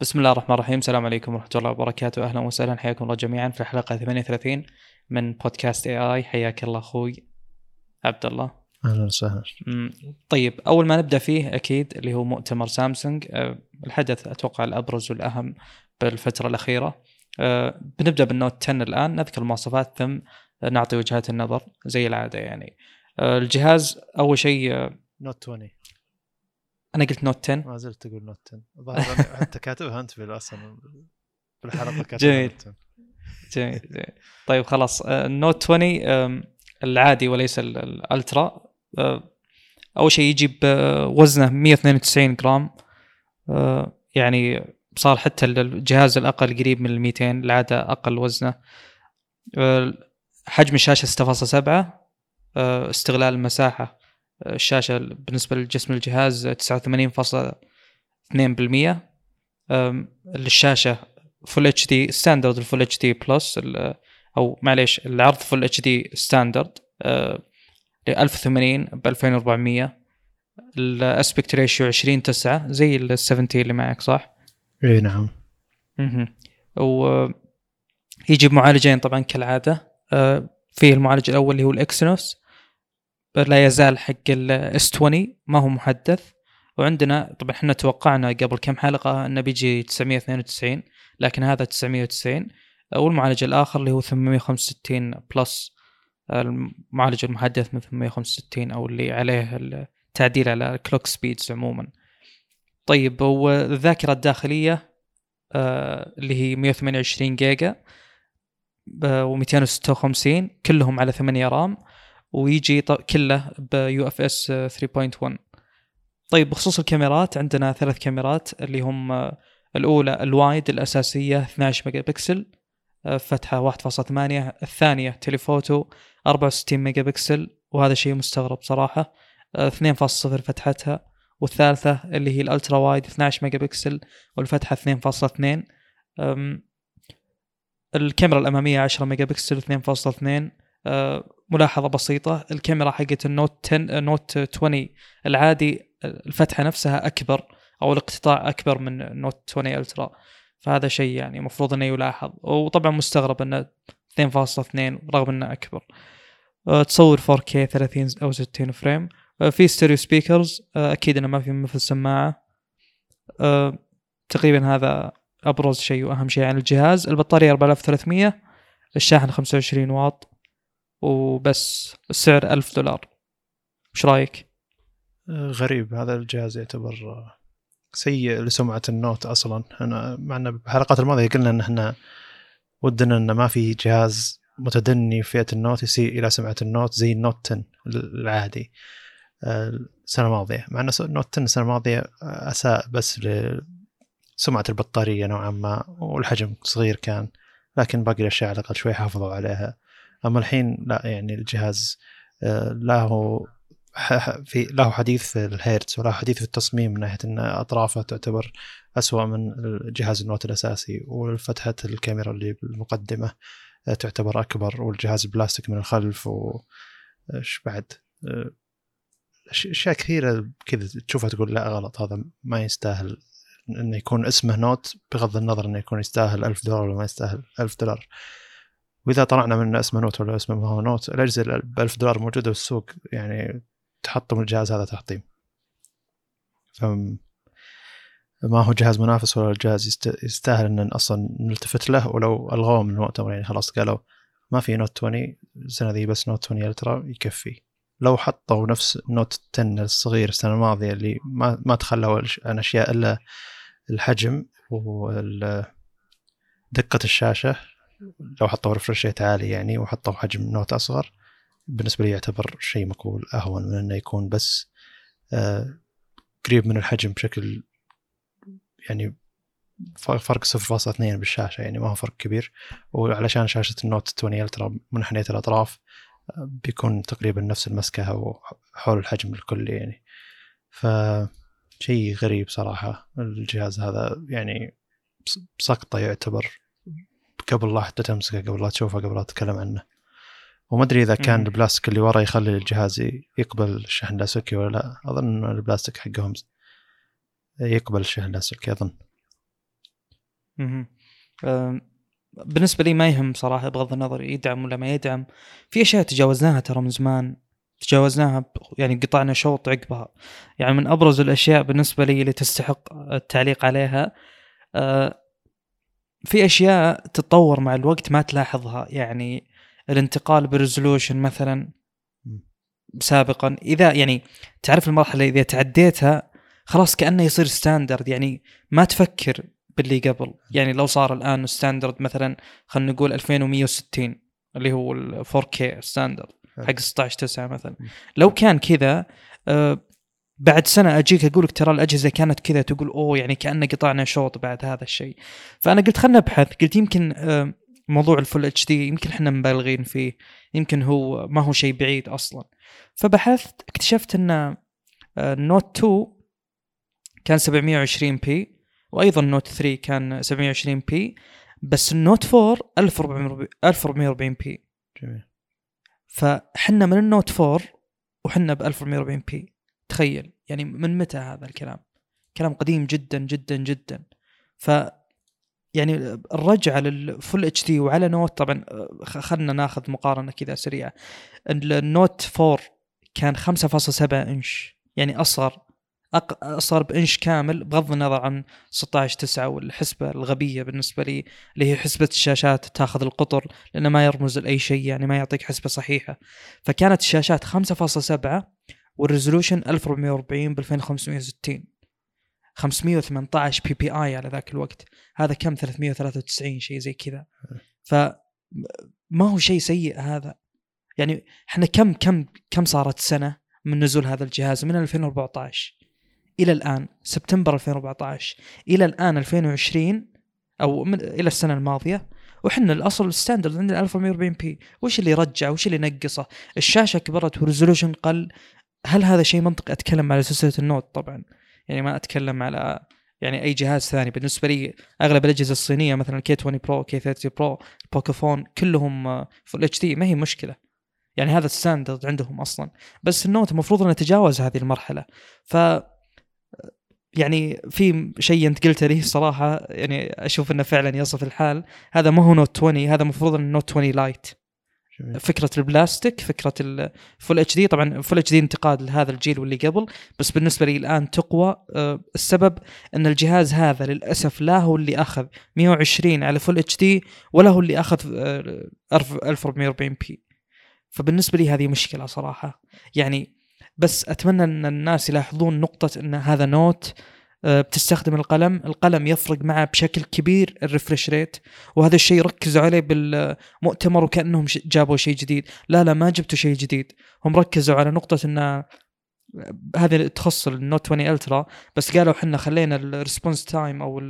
بسم الله الرحمن الرحيم. السلام عليكم ورحمة الله وبركاته. أهلا وسهلا، حياكم الله جميعا في الحلقة 38 من بودكاست AI. حياك الله أخوي عبد الله. أهلا وسهلا. طيب، أول ما نبدأ فيه أكيد اللي هو مؤتمر سامسونج، الحدث أتوقع الأبرز والأهم بالفترة الأخيرة. بنبدأ بالنوت 10 الآن، نذكر المواصفات ثم نعطي وجهات النظر زي العادة. يعني الجهاز أول شيء نوت 20. أنا قلت نوت 10، ما زلت تقول نوت 10 ظاهر. حتى كاتبها أنت بالأصل بالحلقة كاتبها. جميل. جميل. طيب خلاص، النوت 20 العادي وليس الألترا. أول شيء يجيب وزنه 192 جرام، يعني صار حتى الجهاز الأقل قريب من 200، العادة أقل وزنه. حجم الشاشة 6.7، استغلال المساحة الشاشة بالنسبة لجسم الجهاز 89.2%. الشاشة Full HD Standard، Full HD Plus أو معليش العرض Full HD Standard 1080 × 2400. الأسبكت ريشيو 20:9 زي ال 70 اللي معك، صح؟ إيه نعم. ويجيب معالجين طبعا كالعادة، فيه المعالج الأول اللي هو الإكسينوس، لا يزال حق S20 ما هو محدث. وعندنا طبعا احنا توقعنا قبل كم حلقة انه بيجي 992، لكن هذا 990. والمعالج الآخر اللي هو 865 بلس، المعالج المحدث من 865 او اللي عليه التعديل على الكلوك سبيدز عموما. طيب، والذاكرة الداخلية اللي هي 128 جيجا و256، كلهم على 8 رام، ويجي كله بUFS 3.1. طيب، بخصوص الكاميرات عندنا 3 كاميرات اللي هم الأولى الوايد الأساسية 12 ميجا بكسل فتحة 1.8، الثانية تليفوتو 64 ميجا بكسل وهذا شيء مستغرب صراحة 2.0 فتحتها، والثالثة اللي هي الألترا وايد 12 ميجا بكسل والفتحة 2.2. الكاميرا الأمامية 10 ميجا بكسل 2.2. ملاحظة بسيطة، الكاميرا حقت النوت 20 العادي الفتحة نفسها أكبر أو الاقتطاع أكبر من النوت 20 ألترا، فهذا شيء يعني مفروض أنه يلاحظ. وطبعا مستغرب أنه 2.2 رغم أنه أكبر. تصور 4K 30 أو 60 فريم. في ستيريو سبيكرز، أكيد أنه ما في مفل سماعة. تقريبا هذا أبرز شيء وأهم شيء عن الجهاز. البطارية 4300، الشاحن 25 واط وبس. السعر $1000. وش رايك؟ غريب، هذا الجهاز يعتبر سيء لسمعة النوت أصلا. أنا معنا بحلقات الماضية قلنا أن إحنا ودنا أن ما في جهاز متدني فئة النوت يسيء إلى سمعة النوت زي النوت 10 العادي السنة الماضية. معنا النوت 10 السنة الماضية أساء بس لسمعة البطارية نوعا ما، والحجم صغير كان، لكن باقي الأشياء على الأقل شوي حافظوا عليها. أما الحين لا، يعني الجهاز له حديث في الهيرتز وله حديث في التصميم من ناحية أن أطرافه تعتبر أسوأ من الجهاز النوت الأساسي، والفتحة الكاميرا اللي بالمقدمة تعتبر أكبر، والجهاز بلاستيك من الخلف، وش بعد أشياء كثيرة كذا تشوفها تقول لا غلط، هذا ما يستاهل أنه يكون اسمه نوت، بغض النظر أنه يكون يستاهل $1000 ولا ما يستاهل $1000. وإذا طلعنا من اسمه نوت ولا اسمه ما هو نوت، الأجهزة $1000 موجودة في السوق، يعني تحطم الجهاز هذا تحطيم. فما هو جهاز منافس ولا جهاز يستاهل أن أصلا نلتفت له. ولو ألغوه من المؤتمر، يعني خلاص قالوا ما في نوت 20 السنة ذي، بس نوت 20 ألترا يكفي. لو حطوا نفس نوت 10 الصغير السنة الماضية اللي ما تخلوا عن أشياء إلا الحجم ودقة الشاشة، لو حطوا ريفرش ريت عالي يعني وحطوا حجم نوت أصغر، بالنسبة لي يعتبر شيء مقبول، أهون من أنه يكون بس قريب من الحجم بشكل يعني فرق 0.2 بالشاشة، يعني ما هو فرق كبير. وعلشان شاشة النوت 20 ألترا من ناحية الأطراف بيكون تقريبا نفس المسكة وحول الحجم الكلي، يعني فشيء غريب صراحة. الجهاز هذا يعني بسقطة يعتبر، قبل لا حتى تمسكه، قبل لا تشوفه، قبل لا تتكلم عنه. وما أدري إذا كان البلاستيك اللي وراء يخلي الجهاز يقبل الشحن اللاسلكي ولا لا. أظن البلاستيك حقهم يقبل الشحن اللاسلكي أظن. بالنسبة لي ما يهم صراحة، بغض النظر يدعم ولا ما يدعم. في أشياء تجاوزناها ترى من زمان، تجاوزناها يعني قطعنا شوط عقبها. يعني من أبرز الأشياء بالنسبة لي اللي تستحق التعليق عليها، في أشياء تتطور مع الوقت ما تلاحظها. يعني الانتقال بريزولوشن مثلا سابقا، إذا يعني تعرف المرحلة إذا تعديتها خلاص كأنه يصير ستاندرد، يعني ما تفكر باللي قبل. يعني لو صار الآن ستاندرد مثلا خلنا نقول 2160 اللي هو ال 4K ستاندرد حق 16:9 مثلا، لو كان كذا بعد سنة أجيك أقولك ترى الأجهزة كانت كذا، تقول أوه يعني كأننا قطعنا شوط بعد هذا الشيء. فأنا قلت خلنا نبحث، قلت يمكن موضوع الفول اتش دي يمكن احنا مبالغين فيه، يمكن هو ما هو شيء بعيد أصلا. فبحثت اكتشفت أن النوت 2 كان 720p، وأيضا النوت 3 كان 720p، بس النوت 4 1440p. جميل. فحنا من النوت 4 وحنا ب 1440p، تخيل يعني من متى هذا الكلام؟ كلام قديم جدا جدا جدا. ف يعني الرجعة للفول اتش دي وعلى نوت، طبعا خلنا ناخذ مقارنة كذا سريعة. النوت 4 كان 5.7 انش، يعني أصغر بإنش كامل، بغض النظر عن 16:9 والحسبة الغبية بالنسبة لي اللي هي حسبة الشاشات تاخذ القطر لأنه ما يرمز لأي شيء، يعني ما يعطيك حسبة صحيحة. فكانت الشاشات 5.7 والريزولوشن 1440 ب2560 518 بي بي اي على ذاك الوقت، هذا كم 393 شيء زي كذا. فما هو شيء سيء هذا. يعني احنا كم صارت سنة من نزول هذا الجهاز؟ من 2014 إلى الآن، سبتمبر 2014 إلى الآن 2020 أو إلى السنة الماضية، وحنا الأصل الستاندرد عندنا 1440p. وش اللي رجع وش اللي نقصه؟ الشاشة كبرت وريزولوشن قل. هل هذا شيء منطقي؟ أتكلم على سلسلة النوت طبعا، يعني ما أتكلم على يعني أي جهاز ثاني. بالنسبة لي أغلب الأجهزة الصينية مثلا K20 Pro K30 Pro Pocophone كلهم Full HD، ما هي مشكلة، يعني هذا الستاندرد عندهم أصلا. بس النوت مفروض أن نتجاوز هذه المرحلة. ف يعني في شيء أنت قلت لي صراحة يعني أشوف أنه فعلا يصف الحال، هذا ما هو نوت 20، هذا مفروض أن نوت 20 لايت. فكرة البلاستيك، فكرة الفول اتش دي، طبعا فول اتش دي انتقاد لهذا الجيل واللي قبل، بس بالنسبة لي الآن تقوى. السبب أن الجهاز هذا للأسف لا هو اللي أخذ 120 على فول اتش دي ولا هو اللي أخذ 1440p. فبالنسبة لي هذه مشكلة صراحة. يعني بس أتمنى أن الناس يلاحظون نقطة أن هذا نوت بتستخدم القلم يفرق معه بشكل كبير الريفرش ريت، وهذا الشيء ركزوا عليه بالمؤتمر وكأنهم جابوا شيء جديد. لا ما جبتوا شيء جديد، هم ركزوا على نقطة أن هذا تخص النوت 20 ألترا، بس قالوا حنا خلينا الريسبونس تايم أو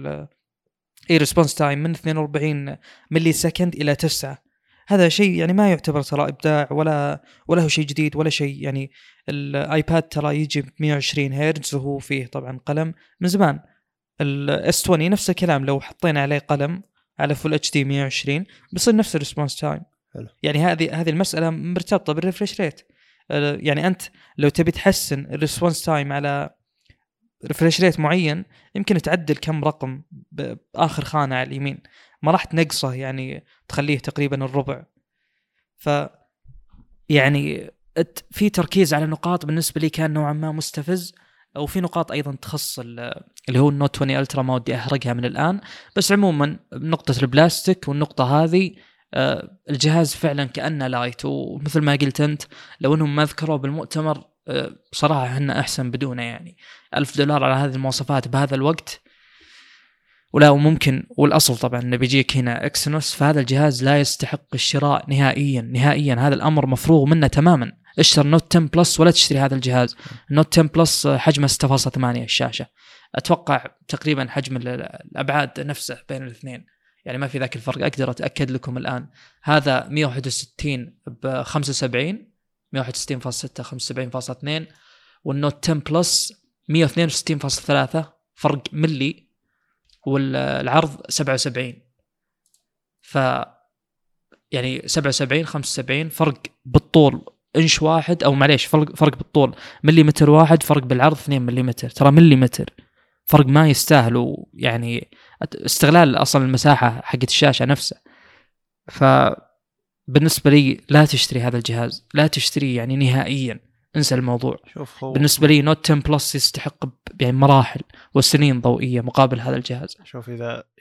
الريسبونس تايم من 42 ملي سكند إلى 9. هذا شيء يعني ما يعتبر ترى إبداع ولا هو شيء جديد ولا شيء. يعني الآيباد ترى يجي 120 هيرتز وهو فيه طبعا قلم من زمان. الاس 20 نفس الكلام، لو حطينا عليه قلم على فول اتش دي 120 بيصير نفس الريسبونس تايم. يعني هذه المسألة مرتبطة بالريفرش ريت. يعني أنت لو تبي تحسن الريسبونس تايم على ريفرش ريت معين، يمكن تعدل كم رقم بآخر خانة على اليمين، ما راح تنقصه يعني تخليه تقريبا الربع. ف يعني في تركيز على نقاط بالنسبة لي كان نوعا ما مستفز، أو في نقاط أيضا تخص اللي هو النوت 20 ألترا ما ودي أحرقها من الآن. بس عموما نقطة البلاستيك والنقطة هذه، الجهاز فعلا كأنه لايت، ومثل ما قلت أنت لو أنهم ما ذكروا بالمؤتمر صراحة هنا أحسن بدونه. يعني $1000 على هذه المواصفات بهذا الوقت، ولا ممكن. والأصل طبعا أنه بيجيك هنا إكسينوس، فهذا الجهاز لا يستحق الشراء نهائيا نهائيا. هذا الأمر مفروغ منه تماما. اشتر نوت 10 بلس ولا تشتري هذا الجهاز. نوت 10 بلس حجمه 6.8 الشاشة، أتوقع تقريبا حجم الأبعاد نفسه بين الاثنين، يعني ما في ذاك الفرق. أقدر أتأكد لكم الآن، هذا 161 ب 75 161.6 75.2، والنوت 10 بلس 162.3 فرق ملي، والعرض 77. ف يعني 77 75 فرق بالطول انش واحد، او معليش فرق بالطول مليمتر واحد، فرق بالعرض 2 مليمتر. ترى مليمتر فرق ما يستاهل، يعني استغلال أصلا المساحة حقت الشاشة نفسها. فبالنسبة لي لا تشتري هذا الجهاز، لا تشتري يعني نهائيا، انسى الموضوع. شوف بالنسبة لي نوت 10 بلس يستحق يعني مراحل وسنين ضوئية مقابل هذا الجهاز. شوف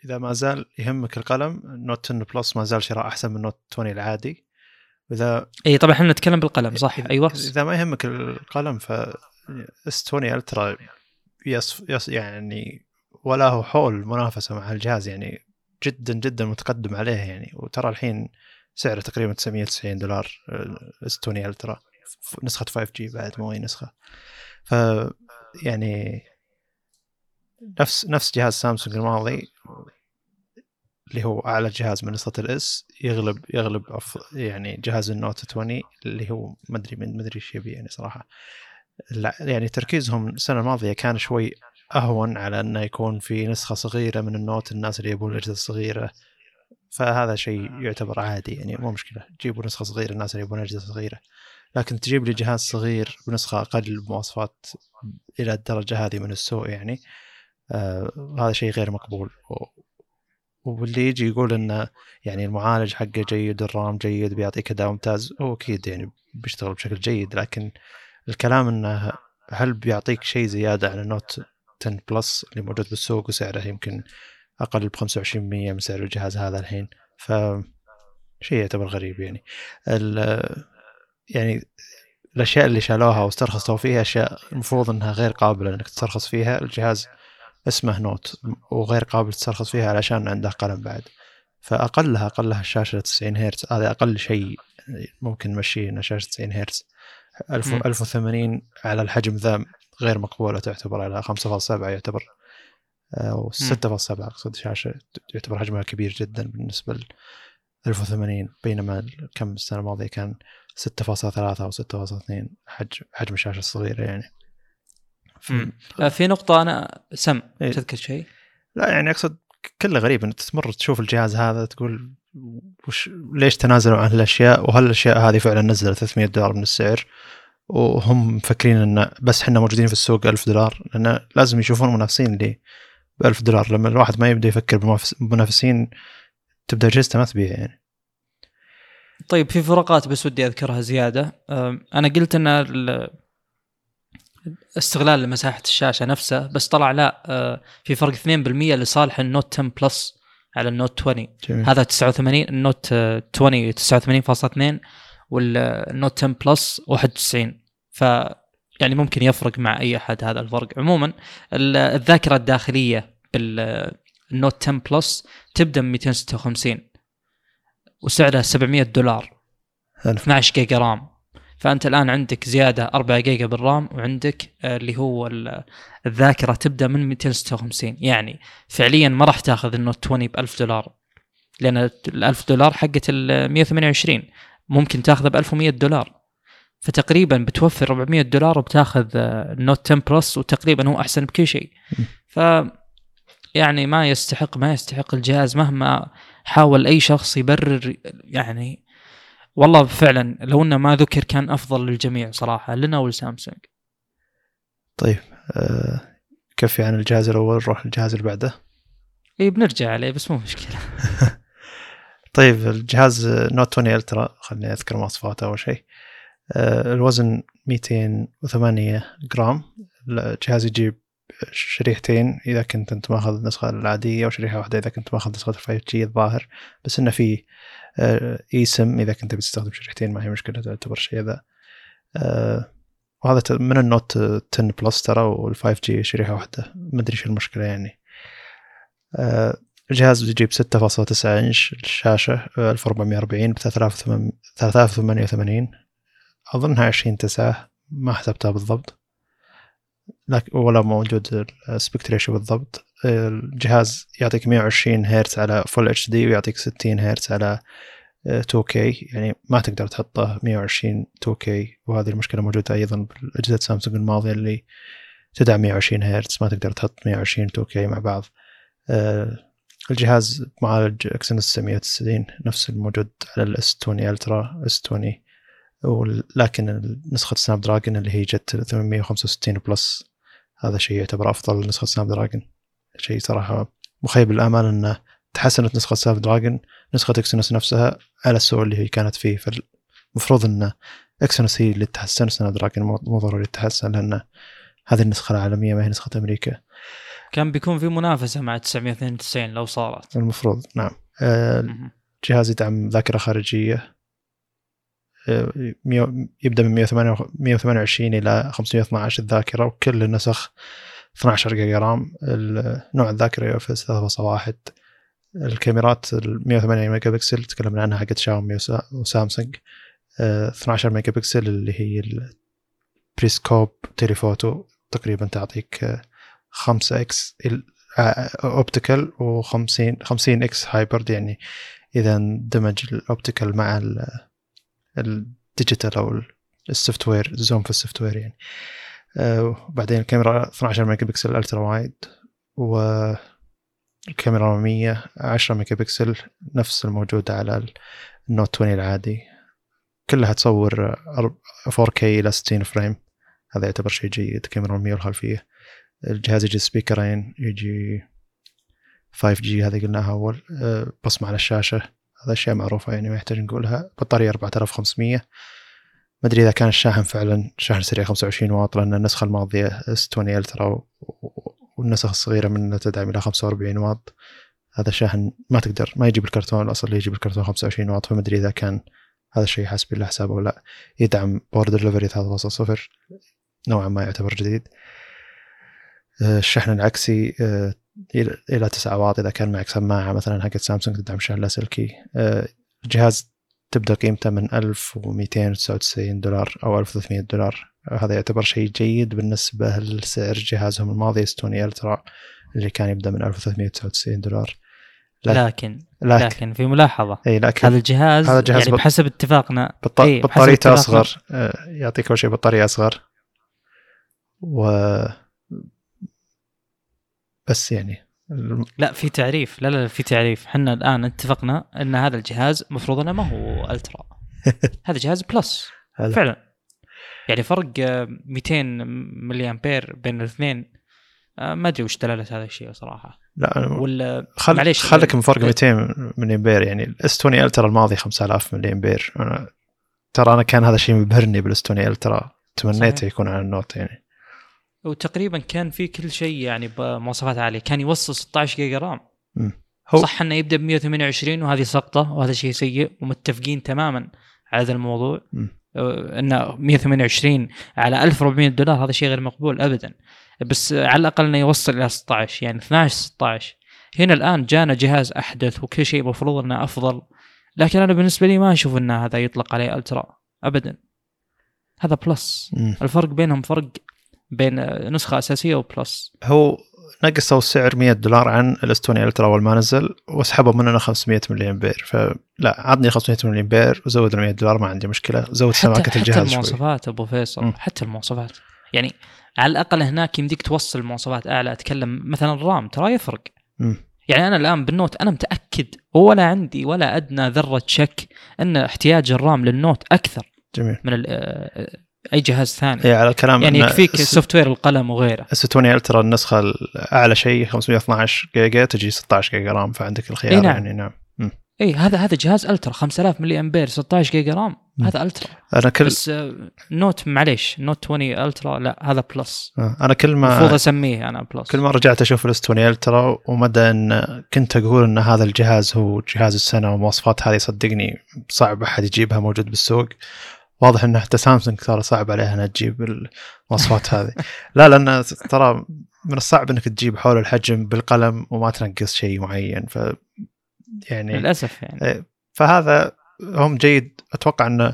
إذا ما زال يهمك القلم، نوت 10 بلس ما زال شراء أحسن من نوت 20 العادي. إذا أي طبعا إحنا نتكلم بالقلم صح، أيوة. إذا ما يهمك القلم ف S20 Ultra يعني ولا هو حول منافسة مع الجهاز، يعني جدا جدا متقدم عليه يعني. وترى الحين سعره تقريبا $990 S20 Ultra نسخة 5G بعد، مو أي نسخة. ف يعني نفس جهاز سامسونج الماضي اللي هو أعلى جهاز من نسخة الإس يغلب يعني جهاز النوت 20 اللي هو مدري شيء بي يعني صراحة. لا يعني تركيزهم السنة الماضية كان شوي أهون على أنه يكون في نسخة صغيرة من النوت، الناس اللي يبون الأجهزة الصغيرة، فهذا شيء يعتبر عادي يعني مو مشكلة، جيبوا نسخة صغيرة الناس اللي يبون الأجهزة الصغيرة. لكن تجيب لي جهاز صغير بنسخة أقل مواصفات إلى الدرجة هذه من السوء يعني هذا شيء غير مقبول. واللي يجي يقول إنه يعني المعالج حقه جيد، الرام جيد، بيعطيك أداء ممتاز، هو أكيد يعني بيشتغل بشكل جيد، لكن الكلام إنه هل بيعطيك شيء زيادة على نوت 10 بلس اللي موجود بالسوق وسعره يمكن أقل ب 25% من سعر الجهاز هذا الحين، فشيء يعتبر غريب يعني. يعني الأشياء اللي شالوها واسترخصوا فيها أشياء المفروض إنها غير قابلة إنك تسترخص فيها. الجهاز اسمه نوت وغير قابل تسترخص فيها علشان عنده قلم بعد، فأقلها الشاشة 90 هرتز، هذا أقل شيء ممكن نمشيه إن شاشة 90 هرتز 1080 على الحجم ذا غير مقبولة، تعتبر على 5.7 يعتبر أو 6.7 أقصد شاشة يعتبر حجمها كبير جدا بالنسبة ل 1080، بينما كم السنة الماضية كان 6.3 أو 6.2 حجم الشاشة الصغيرة يعني. لا في نقطة أنا تذكر شيء؟ لا يعني أقصد كله غريب أن تمر تشوف الجهاز هذا تقول ليش تنازلوا عن هالأشياء، وهل الأشياء هذه فعلا نزلت $300 من السعر وهم مفكرين أن بس حنا موجودين في السوق $1000، لأن لازم يشوفون منافسين اللي $1000. لما الواحد ما يبدأ يفكر بمنافسين تبدأ جهازته ما تبيع يعني. طيب في فروقات بس ودي أذكرها زيادة. أنا قلت أن استغلال لمساحة الشاشة نفسها، بس طلع لا في فرق 2% لصالح النوت 10 بلس على النوت 20. جميل. هذا 89، النوت 20 89.2 والنوت 10 بلس 91، ف يعني ممكن يفرق مع أي أحد هذا الفرق. عموما الذاكرة الداخلية بالنوت 10 بلس تبدأ من 256 وسعرها $700، 12 جيجا رام، فأنت الآن عندك زيادة 4 جيجا بالرام، وعندك اللي هو الذاكرة تبدأ من 256. يعني فعليا ما راح تأخذ النوت 20 $1000، لأن $1000 حقة 128 ممكن تأخذه $1100، فتقريبا بتوفر $400 وبتأخذ النوت 10 بلس، وتقريبا هو أحسن بكل شيء. ف يعني ما يستحق الجهاز مهما حاول أي شخص يبرر يعني. والله فعلا لو أنه ما ذكر كان أفضل للجميع صراحة، لنا ولسامسونج. طيب كفي عن الجهاز الأول، نروح الجهاز اللي بعده. إيه بنرجع عليه بس مو مشكلة. طيب الجهاز نوت 20 الترا، خلني أذكر مواصفاته أول شيء. الوزن 208 جرام، الجهاز يجيب شريحتين إذا كنت أنت ماخذ النسخة العادية، وشريحة واحدة إذا كنت ماخذ نسخة 5G الظاهر، بس إنه في eSIM إذا كنت بتستخدم شريحتين ما هي مشكلة، تعتبر شيء ذا. وهذا من النوت 10 بلس ترى، وال5G شريحة واحدة، ما أدري شو المشكلة يعني. الجهاز يجيب 6.9 إنش، الشاشة 1440 ب 3088 أظنها 20:9 ما حسبتها بالضبط، لكن ولا موجود السبيكت ريشيو بالضبط. الجهاز يعطيك 120 هرتز على فول HD، ويعطيك 60 هرتز على 2K، يعني ما تقدر تحطه 120 2K، وهذه المشكلة موجودة أيضا بالأجهزة سامسونج الماضية اللي تدعم 120 هرتز، ما تقدر تحط 120 2K مع بعض. الجهاز معالج Exynos 992 نفس الموجود على S20 Ultra S20، ولكن نسخة سناب دراجون اللي هي جت 865 بلس هذا شيء يعتبر أفضل نسخة سناب دراجون. شيء صراحة مخيب الآمال أنه تحسنت نسخة سناب دراجون نسخة إكسينوس نفسها على السوء اللي هي كانت فيه. فالمفروض أن إكسينوس هي اللي تحسن سناب دراجون، مو ضروري تحسن، لأن هذه النسخة العالمية ما هي نسخة أمريكا. كان بيكون في منافسة مع 992 لو صارت المفروض. نعم. الجهاز يدعم ذاكرة خارجية يبدأ من 128 إلى 512 الذاكرة، وكل النسخ 12 جيجا رام. نوع الذاكرة يوفس 3.1. الكاميرات 108 ميجا بكسل تكلمنا عنها حقت شاومي وسامسونج، 12 ميجا بكسل اللي هي البريسكوب تيليفوتو تقريبا تعطيك 5x اوبتيكال و50x هايبرد، يعني اذا اندمج الاوبتيكال مع الديجيتال او السوفت وير، الزوم في السوفت وير يعني. وبعدين الكاميرا 12 ميجا بكسل الترا وايد، والكاميرا الأمامية 10 ميجا بكسل نفس الموجودة على النوت 20 العادي، كلها تصور 4K الى 60 فريم، هذا يعتبر شيء جيد. الكاميرا الأمامية والخلفية. الجهاز يجي سبيكرين، يجي 5G هذه قلناها أول، بصمة على الشاشة هذا أشياء معروفة يعني ما يحتاج نقولها. بطارية 4500، ما أدري إذا كان الشاحن فعلا شاحن سريع 25 واط، لأن النسخة الماضية S20 Ultra والنسخة الصغيرة منها تدعم إلى 45 واط. هذا الشاحن ما تقدر، ما يجيب الكرتون الأصل اللي يجيب الكرتون 25 واط، فما أدري إذا كان هذا الشيء حسب إلى حسابه ولا. يدعم Power Delivery 3.0 نوعا ما يعتبر جديد. الشحن العكسي إلى 9 واط إذا كان معك سماعة مثلا حقت سامسونج تدعم شحن لاسلكي. الجهاز تبدأ قيمته من $1299 أو $1300. هذا يعتبر شيء جيد بالنسبة لسعر جهازهم الماضي S20 ألترا اللي كان يبدأ من $1399. لكن في ملاحظة، هذا الجهاز يعني بحسب اتفاقنا بطاريته أصغر، يعطيك كل شيء بطارية أصغر و بس يعني لا في تعريف. لا في تعريف. حنا الآن اتفقنا أن هذا الجهاز مفروض أنه ما هو ألترا، هذا جهاز بلس فعلا، يعني فرق 200 ملي أمبير بين الاثنين. ما أدري وش دلالة هذا الشيء صراحة. لا ولا خلك من فرق 200 ملي أمبير، يعني الأستوني ألترا الماضي 5000 ملي أمبير. أنا كان هذا الشيء مبهرني بالأستوني ألترا، تمنيته يكون على النوت يعني. وتقريبا كان في كل شيء يعني بمواصفات عالية، كان يوصل 16 جيجا رام. صح انه يبدأ ب 128 وهذه سقطة وهذا شيء سيء، ومتفقين تماما على هذا الموضوع انه 128 على $1400 هذا شيء غير مقبول ابدا، بس على الاقل انه يوصل الى 16 يعني 12 16. هنا الان جانا جهاز احدث وكل شيء مفروض انه افضل، لكن انا بالنسبة لي ما اشوف ان هذا يطلق عليه الترا ابدا، هذا بلس. الفرق بينهم فرق بين نسخة أساسية وبلس. هو نقصوا السعر $100 عن الأستوني ألترا أول ما نزل، وسحبوا مننا 500 ملي أمبير. فلا عطني 500 ملي أمبير وزود $100 ما عندي مشكلة، زود سماكة الجهاز شوي. حتى المواصفات أبو فيصل، حتى المواصفات يعني على الأقل هناك يمديك توصل مواصفات أعلى. أتكلم مثلا الرام ترى يفرق. يعني أنا الآن بالنوت أنا متأكد ولا عندي ولا أدنى ذرة شك أن احتياج الرام للنوت أكثر جميل من اي جهاز ثاني. إيه على الكلام يعني يكفيك السوفت وير القلم وغيره. S20 الترا النسخه الاعلى شيء 512 جيجا تجي 16 جيجا رام، فعندك الخيار. إيه نعم. يعني نعم. اي هذا جهاز الترا 5000 ملي امبير 16 جيجا رام، هذا الترا. انا كل بس نوت معليش نوت 20 الترا لا، هذا بلس. انا كل ما المفروض اسميه انا بلس. كل ما رجعت اشوف S20 الترا ومدى ان كنت اقول ان هذا الجهاز هو جهاز السنه ومواصفات هذه، صدقني صعب احد يجيبها موجود بالسوق. واضح أن حتى سامسونج صار صعب عليها أنها تجيب المواصفات هذه. لا لأن ترى من الصعب أنك تجيب حول الحجم بالقلم وما تنقص شيء معين، ف يعني للأسف يعني. فهذا هم جيد. أتوقع أن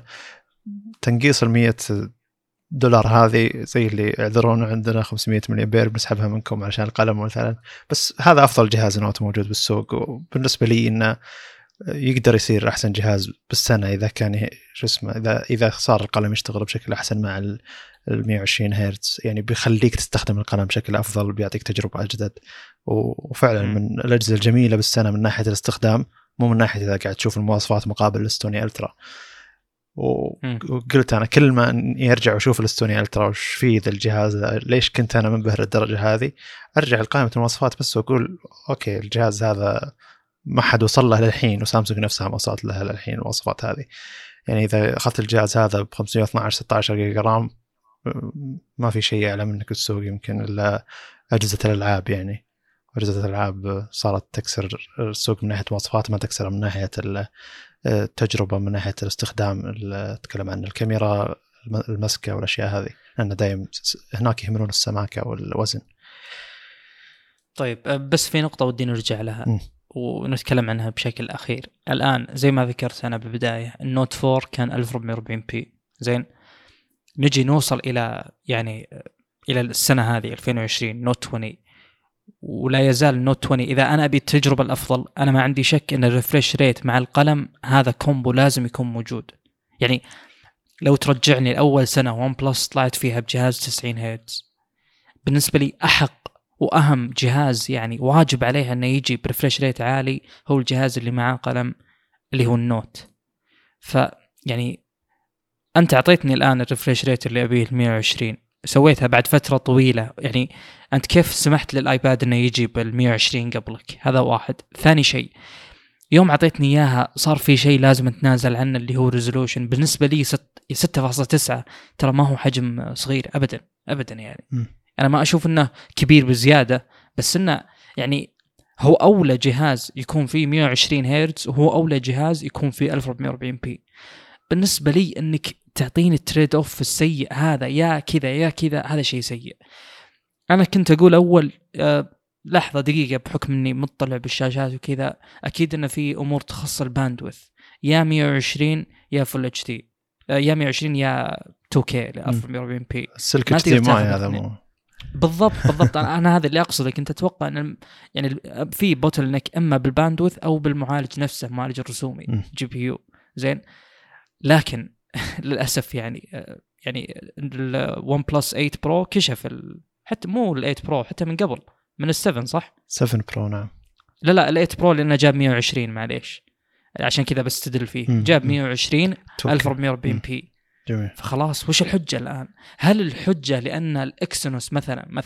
تنقيص $100 هذه زي اللي اعذرون عندنا 500 ملي أمبير بنسحبها منكم علشان القلم مثلا، بس هذا أفضل جهاز نوت موجود بالسوق. وبالنسبة لي إنه يقدر يصير أحسن جهاز بالسنة إذا كان شو اسمه إذا صار القلم يشتغل بشكل أحسن مع 120 هرتز، يعني بيخليك تستخدم القلم بشكل أفضل، بيعطيك تجربة أجدد. وفعلا من الأجهزة الجميلة بالسنة من ناحية الاستخدام، مو من ناحية إذا قاعد تشوف المواصفات مقابل S20 ألترا. وقلت أنا كل ما يرجع وشوف الاستوني ألترا وش فيه ذا الجهاز، ليش كنت أنا منبهر الدرجة هذه، أرجع لقائمة المواصفات بس وأقول أوكي الجهاز هذا ما حد وصل له للحين، وسامسونج نفسها ما وصلت لها للحين المواصفات هذه. يعني إذا أخذت الجهاز هذا ب 512-16 جيجا رام ما في شيء أعلى منك السوق يمكن، إلا أجهزة الألعاب. يعني أجهزة الألعاب صارت تكسر السوق من ناحية مواصفات، ما تكسر من ناحية التجربة، من ناحية الاستخدام، تتكلم عن الكاميرا المسكة والأشياء هذه، لأن دايم هناك يهملون السماكة والوزن. طيب بس في نقطة ودي نرجع لها ونتكلم عنها بشكل أخير. الآن زي ما ذكرت أنا بالبداية النوت 4 كان 1440p، زين نجي نوصل إلى يعني إلى السنة هذه 2020 نوت 20 ولا يزال نوت 20. إذا أنا أبي التجربة الأفضل أنا ما عندي شك أن الريفريش ريت مع القلم هذا كومبو لازم يكون موجود. يعني لو ترجعني الأول سنة ون بلس طلعت فيها بجهاز 90 هيرتز، بالنسبة لي أحق وأهم جهاز يعني واجب عليها أنه يجي بريفريش ريت عالي هو الجهاز اللي معه قلم اللي هو النوت. فيعني أنت أعطيتني الآن الريفريش ريت اللي أبيه 120، سويتها بعد فترة طويلة، يعني أنت كيف سمحت للآيباد أنه يجي بال120 قبلك؟ هذا واحد. ثاني شيء يوم أعطيتني إياها صار في شيء لازم نتنازل عنه اللي هو ريزولوشن. بالنسبة لي 6.9 ترى ما هو حجم صغير أبدا أبدا، يعني أنا ما أشوف أنه كبير بزيادة، بس أنه يعني هو أولى جهاز يكون فيه 120 هيرتز وهو أولى جهاز يكون فيه 1440p. بالنسبة لي أنك تعطيني التريد أوف السيء هذا، يا كذا يا كذا، هذا شيء سيء. أنا كنت أقول أول لحظة دقيقة بحكم أني مطلع بالشاشات وكذا، أكيد أن في أمور تخص الباندوث، يا 120 يا فل اتش دي، يا 120 يا 2K ل 1440p. السلك اجتماعي هذا مو بالضبط بالضبط. أنا هذا اللي أقصده، كنت أتوقع أن يعني في بوتل نك إما بالباندوث أو بالمعالج نفسه، معالج الرسومي جي بي يو زين. لكن للأسف يعني ال1 بلس 8 برو كشف حتى مو ال8 برو، حتى من قبل من ال7 صح؟ 7 برو نعم. لا ال8 برو لأنه جاب 120، معليش عشان كذا بستدل فيه، جاب 120 1440 بي. جميل. فخلاص وش الحجة الآن؟ هل الحجة لأن الإكسينوس مثلا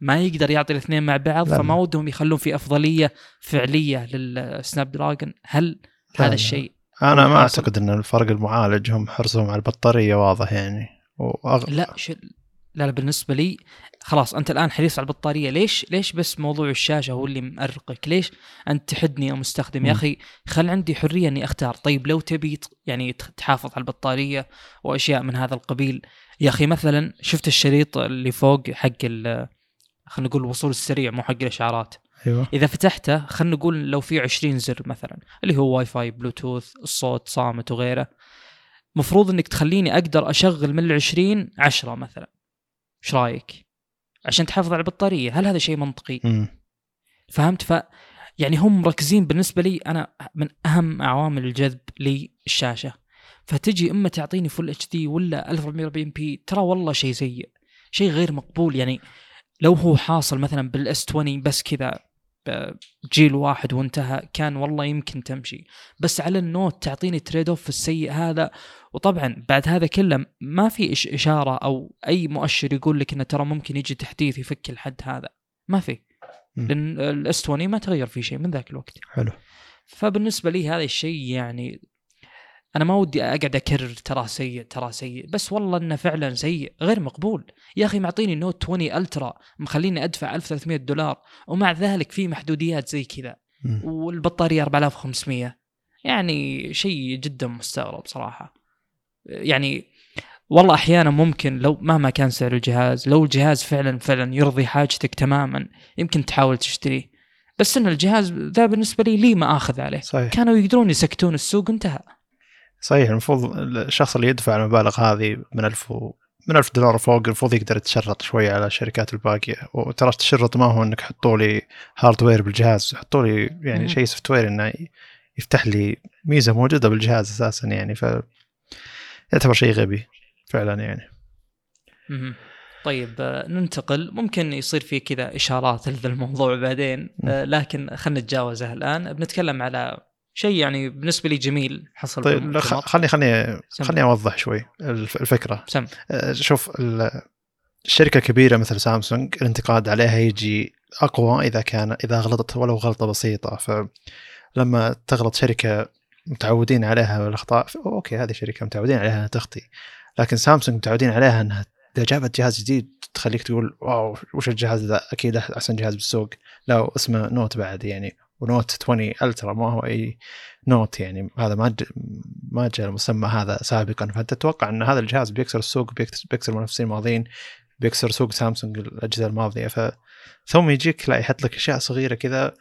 ما يقدر يعطي الاثنين مع بعض، فما ودهم يخلون في أفضلية فعلية للسناب دراجون؟ هل هذا الشيء؟ أنا ما أعتقد أن الفرق المعالج، هم حرصهم على البطارية واضح يعني. لا بالنسبة لي خلاص أنت الآن حريص على البطارية، ليش بس موضوع الشاشة هو اللي مأرقك؟ ليش أنت تحدني يا مستخدم؟ يا أخي خل عندي حرية أني أختار. طيب لو تبي يعني تحافظ على البطارية وأشياء من هذا القبيل، يا أخي مثلا شفت الشريط اللي فوق حق خلنا نقول الوصول السريع مو حق الإشعارات، أيوة. إذا فتحته خلنا نقول لو في 20 زر مثلا اللي هو واي فاي بلوتوث الصوت صامت وغيره، مفروض أنك تخليني أقدر أشغل من 20 10 مثلا، إيش رأيك؟ عشان تحافظ على البطارية. هل هذا شيء منطقي؟ فهمت؟ يعني هم مركزين بالنسبة لي أنا من أهم عوامل الجذب للشاشة، فتجي إما تعطيني فل اتش دي ولا 1440p، ترى والله شيء سيء، شيء غير مقبول. يعني لو هو حاصل مثلا بالS20 بس كذا جيل واحد وانتهى كان والله يمكن تمشي، بس على النوت تعطيني تريد اوف السيء هذا. وطبعا بعد هذا كله ما في إشارة أو أي مؤشر يقول لك إنه ترى ممكن يجي تحديث يفك الحد هذا، ما في، لأن الS20 ما تغير فيه شيء من ذاك الوقت. حلو. فبالنسبة لي هذا الشيء يعني أنا ما ودي أقعد أكرر ترى سيء، بس والله إنه فعلا سيء غير مقبول. يا أخي معطيني نوت 20 ألترا مخليني أدفع $1,300 ومع ذلك في محدوديات زي كذا، والبطارية 4500، يعني شيء جدا مستغرب صراحة. يعني والله أحيانا ممكن لو مهما كان سعر الجهاز، لو الجهاز فعلا يرضي حاجتك تماما يمكن تحاول تشتريه، بس إن الجهاز ذا بالنسبة لي ما أخذ عليه. صحيح. كانوا يقدرون يسكتون السوق، انتهى. صحيح. المفروض الشخص اللي يدفع المبالغ هذه من ألف دولار فوق المفروض يقدر يتشرط شوية على شركات الباقية. وترى التشرط ما هو إنك حطوا لي هاردوير بالجهاز، حطوا لي يعني شيء سوفتوير إنه يفتح لي ميزة موجودة بالجهاز أساسا، يعني يعتبر شيء غبي فعلا يعني. طيب ننتقل، ممكن يصير في كذا إشارات لهذا الموضوع بعدين، لكن خلنا نتجاوزها الآن. بنتكلم على شيء يعني بالنسبة لي جميل حصل. طيب خلني أوضح شوي الفكرة. شوف الشركة كبيرة مثل سامسونج الانتقاد عليها يجي أقوى إذا غلطت ولو غلطة بسيطة. فلما تغلط شركة متعودين عليها الأخطاء أوكي هذه شركة متعودين عليها أنها تخطي، لكن سامسونج متعودين عليها أنها إذا جابت جهاز جديد تخليك تقول واو وش الجهاز ذا، أكيد أحسن جهاز بالسوق. لا اسمه نوت بعد يعني، ونوت 20 ألترا ما هو أي نوت يعني، هذا ما جاء المسمى هذا سابقا. فأنت تتوقع أن هذا الجهاز بيكسر السوق، بيكسر المنافسين الماضيين، بيكسر سوق سامسونج الأجهزة الماضية. فثم يجيك لا يحط لك أشياء صغيرة كذا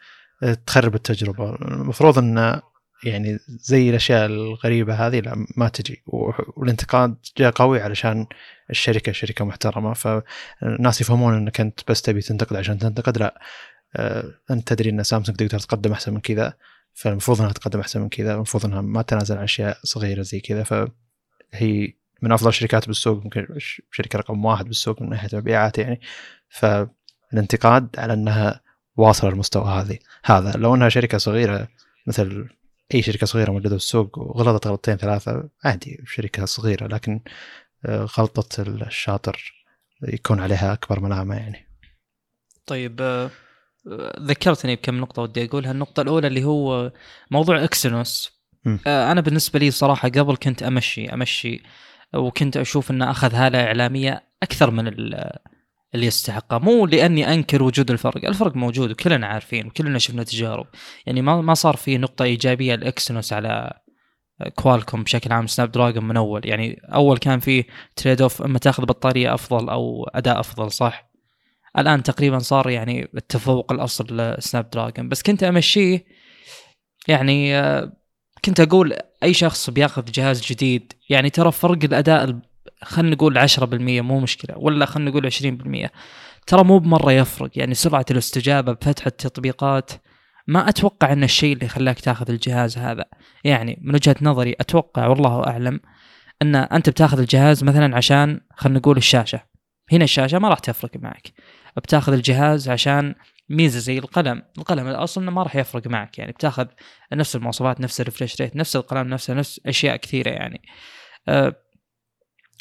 تخرب التجربة. المفروض أن يعني زي الأشياء الغريبة هذه لا ما تجي، والانتقاد جاء قوي علشان الشركة شركة محترمة. فالناس يفهمون أنك أنت بس تبي تنتقد عشان تنتقد، لا أنت تدري أن سامسونج تقدر تقدم أحسن من كذا، فالمفروض أنها تقدم أحسن من كذا، المفروض أنها ما تنازل عن أشياء صغيرة زي كذا. فهي من أفضل الشركات بالسوق، ممكن شركة رقم 1 بالسوق من ناحية مبيعات يعني. فالانتقاد على أنها واصلة للمستوى هذا لو أنها شركة صغيرة مثل أي شركة صغيرة موجودة بالسوق وغلطت غلطتين ثلاثة عادي شركة صغيرة، لكن غلطة الشاطر يكون عليها أكبر ملامة يعني. طيب ذكرتني بكم نقطة ودي أقولها. النقطة الأولى اللي هو موضوع إكسينوس. أنا بالنسبة لي صراحة قبل كنت أمشي وكنت أشوف أنه أخذ هالة إعلامية أكثر من اللي يستحقه، مو لأني أنكر وجود الفرق موجود وكلنا عارفين وكلنا شفنا تجارب يعني. ما صار فيه نقطة إيجابية لإكسينوس على كوالكوم بشكل عام سناب دراجون من أول يعني. أول كان فيه تريد أوف، أما تأخذ بطارية أفضل أو أداء أفضل صح. الآن تقريبا صار يعني التفوق الأصل لسناب دراجون، بس كنت أمشيه يعني. كنت أقول أي شخص بياخذ جهاز جديد يعني ترى فرق الأداء خلنا نقول 10% مو مشكلة، ولا خلنا نقول 20% ترى مو بمرة يفرق يعني. سرعة الاستجابة بفتح التطبيقات ما أتوقع أن الشيء اللي خلاك تأخذ الجهاز هذا يعني. من وجهة نظري أتوقع والله أعلم أن أنت بتأخذ الجهاز مثلا عشان خلنا نقول الشاشة، هنا الشاشة ما راح تفرق معك، بتأخذ الجهاز عشان ميزة زي القلم الأصل ما راح يفرق معك يعني، بتأخذ نفس المواصفات نفس الريفريش ريت نفس القلم نفس أشياء كثيرة يعني.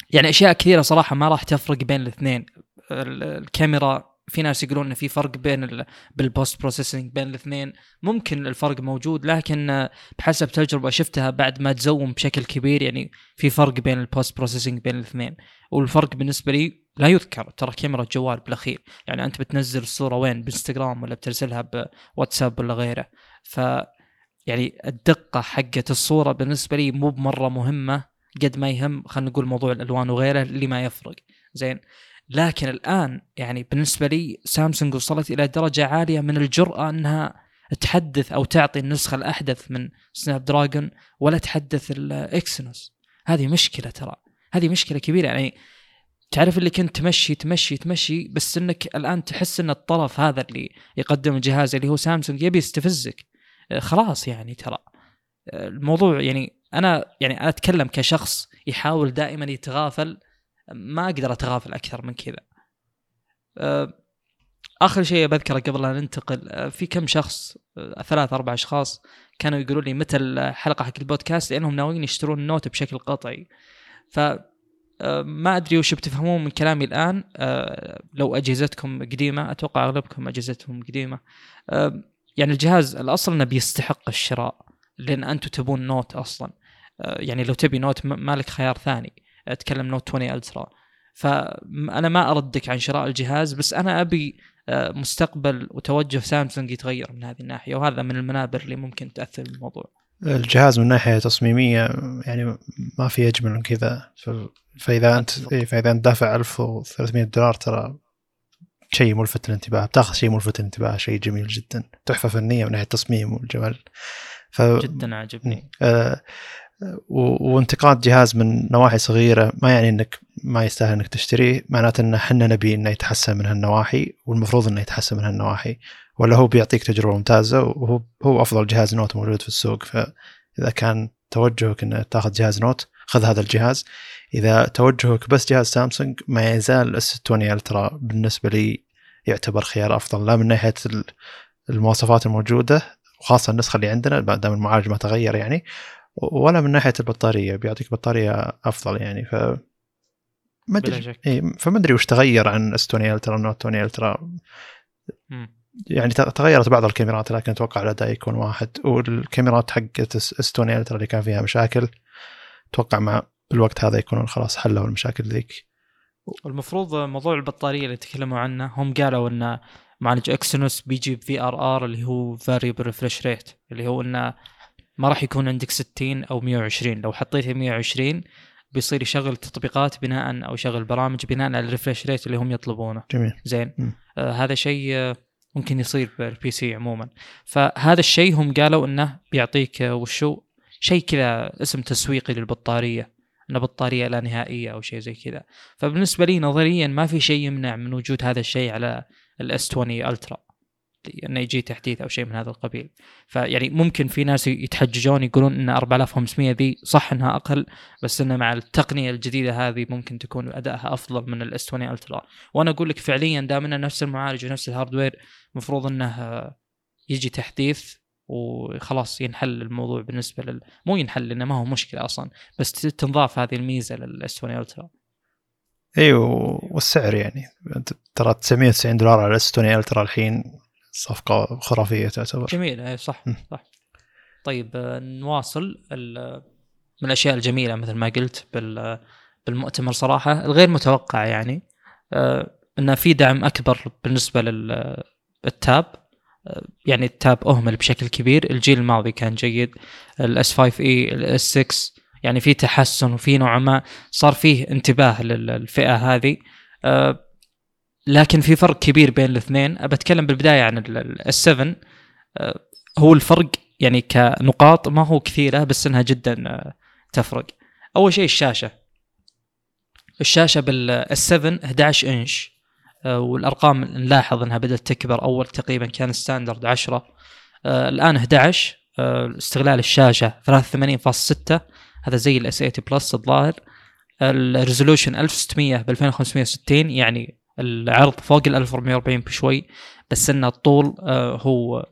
يعني أشياء كثيرة صراحة ما راح تفرق بين الاثنين. الكاميرا في ناس يقولون إن في فرق بين بالبوست بروسيسنج بين الاثنين، ممكن الفرق موجود، لكن بحسب تجربة شفتها بعد ما تزوم بشكل كبير يعني في فرق بين البوست بروسيسنج بين الاثنين. والفرق بالنسبة لي لا يذكر، ترى كاميرا الجوال بالأخير يعني أنت بتنزل الصورة وين بإنستغرام ولا بترسلها بواتساب ولا غيره، ف يعني الدقة حقة الصورة بالنسبة لي مو بمرة مهمة قد ما يهم خلينا نقول موضوع الألوان وغيره اللي ما يفرق زين. لكن الآن يعني بالنسبة لي سامسونج وصلت إلى درجة عالية من الجرأة أنها تحدث أو تعطي النسخة الأحدث من سناب دراجون ولا تحدث الإكسينوس. هذه مشكلة ترى، هذه مشكلة كبيرة يعني. تعرف اللي كنت تمشي بس أنك الآن تحس أن الطرف هذا اللي يقدم الجهاز اللي هو سامسونج يبي يستفزك خلاص يعني. ترى الموضوع يعني أنا أتكلم كشخص يحاول دائما يتغافل، ما أقدر أتغافل أكثر من كذا. آخر شيء بذكره قبل لا ننتقل، في كم شخص 3-4 أشخاص كانوا يقولوا لي متى الحلقة حق البودكاست لأنهم ناويين يشترون النوت بشكل قطعي. فما أدري وش بتفهمون من كلامي الآن. لو أجهزتكم قديمة، أتوقع أغلبكم أجهزتهم قديمة، يعني الجهاز الأصل أنه بيستحق الشراء لأن أنتوا تبون نوت أصلا يعني. لو تبي نوت مالك خيار ثاني، أتكلم نوت 20 ألترا. فأنا ما أردك عن شراء الجهاز، بس أنا أبي مستقبل وتوجه سامسونج يتغير من هذه الناحية، وهذا من المنابر اللي ممكن تأثر بالموضوع. الجهاز من ناحية تصميمية يعني ما في أجمل من كذا. فإذا أنت دافع $1,300 ترى شيء ملفت للانتباه، بتاخذ شيء ملفت للانتباه، شيء جميل جدا، تحفة فنية من ناحية التصميم والجمال جدا عجبني. وانتقاد جهاز من نواحي صغيرة ما يعني انك ما يستاهل انك تشتريه، معناته ان حنا نبي انه يتحسن من هالنواحي، والمفروض انه يتحسن من هالنواحي، ولا هو بيعطيك تجربة ممتازة وهو افضل جهاز نوت موجود في السوق. فاذا كان توجهك ان تاخذ جهاز نوت خذ هذا الجهاز. اذا توجهك بس جهاز سامسونج، ما يزال S20 الترا بالنسبة لي يعتبر خيار افضل، لا من ناحية المواصفات الموجودة وخاصه النسخه اللي عندنا دام المعالج ما تغير يعني، ولا من ناحيه البطاريه بيعطيك بطاريه افضل يعني. ف ما ادري وش تغير عن S20 Ultra Note 20 Ultra يعني. تغيرت بعض الكاميرات لكن اتوقع الاداء يكون واحد، والكاميرات حقت S20 Ultra اللي كان فيها مشاكل اتوقع مع الوقت هذا يكونون خلاص حلوا المشاكل ذيك. والمفروض موضوع البطاريه اللي تكلموا عنه، هم قالوا ان معالج اكسينوس بيجيب VRR اللي هو variable refresh rate، اللي هو انه ما راح يكون عندك 60 او 120. لو حطيته 120 بيصير يشغل تطبيقات بناء او يشغل برامج بناء على الريفرش ريت اللي هم يطلبونه. جميل. زين. هذا شيء ممكن يصير بالبي سي عموما. فهذا الشيء هم قالوا انه بيعطيك وشو شيء كذا اسم تسويقي للبطاريه، انه بطاريه لا نهائيه او شيء زي كذا. فبالنسبه لي نظريا ما في شيء يمنع من وجود هذا الشيء على الاس 20 الترا، انه يجي تحديث او شيء من هذا القبيل. فيعني ممكن في ناس يتحججون يقولون ان 4500 ذي صح انها اقل، بس انه مع التقنيه الجديده هذه ممكن تكون ادائها افضل من الاس 20 الترا. وانا اقول لك فعليا دام انه نفس المعالج ونفس الهاردوير مفروض انه يجي تحديث وخلاص ينحل الموضوع بالنسبه مو ينحل لانه ما هو مشكله اصلا، بس تنضاف هذه الميزه للاس 20 الترا. ايوه. والسعر يعني ترى $990 على الاس 20 الترا الحين صفقة خرافية تعتبر. جميل. صح صح. طيب نواصل من الأشياء الجميلة مثل ما قلت بالمؤتمر صراحة الغير متوقع يعني، إنه في دعم أكبر بالنسبة للتاب. يعني التاب أهمل بشكل كبير، الجيل الماضي كان جيد، الS5e الS6 يعني في تحسن وفي نوع ما صار فيه انتباه للفئة هذه، لكن في فرق كبير بين الاثنين. أتكلم بالبداية عن ال7. هو الفرق يعني كنقاط ما هو كثيرة، بس إنها جدا تفرق. أول شيء الشاشة بال7 11 إنش، والأرقام نلاحظ إنها بدأت تكبر. أول تقريبا كان ستاندرد 10، الآن 11. استغلال الشاشة 83.6، هذا زي الS8 بلس الظاهر. الريزولوشن 1600 ب2560 يعني العرض فوق 1440 بشوي، بس ان الطول هو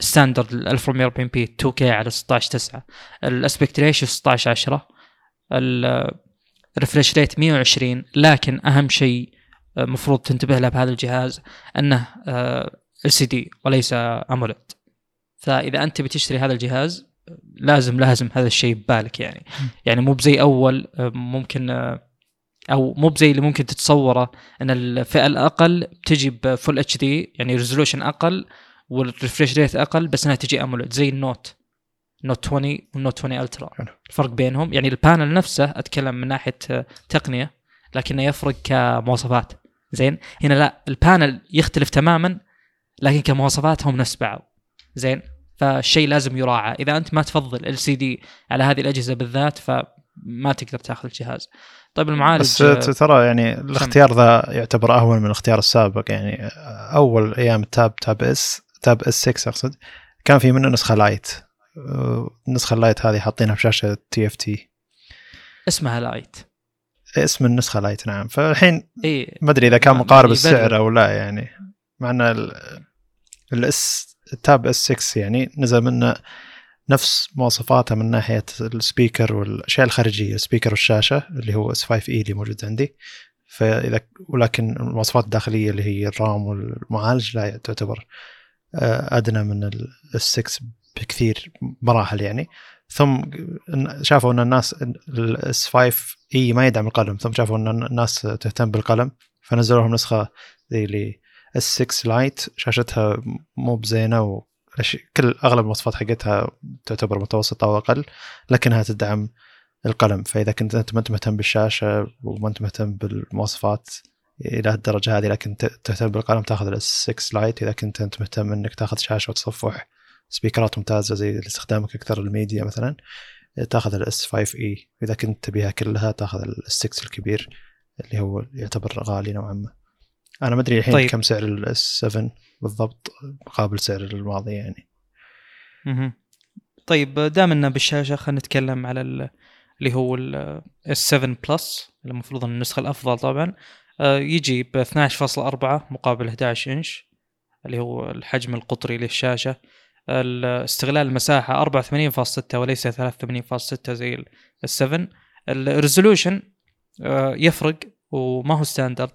ستاندرد 1440 بي 2K على 16:9. الاسبكت ريشيو 16:10، الريفرش ريت 120. لكن اهم شيء مفروض تنتبه له بهذا الجهاز انه LCD وليس AMOLED. فاذا انت بتشتري هذا الجهاز لازم هذا الشيء ببالك يعني. يعني مو بزي اول ممكن، او مو بزي اللي ممكن تتصوره ان الفئه الاقل تجي بفول اتش دي يعني ريزولوشن اقل والريفرش ريت اقل، بس انها تجي اموليد زي النوت 20 والنوت 20 الترا. الفرق بينهم يعني البانل نفسه، اتكلم من ناحيه تقنيه لكنه يفرق كمواصفات. زين. هنا لا، البانل يختلف تماما لكن كمواصفاتهم نفس بعض. زين. فالشيء لازم يراعى. اذا انت ما تفضل ال سي دي على هذه الاجهزه بالذات فما تقدر تاخذ الجهاز. طيب المعالج بس ترى يعني الاختيار ذا يعتبر أهون من الاختيار السابق يعني. أول أيام تاب S6 أقصد كان في منه نسخة لايت. النسخة اللايت هذه حاطينها بشاشة TFT اسمها لايت، اسم النسخة لايت. نعم. فالحين إيه؟ ما أدري إذا كان مقارب السعر أو لا يعني، مع أن تاب S6 يعني نزل منه نفس مواصفاتها من ناحية السبيكر والأشياء الخارجية، السبيكر والشاشة اللي هو S5e اللي موجود عندي. فإذا ولكن المواصفات الداخلية اللي هي الرام والمعالج لا تعتبر أدنى من S6 بكثير مراحل يعني. ثم شافوا أن الناس S5e ما يدعم القلم، ثم شافوا أن الناس تهتم بالقلم فنزلوا لهم نسخة زي اللي S6 لايت شاشتها مو بزينة كل أغلب المواصفات حقتها تعتبر متوسطة وأقل، لكنها تدعم القلم. فإذا كنت أنت ما أنت مهتم بالشاشة وما أنت مهتم بالمواصفات إلى الدرجة هذه لكن تهتم بالقلم تأخذ الS6 لايت. إذا كنت أنت مهتم أنك تأخذ شاشة وتصفح سبيكرات ممتازة زي استخدامك أكثر الميديا مثلا تأخذ الS5e. إذا كنت تبيها كلها تأخذ الS6 الكبير اللي هو يعتبر غالي نوعا ما. أنا ما أدري الحين طيب. كم سعر الS7 بالضبط مقابل سعر الماضي يعني. طيب دامنا بالشاشة خلينا نتكلم على اللي هو S7 Plus المفروض النسخة الأفضل طبعا. يجي ب 12.4 مقابل 11 إنش اللي هو الحجم القطري للشاشة. استغلال المساحه 84.6 وليس 83.6 زي ال7. الريزولوشن يفرق وما هو ستاندرد،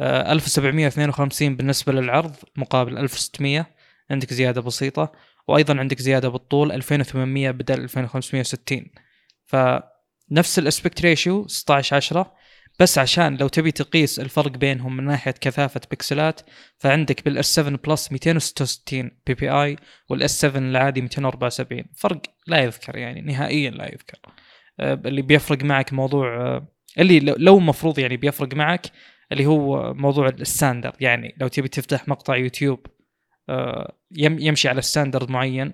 1752 بالنسبه للعرض مقابل 1600، عندك زياده بسيطه، وايضا عندك زياده بالطول 2800 بدل 2560. فنفس الاسبكت ريشيو 16:10، بس عشان لو تبي تقيس الفرق بينهم من ناحيه كثافه بكسلات، فعندك بالاس 7 بلس 266 بي بي اي والاس 7 العادي 274، فرق لا يذكر يعني نهائيا لا يذكر. اللي بيفرق معك موضوع اللي لو مفروض يعني بيفرق معك اللي هو موضوع الستاندرد، يعني لو تبي تفتح مقطع يوتيوب يمشي على ستاندرد معين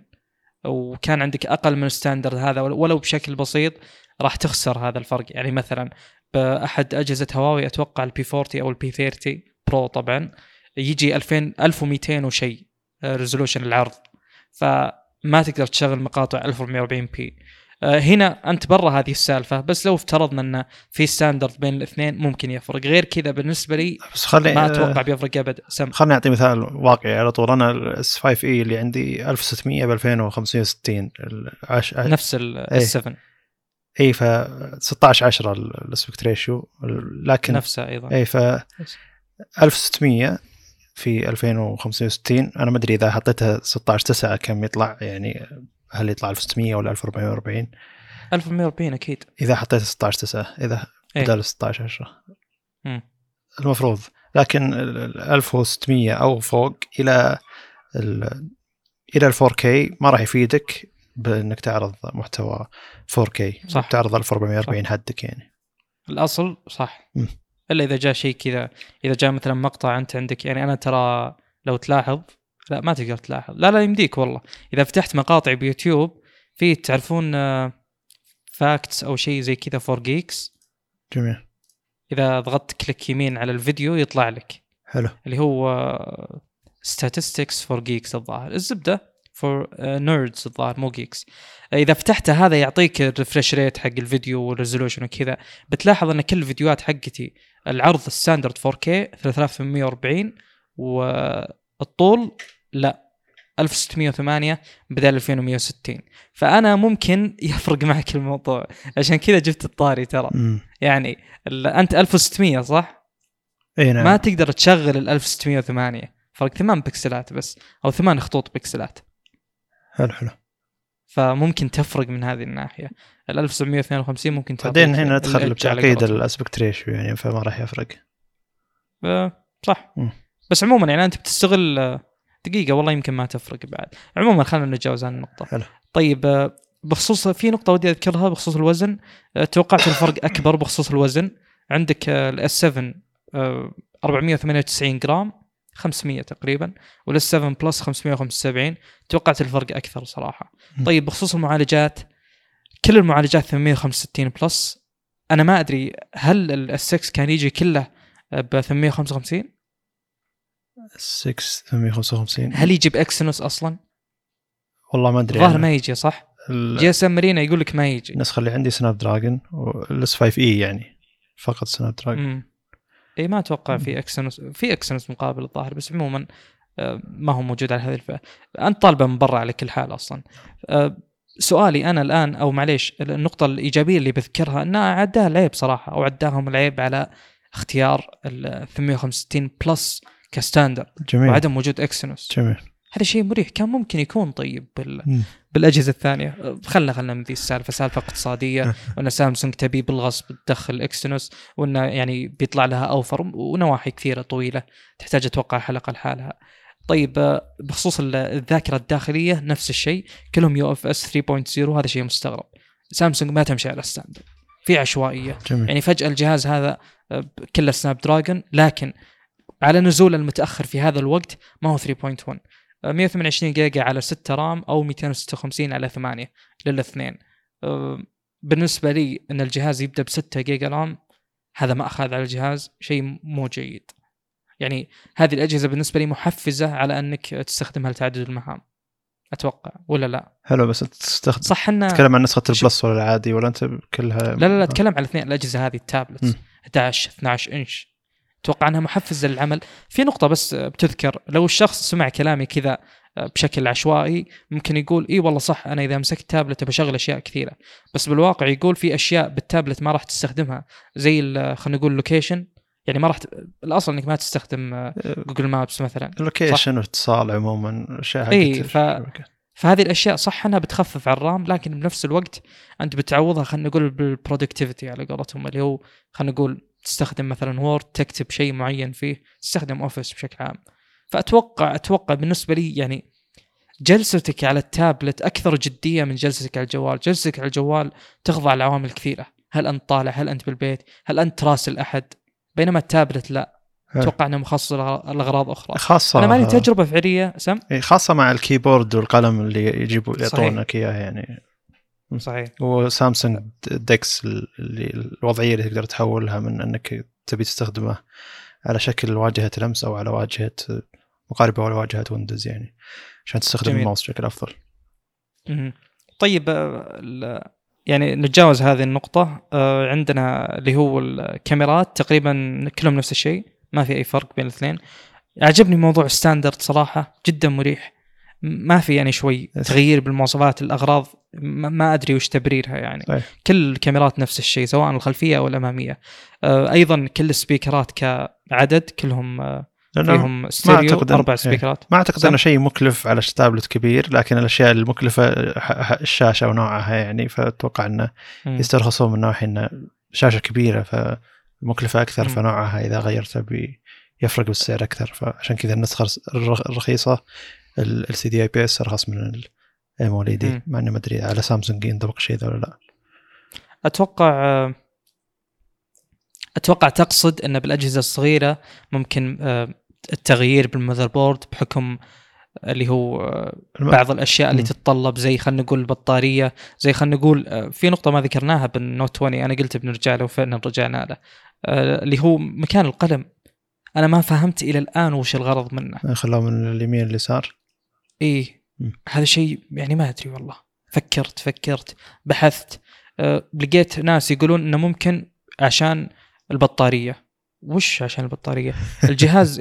وكان عندك اقل من الستاندرد هذا ولو بشكل بسيط راح تخسر هذا الفرق. يعني مثلا باحد اجهزه هواوي اتوقع البي 40 او البي 30 برو طبعا يجي 1200 وشيء ريزولوشن العرض، فما تقدر تشغل مقاطع 1440 بي. هنا انت برا هذه السالفه، بس لو افترضنا ان في ستاندرد بين الاثنين ممكن يفرق، غير كذا بالنسبه لي ما اتوقع بيفرق ابدا. خلينا نعطي مثال واقعي على طول. انا الاس 5 اي اللي عندي 1600 ب 2560 نفس الاس 7 اي، ف 16:10 الاسبكت ريشيو، لكن نفسها ايضا اي، ف 1600 في 2560 انا ما ادري اذا حطيتها 16:9 كم يطلع، يعني هل يطلع 1600 ولا 1440؟ 1440 اكيد اذا حطيت 16:9 اذا بدل 16:10 المفروض. لكن 1600 او فوق الى ال 4K ما راح يفيدك بانك تعرض محتوى 4K، صح. تعرض 1440 حدك يعني الاصل، صح. الا اذا جاء شيء كذا، اذا جاء مثلا مقطع انت عندك، يعني انا ترى لو تلاحظ لا ما تقدر تلاحظ، لا يمديك والله. اذا فتحت مقاطع بيوتيوب في تعرفون فاكتس او شيء زي كذا فور جيكس، جميل. اذا ضغطت كليك يمين على الفيديو يطلع لك حلو اللي هو statistics for geeks الظاهر، الزبده فور نيردز الظاهر مو جيكس. اذا فتحت هذا يعطيك الريفرش ريت حق الفيديو والريزولوشن وكذا، بتلاحظ ان كل الفيديوهات حقتي العرض الستاندرد 4K 3840 والطول لا 1608 بدل 2160، فانا ممكن يفرق معك الموضوع، عشان كذا جبت الطاري ترى. يعني انت 1600 صح؟ اي نعم. ما تقدر تشغل ال 1608، فرق 8 بكسلات بس او 8 خطوط بكسلات. حلو. فممكن تفرق من هذه الناحيه. ال 1952 ممكن تفرق. بعدين هنا ندخل بتعقيد الاسبكت ريشيو يعني، فما راح يفرق. صح. بس عموما يعني انت بتستغل دقيقه والله يمكن ما تفرق بعد. عموما خلينا نتجاوز عن النقطه. حلو. طيب بخصوص في نقطه ودي اذكرها بخصوص الوزن، توقعت الفرق اكبر بخصوص الوزن. عندك الاس 7 498 جرام 500 تقريبا، والاس 7 بلس 575، توقعت الفرق اكثر صراحه. طيب بخصوص المعالجات، كل المعالجات 865 بلس. انا ما ادري هل الاس 6 كان يجي كله ب 855؟ 6 855، هل يجي باكسينوس اصلا؟ والله ما ادري، ظاهر ما يجي، صح. جيس امرينا يقول لك ما يجي. النسخه اللي عندي سناب دراجون والاس 5 اي يعني فقط سناب دراجون. اي ما اتوقع في اكسينوس مقابل الظاهر، بس عموما ما هو موجود على هذه الفئه. انت طالبه من برا على كل حال اصلا. سؤالي انا الان، او معليش، النقطه الايجابيه اللي بذكرها ان عداها العيب صراحه، او عداهم العيب على اختيار ال 865 بلس كستاندرد وعدم وجود اكسينوس. جميل. هذا شيء مريح، كان ممكن يكون طيب بالاجهزه الثانيه. خلنا من ذي السالفه، سالفه اقتصاديه، وان سامسونج تبي بالغصب تدخل اكسينوس، وان يعني بيطلع لها اوفر، ونواحي كثيره طويله تحتاج اتوقع حلقه لحالها. طيب بخصوص الذاكره الداخليه نفس الشيء، كلهم UFS 3.0، وهذا شيء مستغرب. سامسونج ما تمشي على الستاندرد، في عشوائيه. جميل. يعني فجاه الجهاز هذا كله سناب دراجون، لكن على نزول المتاخر في هذا الوقت ما هو 3.1، 128 جيجا على 6 رام او 256 على 8 للاثنين. بالنسبه لي ان الجهاز يبدا ب 6 جيجا رام، هذا ما اخذ على الجهاز، شيء مو جيد. يعني هذه الاجهزه بالنسبه لي محفزه على انك تستخدمها لتعدد المهام، اتوقع ولا لا؟ حلو. بس تستخدم صح ان تتكلم عن نسخه البلس ولا العادي ولا انت كلها؟ لا اتكلم على الاثنين. الاجهزه هذه التابلت 12 انش، اتوقع انها محفزه للعمل. في نقطه بس بتذكر، لو الشخص سمع كلامي كذا بشكل عشوائي ممكن يقول اي والله صح انا اذا مسكت تابلت بشغل اشياء كثيره، بس بالواقع يقول في اشياء بالتابلت ما راح تستخدمها، زي خلينا نقول اللوكيشن، يعني ما راح الاصل انك ما تستخدم جوجل مابس مثلا، اللوكيشن واتصال عموما اشياء فهذه الاشياء صح انها بتخفف على الرام، لكن بنفس الوقت انت بتعوضها خلينا نقول بالبرودكتيفيتي على قولتهم، اللي هو خلينا نقول تستخدم مثلا وورد تكتب شيء معين فيه، تستخدم اوفيس بشكل عام. فاتوقع بالنسبه لي يعني جلستك على التابلت اكثر جديه من جلستك على الجوال، جلستك على الجوال تخضع لعوامل كثيره، هل انت طالع، هل انت بالبيت، هل انت تراسل احد، بينما التابلت لا، اتوقع انه مخصص لاغراض اخرى خاصه. انا مالي تجربه فعليه سم خاصه مع الكيبورد والقلم اللي يجيبوا يعطونك اياه يعني صحيح. وسامسونج ديكس اللي الوضعيه اللي تقدر تحولها من انك تبي تستخدمه على شكل واجهه لمس او على واجهه مقاربه ولا واجهه ويندوز، يعني عشان تستخدم الماوس بشكل افضل. طيب يعني نتجاوز هذه النقطه. عندنا اللي هو الكاميرات تقريبا كلهم نفس الشيء، ما في اي فرق بين الاثنين. عجبني موضوع الستاندرد صراحه، جدا مريح، ما في يعني شوي تغيير بالمواصفات، الاغراض ما ادري وش تبريرها يعني صحيح. كل الكاميرات نفس الشيء سواء الخلفيه او الاماميه. ايضا كل السبيكرات كعدد كلهم فيهم ستيريو، 4 سبيكرات. ما اعتقد انه شيء مكلف على تابلت كبير، لكن الاشياء المكلفه الشاشه ونوعها يعني، فاتوقع انه يسترخصون من ناحيه انه شاشه كبيره فمكلفه اكثر، فنوعها اذا غيرتها بيفرق بالسعر اكثر، فعشان كذا النسخه الرخيصه السي دي اي بي اس ارخص من الاموليدي، مع انه ما ادري على سامسونج ينطبق شيء ولا لا. اتوقع تقصد ان بالاجهزه الصغيره ممكن التغيير بالمذر بورد بحكم اللي هو بعض الاشياء اللي تتطلب، زي خلينا نقول البطاريه، زي خلينا نقول في نقطه ما ذكرناها بالنوت 20، انا قلت بنرجع له وفعلا رجعنا له، اللي هو مكان القلم. انا ما فهمت الى الان وش الغرض منه، خلاه من اليمين لليسار. ايه هذا شيء يعني ما ادري والله، فكرت بحثت، لقيت ناس يقولون انه ممكن عشان البطاريه. وش عشان البطاريه؟ الجهاز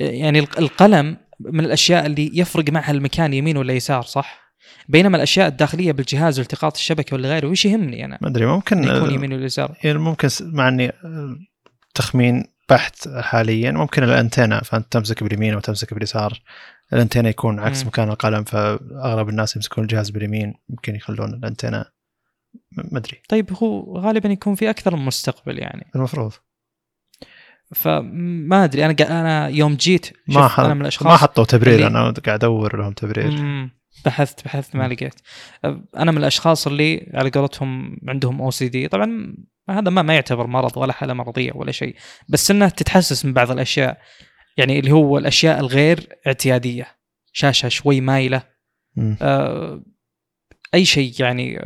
يعني القلم من الاشياء اللي يفرق معها المكان يمين ولا يسار صح، بينما الاشياء الداخليه بالجهاز والتقاط الشبكه ولا غيره وش يهمني انا، ما ادري. ممكن يكون يمين ولا يسار يعني، ممكن مع اني تخمين بحث حاليا ممكن الانتينا، فانت تمسك باليمين او تمسك باليسار، الانتينا يكون عكس مكان القلم، فاغلب الناس يمسكون الجهاز باليمين، ممكن يخلون الانتينا ما ادري. طيب هو غالبا يكون في اكثر من مستقبل يعني المفروض، فما ادري. انا يوم جيت شفت انا من الاشخاص ما حطوا تبرير، انا قاعد ادور لهم تبرير، بحثت ما لقيت. انا من الاشخاص اللي على قولتهم عندهم او سي دي، طبعا هذا ما يعتبر مرض ولا حالة مرضية ولا شيء، بس انها تتحسس من بعض الاشياء، يعني اللي هو الاشياء الغير اعتيادية، شاشة شوي مايلة، اي شيء يعني،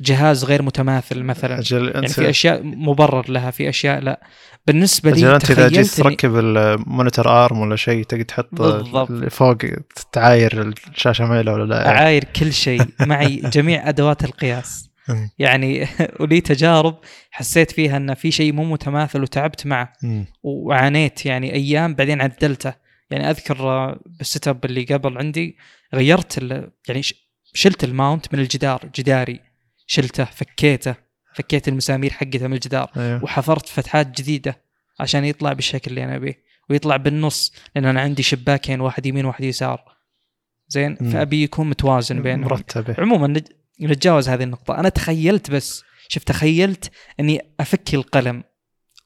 جهاز غير متماثل مثلا، يعني في اشياء مبرر لها، في اشياء لا. بالنسبة لي انت اذا جيت تركب المونيتور ارم ولا شيء تقدر تحط فوق، تعاير الشاشة مايلة ولا لا، اعاير كل شيء معي جميع ادوات القياس يعني ولي تجارب حسيت فيها أن في شيء مو متماثل وتعبت معه وعانيت يعني أيام، بعدين عدلته. يعني أذكر بالست اب اللي قبل عندي غيرت يعني شلت الماونت من الجدار، جداري شلته، فكيت المسامير حقتها من الجدار، أيوه. وحفرت فتحات جديدة عشان يطلع بالشكل اللي أنا أبيه، ويطلع بالنص، لأن أنا عندي شباكين، واحد يمين واحد يسار، زين فأبي يكون متوازن بينهم مرتبة. عموما نتجاوز هذه النقطة. أنا تخيلت بس، تخيلت أني أفكي القلم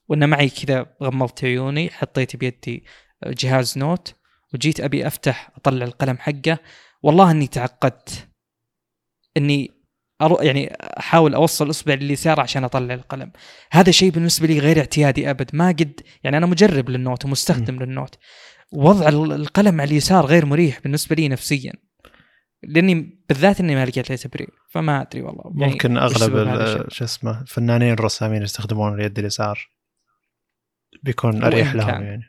وأن معي كذا، غمضت عيوني، حطيت بيدي جهاز نوت وجيت أبي أفتح أطلع القلم حقه، والله أني تعقدت أني يعني أحاول أوصل إصبع لليسار عشان أطلع القلم. هذا شيء بالنسبة لي غير اعتيادي أبد، ما قد يعني، أنا مجرب للنوت ومستخدم للنوت، وضع القلم على اليسار غير مريح بالنسبة لي نفسياً، لاني بالذات اني ما لقيت له تبرير، فما ادري والله. ممكن اغلب شو اسمه الفنانين الرسامين يستخدمون اليد اليسار، بيكون اريح لهم يعني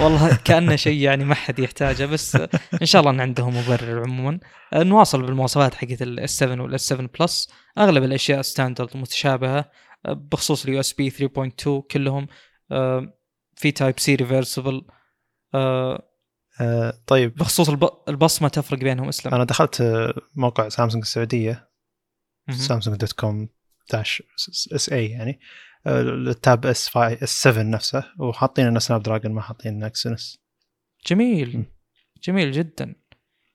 والله كانه شيء يعني ما حد يحتاجه، بس ان شاء الله ان عندهم مبرر. عموما نواصل بالمواصفات حقت الاس 7 والاس 7 بلس. اغلب الاشياء ستاندرد متشابهه، بخصوص اليو اس بي 3.2 كلهم، في تايب سي ريفرسبل، طيب بخصوص البصمة تفرق بينهم اسلام؟ أنا دخلت موقع سامسونج السعودية samsung.com/sa يعني التاب S7 نفسه وحاطين سناب دراجون ما حاطين اكسينوس. جميل جميل جدا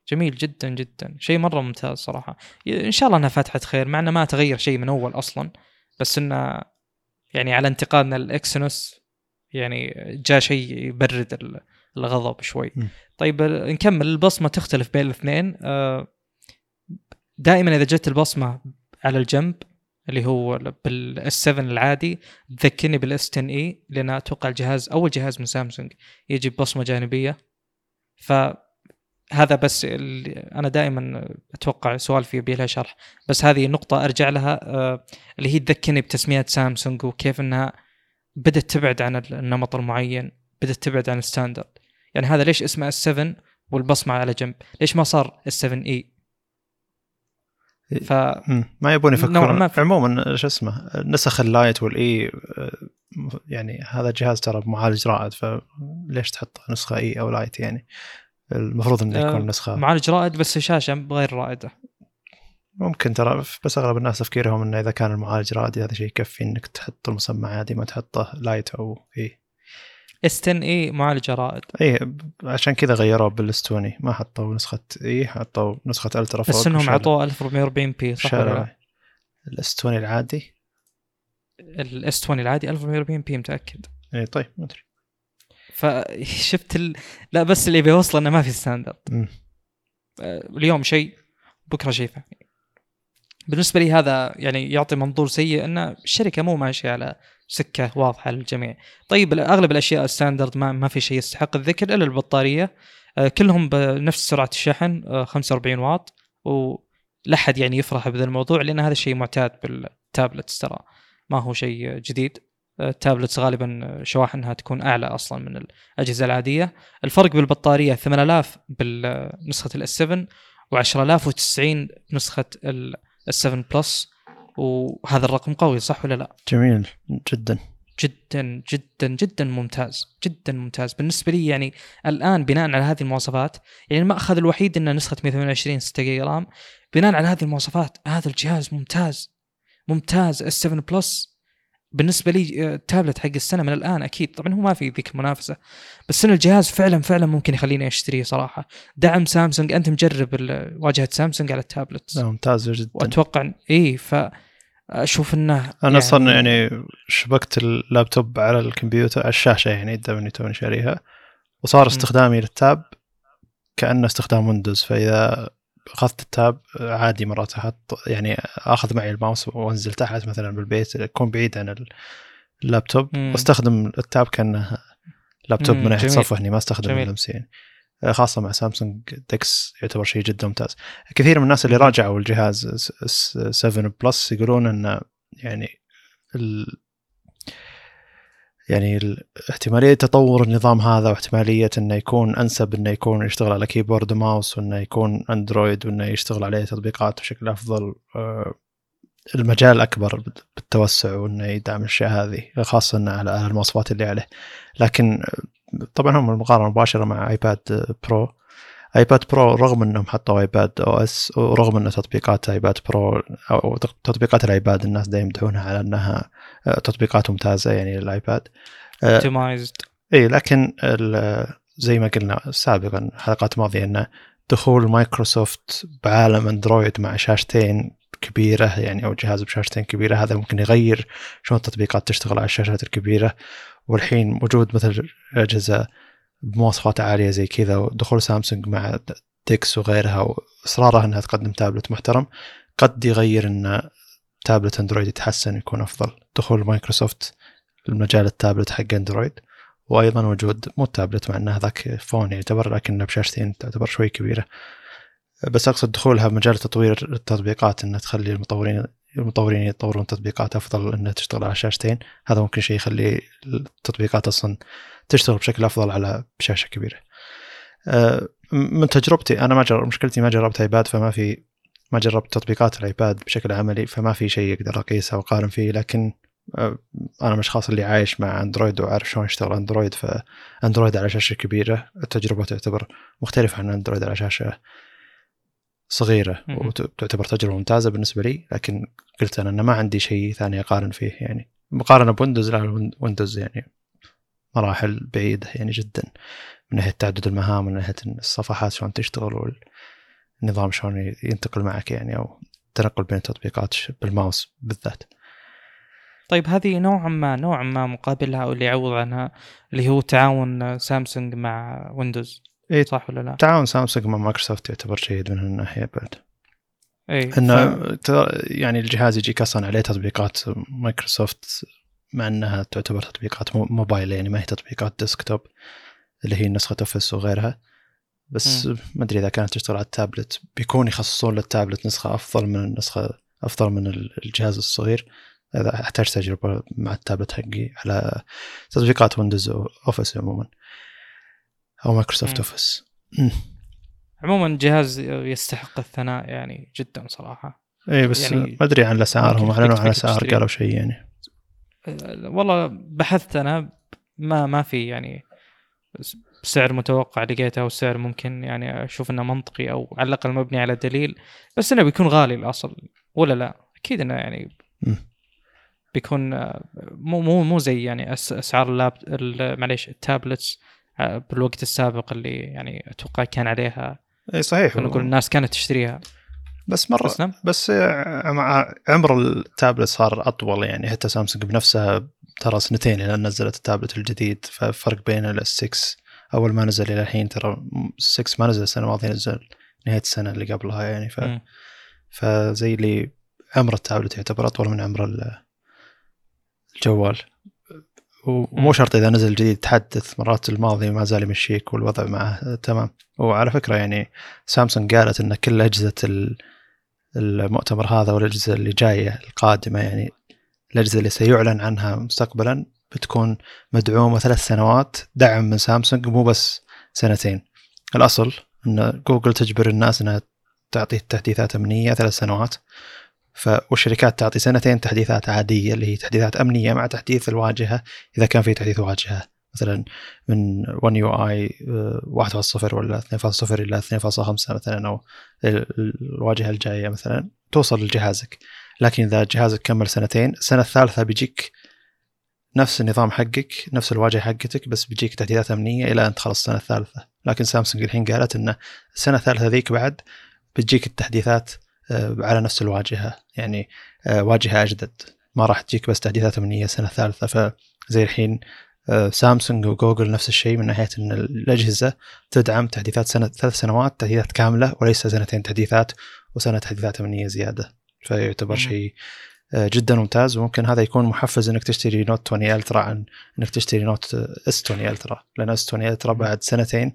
جميل جدا جدا شيء مرة ممتاز صراحة. إن شاء الله أنها فتحة خير معنا ما تغير شيء من أول أصلا، بس إنه يعني على انتقادنا الإكسينوس يعني جاء شيء يبرد الغضب شوي. طيب نكمل. البصمة تختلف بين الاثنين دائما. إذا جت البصمة على الجنب اللي هو بالS7 العادي تذكرني بالS10e، لأن أتوقع الجهاز أول جهاز من سامسونج يجيب بصمة جانبية. ف هذا بس أنا دائما أتوقع سؤال فيه بيلها شرح، بس هذه نقطة أرجع لها اللي هي تذكرني بتسميات سامسونج وكيف أنها بدأت تبعد عن النمط المعين، بدأت تبعد عن الستاندرد. يعني هذا ليش اسمه S7 والبصمة على جنب، ليش ما صار S7e؟ ما يبون يفكرون. عموما شو اسمه نسخ اللايت والإي، يعني هذا الجهاز ترى بمعالج رائد، فليش تحط نسخة إي أو لايت؟ يعني المفروض إنه يكون نسخة معالج رائد بس شاشة غير رائدة. ممكن ترى، بس أغلب الناس تفكيرهم إنه إذا كان المعالج رائد هذا شيء يكفي إنك تحط المسمى عادي، ما تحطه لايت أو إيه. S10e معالج رائد. إيه عشان كذا غيروه بالستوني، ما حطوا نسخة إيه، حطوا نسخة ألترا فوق. بس إنهم عطوه 1440p صح ولا؟ الستوني العادي. الستوني العادي 1440p متأكد. إيه طيب ما أدري. فشفت لا بس اللي بيوصل أنه ما في ستاندرد. اليوم شيء بكرة شيء ثاني. بالنسبة لي هذا يعني يعطي منظور سيء أن الشركة مو ماشية على سكة واضحة للجميع. طيب أغلب الأشياء الستاندرد ما في شيء يستحق الذكر إلا البطارية، كلهم بنفس سرعة الشحن 45 واط، ولحد يعني يفرح بهذا الموضوع لأن هذا الشيء معتاد بالتابلت، ترى ما هو شيء جديد. التابلتس غالبا شواحنها تكون أعلى أصلا من الأجهزة العادية. الفرق بالبطارية 8000 بنسخة الS7 و10090 بنسخة الS7 بلس، وهذا الرقم قوي صح ولا لا؟ جميل جدا جدا جدا جدا ممتاز جدا ممتاز بالنسبة لي. يعني الآن بناء على هذه المواصفات، يعني المأخذ الوحيد أن نسخة 128 6 جيجا بناء على هذه المواصفات هذا الجهاز ممتاز ممتاز. الS7 بلس بالنسبة لي تابلت حق السنة من الآن أكيد. طبعا هو ما في ذيك منافسة، بس إن الجهاز فعلا فعلا ممكن يخليني أشتريه صراحة. دعم سامسونج، أنت مجرب واجهة سامسونج على التابلت؟ لا ممتاز جدا. وأتوقع إيه فأشوف إنه أنا صرنا يعني شبكت اللابتوب على الكمبيوتر على الشاشة، يعني إذا توني شاريها وصار استخدامي للتاب كأنه استخدام ويندوز. فإذا أخذت التاب عادي مرات أحط يعني أخذ معي الماوس وأنزل تحت مثلا بالبيت، أكون بعيد عن اللابتوب واستخدم التاب كأنه لابتوب من ناحية صرفه، هني ما استخدم اللمسين. خاصة مع سامسونج DeX يعتبر شيء جدا ممتاز. كثير من الناس اللي راجعوا الجهاز 7 بلس يقولون أن يعني احتمالية تطور النظام هذا واحتمالية انه يكون انسب، انه يكون يشتغل على كيبورد وماوس، وانه يكون اندرويد، وانه يشتغل عليه تطبيقات بشكل افضل، المجال اكبر بالتوسع، وانه يدعم الاشياء هذه خاصة على المواصفات اللي عليه. لكن طبعا هم المقارنة مباشرة مع ايباد برو. ايباد برو رغم انهم حطوا ايباد او اس، ورغم ان تطبيقات ايباد برو او تطبيقات الايباد الناس دايم يمدحونها على انها تطبيقات ممتازه يعني للايباد اوبتمايزد اي، لكن زي ما قلنا سابقا حلقات ماضيه ان دخول مايكروسوفت بعالم اندرويد مع شاشتين كبيره يعني او جهاز بشاشتين كبيره هذا ممكن يغير شلون التطبيقات تشتغل على الشاشات الكبيره. والحين وجود مثل اجهزه بمواصفات عالية زي كذا ودخول سامسونج مع تكس وغيرها وإصرارها أنها تقدم تابلت محترم قد يغير أن تابلت أندرويد يتحسن يكون أفضل. دخول مايكروسوفت المجال التابلت حق أندرويد، وأيضا وجود مو تابلت مع أن هذاك فون يعتبر لكنه بشاشتين تعتبر شوي كبيرة، بس أقصد دخولها بمجال تطوير التطبيقات أنها تخلي المطورين يطورون تطبيقات أفضل أنها تشتغل على شاشتين. هذا ممكن شيء يخلي التطبيقات أصلا تشتغل بشكل أفضل على شاشة كبيرة. من تجربتي أنا مشكلتي ما جربت ايباد، فما في ما جربت تطبيقات الايباد بشكل عملي، فما في شيء أقدر أقيسه وأقارن فيه. لكن انا مش خاص اللي عايش مع اندرويد وعارف شلون يشتغل اندرويد، فاندرويد على شاشه كبيره التجربه تعتبر مختلفه عن اندرويد على شاشه صغيره، وتعتبر تجربه ممتازه بالنسبه لي. لكن قلت انا ما عندي شيء ثاني اقارن فيه، يعني مقارنه بويندوز، لا ويندوز يعني مراحل بعيده يعني جدا من ناحيه تعدد المهام، من ناحيه الصفحات شلون تشتغل، والنظام شلون ينتقل معك يعني، او التنقل بين التطبيقات بالماوس بالذات. طيب هذه نوعا ما مقابلها واللي يعوض عنها اللي هو تعاون سامسونج مع ويندوز، إيه صح ولا لا؟ تعاون سامسونج مع مايكروسوفت يعتبر جيد من الناحية بعد، إيه إنه يعني الجهاز يجي كصن عليه تطبيقات مايكروسوفت، مع أنها تعتبر تطبيقات موبايل يعني، ما هي تطبيقات ديسكتوب اللي هي نسخة أوفيس وغيرها. بس ما أدري إذا كانت تشتغل على التابلت بيكون يخصصون للتابلت نسخة أفضل من الجهاز الصغير. هذا أحتاج تجربة مع التابلت حقي على تطبيقات ويندوز أوفيس عموما أو مايكروسوفت أوفيس. عموما جهاز يستحق الثناء يعني جدا صراحة. إيه بس يعني ما أدري عن أسعارهم، أعلنوا عن أسعار قالوا شيء يعني، والله بحثت أنا ما في يعني سعر متوقع لقيته، أو سعر ممكن يعني أشوف إنه منطقي أو على الأقل مبني على دليل، بس إنه بيكون غالي الأصل ولا لا؟ أكيد إنه يعني بيكون مو زي يعني اسعار التابلتس بالوقت السابق اللي يعني اتوقع كان عليها. اي صحيح، نقول الناس كانت تشتريها بس مره، بس مع عمر التابلت صار اطول يعني. حتى سامسونج بنفسها ترى سنتين لان نزلت التابلت الجديد، ففرق بين الاس 6 اول ما نزل الى الحين، ترى 6 ما نزل السنه الماضيه، نزل نهايه السنه اللي قبلها يعني. فزي اللي عمر التابلت يعتبر اطول من عمر الجوال، ومو شرط إذا نزل جديد تحدث. مرات الماضي ما زال يمشيك والوضع معه تمام. وعلى فكرة يعني سامسونج قالت إن كل أجهزة المؤتمر هذا والأجهزة اللي جاية القادمة، يعني الأجهزة اللي سيعلن عنها مستقبلا بتكون مدعومة 3 سنوات دعم من سامسونج، مو بس 2 سنين. الأصل إن جوجل تجبر الناس إنها تعطيه تحديثات أمنية 3 سنوات، والشركات تعطي 2 سنين تحديثات عادية اللي هي تحديثات أمنية مع تحديث الواجهة إذا كان في تحديث واجهة، مثلا من 1UI 1.0 ولا 2.0 إلى 2.5 مثلا، أو الواجهة الجاية مثلا توصل لجهازك. لكن إذا جهازك كمل 2 سنين، السنة 3 بيجيك نفس النظام حقك، نفس الواجهة حقتك، بس بيجيك تحديثات أمنية إلى أن تخلص السنة 3. لكن سامسونج الحين قالت إن السنة 3 ذيك بعد بتجيك التحديثات على نفس الواجهة، يعني واجهة أجدد، ما راح تجيك بس تحديثات أمنية 3. فزي الحين سامسونج وجوجل نفس الشيء من ناحية أن الأجهزة تدعم تحديثات 3 سنوات تحديثات كاملة، وليس 2 تحديثات وسنة تحديثات أمنية زيادة. فيعتبر شيء جدا ممتاز، وممكن هذا يكون محفز أنك تشتري نوت 20 ألترا عن أنك تشتري نوت S20 ألترا، لأن S20 ألترا بعد 2 سنين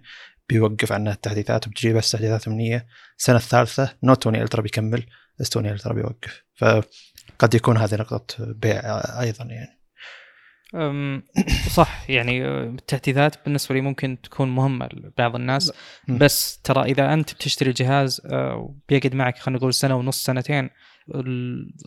بيوقف عنها التحديثات وبتجيب بس تحديثات أمنية. السنة 3 نوت 20 ألترا بيكمل، S20 ألترا بيوقف. فقد يكون هذه نقطة بيع أيضا يعني. صح، يعني التحديثات بالنسبة لي ممكن تكون مهمة لبعض الناس، بس ترى إذا أنت بتشتري جهاز بيقعد معك خلينا نقول 1.5 سنة 2 سنين،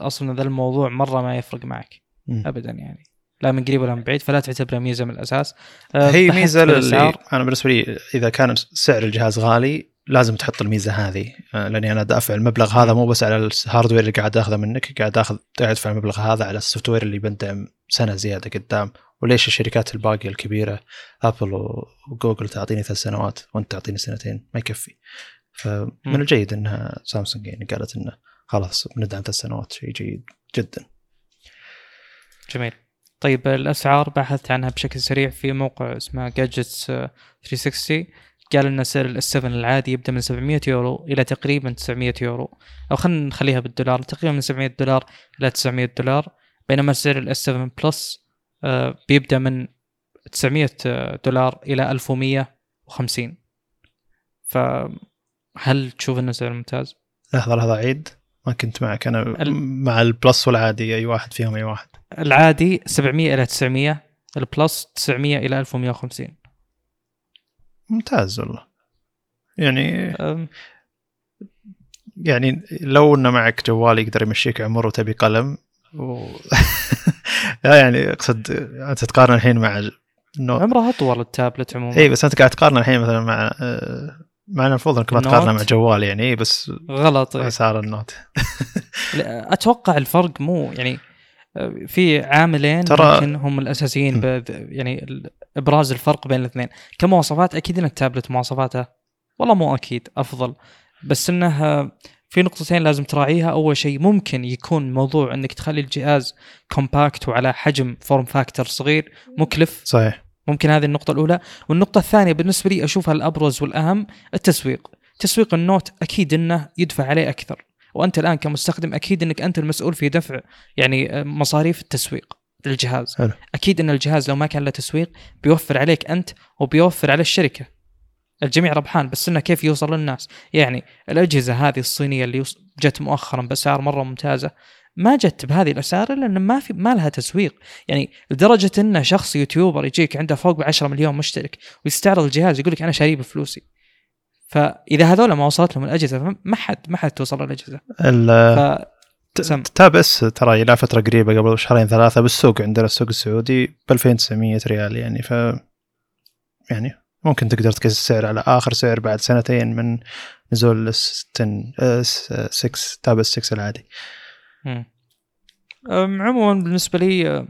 أصلا ذا الموضوع مرة ما يفرق معك أبدا يعني، لا من قريب ولا من بعيد، فلا تعتبرها ميزة من الأساس. هي ميزة اللي أنا بالنسبة لي إذا كان سعر الجهاز غالي لازم تحط الميزة هذه، لأني أنا دافع المبلغ هذا مو بس على الهاردوير اللي قاعد أخذه منك، قاعد أدفع المبلغ هذا على السوفتوير اللي بندعم 1 سنة زيادة قدام. وليش الشركات الباقية الكبيرة أبل وجوجل تعطيني 3 سنوات وأنت تعطيني 2 سنين؟ ما يكفي. فمن الجيد أنها سامسونج يعني قالت إنه خلاص بندعم 3 سنوات، شيء جيد جدا. جميل. طيب الأسعار بحثت عنها بشكل سريع في موقع اسمه Gadgets 360، قال أن سعر ال7 العادي يبدأ من 700 يورو إلى تقريبا 900 يورو، أو خلينا نخليها بالدولار، تقريبا من 700 دولار إلى 900 دولار. بينما سعر ال7 بلس بيبدأ من 900 دولار إلى 1150. فهل تشوف أنه سعر ممتاز؟ لحظة عيد، ما كنت معك أنا مع البلس والعادي أي واحد فيهم؟ أي واحد. العادي 700 إلى 900، البلس 900 إلى 1150. ممتاز والله يعني. يعني لو إن معك جوال يقدر يمشيك عمر وتبي قلم لا يعني اقصد انت تقارن الحين مع النوت، عمره اطول التابلت عموما. اي بس انت قاعد تقارن الحين مثلا مع المفروض انك ما تقارنه مع جوال يعني، بس غلط صار النوت. اتوقع الفرق مو يعني، في عاملين لكن هم الاساسيين يعني ابراز الفرق بين الاثنين. كمواصفات اكيد ان التابلت مواصفاته والله مو اكيد افضل، بس انها في نقطتين لازم تراعيها. أول شيء ممكن يكون موضوع أنك تخلي الجهاز كومباكت وعلى حجم فورم فاكتور صغير مكلف، صحيح، ممكن هذه النقطة الأولى. والنقطة الثانية بالنسبة لي أشوفها الأبرز والأهم، التسويق. تسويق النوت أكيد أنه يدفع عليه أكثر، وأنت الآن كمستخدم أكيد أنك أنت المسؤول في دفع يعني مصاريف التسويق للجهاز. أكيد أن الجهاز لو ما كان له تسويق بيوفر عليك أنت وبيوفر على الشركة، الجميع ربحان. بس إنه كيف يوصل للناس؟ يعني الأجهزة هذه الصينية اللي جت مؤخرا بأسعار مرة ممتازة ما جت بهذه الأسعار لأن ما لها تسويق. يعني لدرجة إنه شخص يوتيوبر يجيك عنده فوق 10 مليون مشترك ويستعرض الجهاز يقولك أنا شاريه بفلوسي. فإذا هذول ما وصلت لهم الأجهزة ما حد توصل الأجهزة. تاب اس ترى إلى فترة قريبة قبل 2-3 شهور بالسوق عندنا، السوق السعودي ب$2900 يعني، ف يعني ممكن تقدر تقيس السعر على آخر سعر بعد 2 سنين من نزول تاب S6 العادي. عموما بالنسبة لي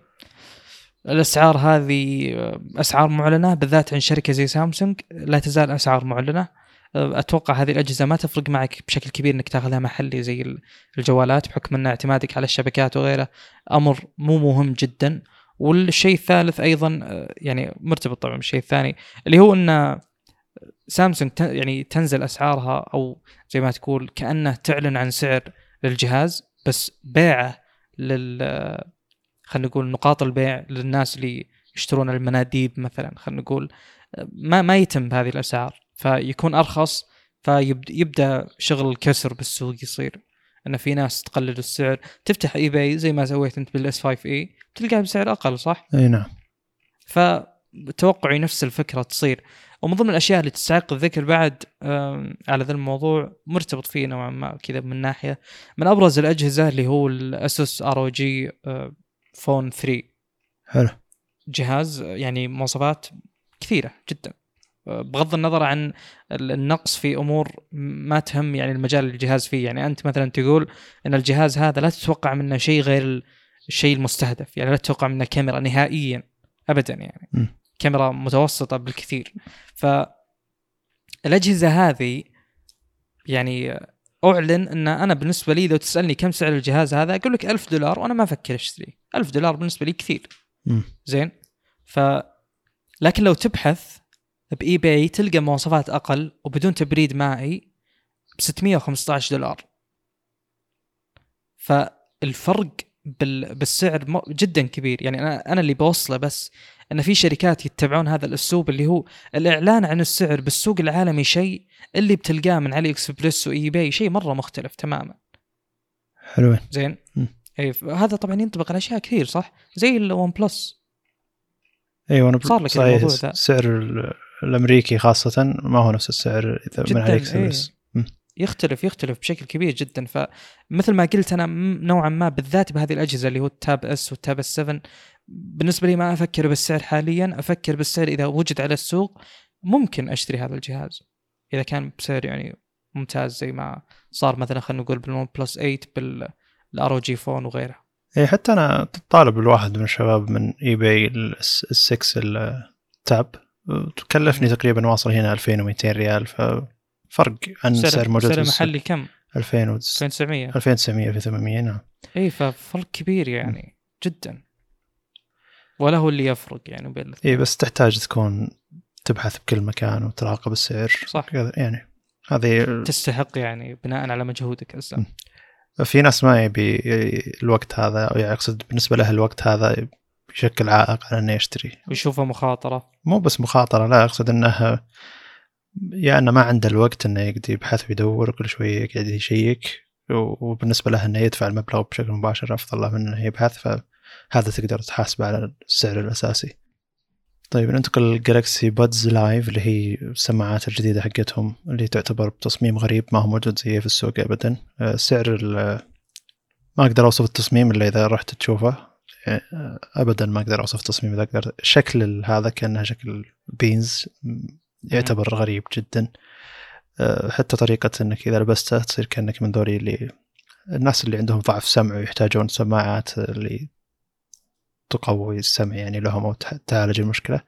الأسعار هذه أسعار معلنة، بالذات عن شركة زي سامسونج لا تزال أسعار معلنة. أتوقع هذه الأجهزة ما تفرق معك بشكل كبير إنك تأخذها محلي زي الجوالات، بحكم أن اعتمادك على الشبكات وغيره أمر مو مهم جداً. والشيء الثالث أيضاً يعني مرتبط طبعاً بالشيء الثاني اللي هو أن سامسونج يعني تنزل أسعارها، أو زي ما تقول كأنه تعلن عن سعر للجهاز بس بيعه خلنا نقول نقاط البيع للناس اللي يشترون المناديب مثلاً، خلنا نقول ما يتم بهذه الأسعار، فيكون أرخص، فيبدأ شغل الكسر بالسوق يصير. أن في ناس تقلل السعر، تفتح اي باي زي ما سويت انت بالS5e تلقاه بسعر اقل، صح؟ اي نعم. فتوقعي نفس الفكره تصير. ومن ضمن الاشياء اللي تستحق الذكر بعد على ذا الموضوع مرتبط فيه نوعا ما كذا من ناحيه، من ابرز الاجهزه اللي هو الاسوس ROG فون 3. حلو، جهاز يعني مواصفات كثيره جدا بغض النظر عن النقص في أمور ما تهم يعني المجال الجهاز فيه. يعني أنت مثلا تقول أن الجهاز هذا لا تتوقع منه شيء غير الشيء المستهدف، يعني لا تتوقع منه كاميرا نهائيا أبدا، يعني كاميرا متوسطة بالكثير. فالأجهزة هذه يعني أعلن أن أنا بالنسبة لي لو تسألني كم سعر الجهاز هذا أقول لك $1000 وأنا ما أفكر أشتري. $1000 بالنسبة لي كثير، زين. لكن لو تبحث بإي باي تلقى مواصفات أقل وبدون تبريد مائي $615. فالفرق بالسعر جدا كبير. يعني أنا اللي بوصله بس أن في شركات يتبعون هذا الأسلوب اللي هو الإعلان عن السعر بالسوق العالمي، شيء اللي بتلقاه من علي إكسبرس وإي باي شيء مرة مختلف تماما. حلوين، زين. أي هذا طبعا ينطبق على أشياء كثير، صح؟ زي الون بلس. أيوة، أنا صار لك الموضوع ده. سعر الأمريكي خاصة ما هو نفس السعر من AliExpress. إيه، يختلف بشكل كبير جدا. فمثل ما قلت أنا نوعا ما بالذات بهذه الأجهزة اللي هو التاب اس والتاب S7 بالنسبة لي ما أفكر بالسعر حاليا، أفكر بالسعر إذا وجد على السوق ممكن أشتري هذا الجهاز إذا كان بسعر يعني ممتاز، زي ما صار مثلا خلينا نقول بالون بلس 8 بالROG فون وغيره. إيه، حتى أنا طالب الواحد من الشباب من إي باي السكس التاب تكلفني تقريبا واصل هنا $2200، ففرق عن سعر موجود في محلي كم؟ 2900 في 800. نعم. إيه، ففرق كبير يعني جدا، ولا هو اللي يفرق يعني بين. إيه، بس تحتاج تكون تبحث بكل مكان وتراقب السعر، صح؟ يعني هذه تستحق يعني بناء على مجهودك أصلا. في ناس ما يبي الوقت هذا، أو يعني أقصد بالنسبة له الوقت هذا بشكل عائق على إنه يشتري، ويشوفه مخاطرة. مو بس مخاطرة، لا أقصد إنه يعني ما عنده الوقت إنه يقدر يبحث ويدور كل شوية قاعد يشيك، وبالنسبة له إنه يدفع المبلغ بشكل مباشر أفضل له من إنه يبحث. فهذا تقدر تحاسبه على السعر الأساسي. طيب، ننتقل للجالكسي بادز لايف اللي هي السماعات الجديدة حقتهم، اللي تعتبر بتصميم غريب ما هو موجود زيه في السوق أبدا. سعر ما أقدر أوصف التصميم إلا إذا رحت تشوفه. ابدا ما اقدر اوصف تصميم ذا، اقدر شكل هذا كانه شكل بينز، يعتبر غريب جدا. حتى طريقه انك اذا لبسته تصير كانك من ذولي اللي الناس اللي عندهم ضعف سمع ويحتاجون سماعات اللي تقوي السمع يعني لهم او تعالج المشكله،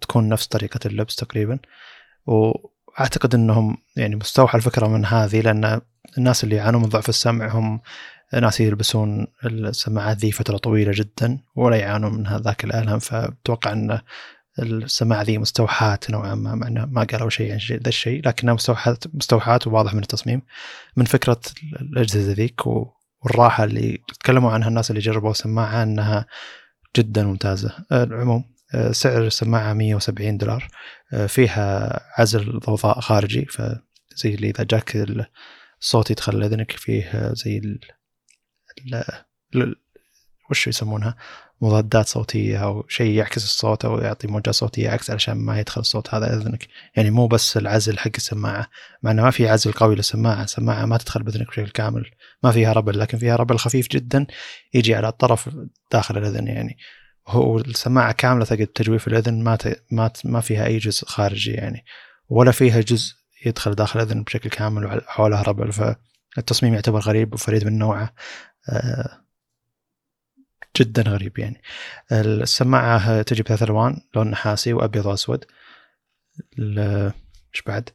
تكون نفس طريقه اللبس تقريبا. واعتقد انهم يعني مستوحى الفكره من هذه، لان الناس اللي يعانون من ضعف السمع هم ناس يلبسون السماعات ذي فتره طويله جدا ولا يعانون من هذاك الالم، فبتوقع ان السماعه ذي مستوحات نوعا ما، معنا ما قالوا شيء عن ذا الشيء لكنها مستوحات وواضح من التصميم من فكره الاجهزه ذيك. والراحه اللي تكلموا عنها الناس اللي جربوا سماعه انها جدا ممتازه. العموم سعر السماعه $170، فيها عزل ضوضاء خارجي، فزي اللي اذا جاك الصوت يدخل اذنك فيه زي وش يسمونها مضادات صوتيه او شيء يعكس الصوت او يعطي موجة صوتيه عكس علشان ما يدخل الصوت هذا اذنك، يعني مو بس العزل حق السماعه، مع انه ما في عزل قوي للسماعه، السماعه ما تدخل باذنك بشكل كامل، ما فيها ربل، لكن فيها ربل خفيف جدا يجي على الطرف داخل الاذن، يعني هو السماعه كامله تقدر تجويف الاذن، ما فيها اي جزء خارجي يعني، ولا فيها جزء يدخل داخل الاذن بشكل كامل وحولها ربل. فالتصميم يعتبر غريب وفريد من نوعه، جدا غريب يعني. السماعه تجي بثلاث الوان، لون نحاسي وابيض واسود. مش بعد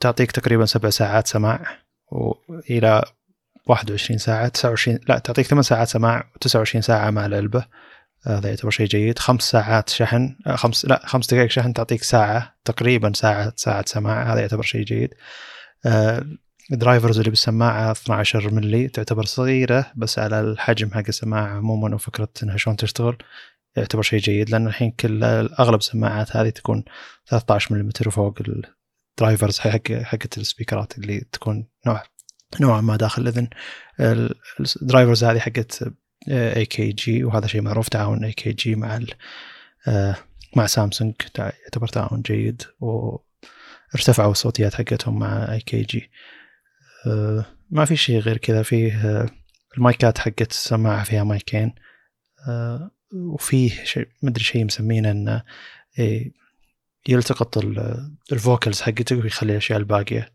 تعطيك تقريبا 7 ساعات سماع والى 21 ساعه 29 لا تعطيك 8 ساعات سماع و29 ساعه مع العلبه، هذا يعتبر شيء جيد. 5 ساعات شحن، 5 دقائق شحن تعطيك ساعه تقريبا، ساعه سماع، هذا يعتبر شيء جيد. الدرايفرز اللي بالسماعه 12 ملي تعتبر صغيره بس على الحجم حق السماعه عموما وفكره انها شلون تشتغل يعتبر شيء جيد، لان الحين كل اغلب السماعات هذه تكون 13 ملم وفوق. الدرايفرز حق السبيكرات اللي تكون نوعا ما داخل الاذن، الدرايفرز هذه حقت AKG، وهذا شيء معروف، تعاون AKG مع سامسونج يعتبر تعاون جيد، وارتفعوا الصوتيات حقتهم مع AKG. ما في شيء غير كذا. فيه المايكات حقت السماعة فيها مايكين، وفيه شيء مدري شيء مسمينه انه يلتقط الفوكلز حقتك ويخلي الاشياء الباقية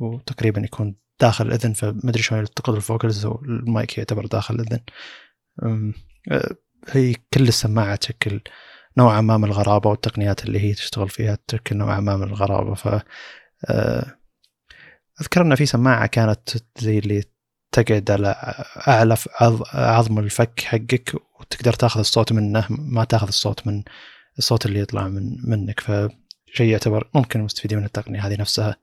وتقريبا يكون داخل الاذن، فمدري شلون يلتقط الفوكلز والمايك يعتبر داخل الاذن. هي كل السماعة تشكل نوعا ما من الغرابة، والتقنيات اللي هي تشتغل فيها تشكل نوعا ما من الغرابة. ف أذكر أن في سماعة كانت زي اللي تقعد على أعلى عظم الفك حقك وتقدر تأخذ الصوت منه، ما تأخذ الصوت من الصوت اللي يطلع منك، فشيء يعتبر ممكن مستفيدين من التقنية هذه نفسها،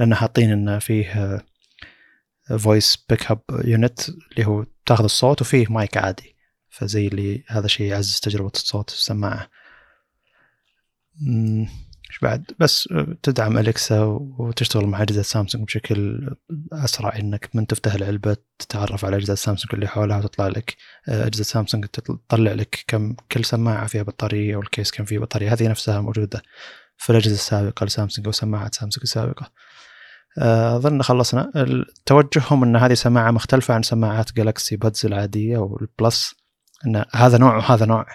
لأن حاطين إن فيه voice pick up unit اللي هو تأخذ الصوت وفيه مايك عادي، فزي اللي هذا شيء يعزز تجربة الصوت في السماعة. بعد بس تدعم أليكسا وتشتغل مع أجهزة سامسونج بشكل أسرع، إنك من تفتح العلبة تتعرف على أجهزة سامسونج اللي حولها وتطلع لك أجهزة سامسونج، تطلع لك كم كل سماعة فيها بطارية والكيس كم فيه بطارية، هذه نفسها موجودة في الأجهزة السابقة لسامسونج وسماعات سامسونج السابقة. أظن خلصنا. توجههم أن هذه سماعة مختلفة عن سماعات جالاكسي بادز العادية والبلس، أن هذا نوع وهذا نوع،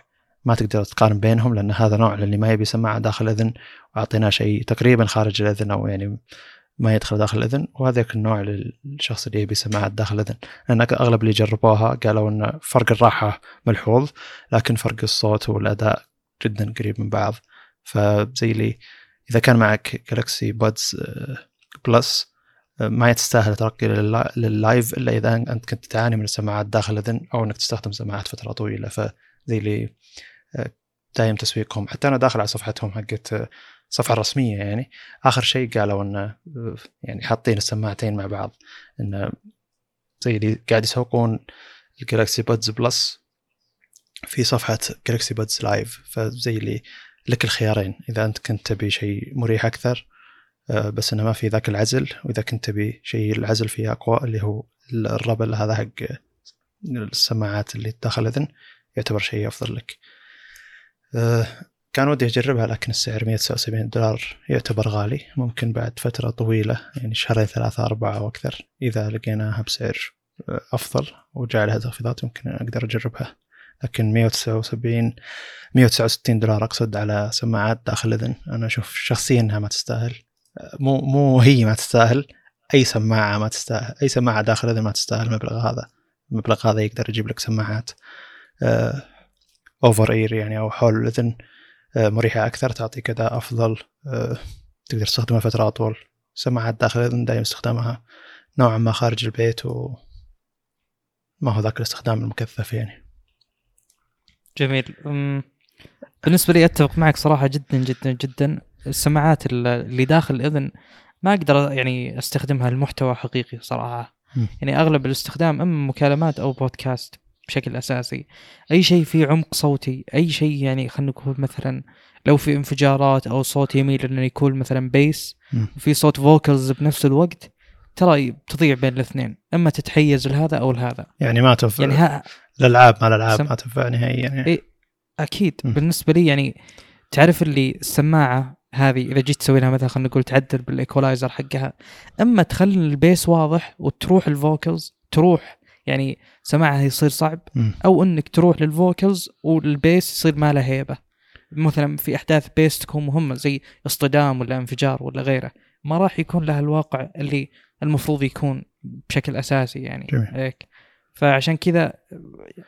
ما تقدر تقارن بينهم، لأن هذا نوع اللي ما يبي سماعة داخل الأذن وعطيناه شيء تقريبا خارج الأذن أو يعني ما يدخل داخل الأذن، وهذاك النوع للشخص اللي يبي سماعة داخل الأذن. لأن أغلب اللي جربوها قالوا أن فرق الراحة ملحوظ لكن فرق الصوت والأداء جدا قريب من بعض. فزي لي إذا كان معك جالاكسي بادز بلس ما يتستاهل ترقي لللايف إلا إذا أنت كنت تعاني من السماعات داخل الأذن أو أنك تستخدم سماعات فترة طويلة، فزي لي دايم تسويقهم. حتى أنا داخل على صفحتهم حقت صفحة رسمية يعني، آخر شيء قالوا إن يعني حاطين السماعتين مع بعض، إن زي اللي قاعد يسوقون الجالاكسي بادز بلس في صفحة جالاكسي بادز لايف، فزي اللي لك الخيارين إذا أنت كنت تبي شيء مريح أكثر بس إنه ما في ذاك العزل، وإذا كنت تبي شيء العزل فيه أقوى اللي هو الربل هذا حق السماعات اللي داخل الأذن يعتبر شيء أفضل لك. كان ودي أجربها لكن السعر $179 يعتبر غالي، ممكن بعد فترة طويلة يعني شهرين 3-4 أو أكثر إذا لقيناها بسعر أفضل وجاء لها تخفيضات يمكن أقدر أجربها، لكن $169 أقصد على سماعات داخل الأذن أنا أشوف شخصيا أنها ما تستاهل. مو هي ما تستاهل، أي سماعة ما تستاهل، أي سماعة داخل الأذن ما تستاهل المبلغ هذا يقدر يجيب لك سماعات أوفر إير يعني أو حول الأذن مريحة أكثر، تعطيك أداء أفضل، تقدر تستخدمها فترة أطول. سماعات داخل الأذن دائما استخدامها نوعا ما خارج البيت وما هو ذاك الاستخدام المكثف يعني. جميل. بالنسبة لي أتفق معك صراحة جدا جدا جدا. السماعات اللي داخل الأذن ما أقدر يعني أستخدمها لمحتوى حقيقي صراحة يعني أغلب الاستخدام أما مكالمات أو بودكاست بشكل أساسي، أي شيء فيه عمق صوتي، أي شيء يعني خلنا نقول مثلا لو في انفجارات أو صوت يميل أن يكون مثلا بيس وفي صوت فوكلز بنفس الوقت، ترى بتضيع بين الاثنين، أما تتحيز لهذا أو لهذا يعني ما تنفع يعني الألعاب مع الألعاب ما تنفع نهائيا يعني. إيه أكيد. بالنسبة لي يعني تعرف اللي السماعة هذه إذا جيت تسوي لها مثلا خلنا نقول تعدل بالإيكولايزر حقها، أما تخلي البيس واضح وتروح الفوكلز تروح يعني سماعها يصير صعب، أو أنك تروح للفوكلز والبيس يصير ما له هيبة، مثلا في أحداث بيس تكون مهمة زي اصطدام ولا انفجار ولا غيره ما راح يكون لها الواقع اللي المفروض يكون بشكل أساسي يعني. جميل. فعشان كذا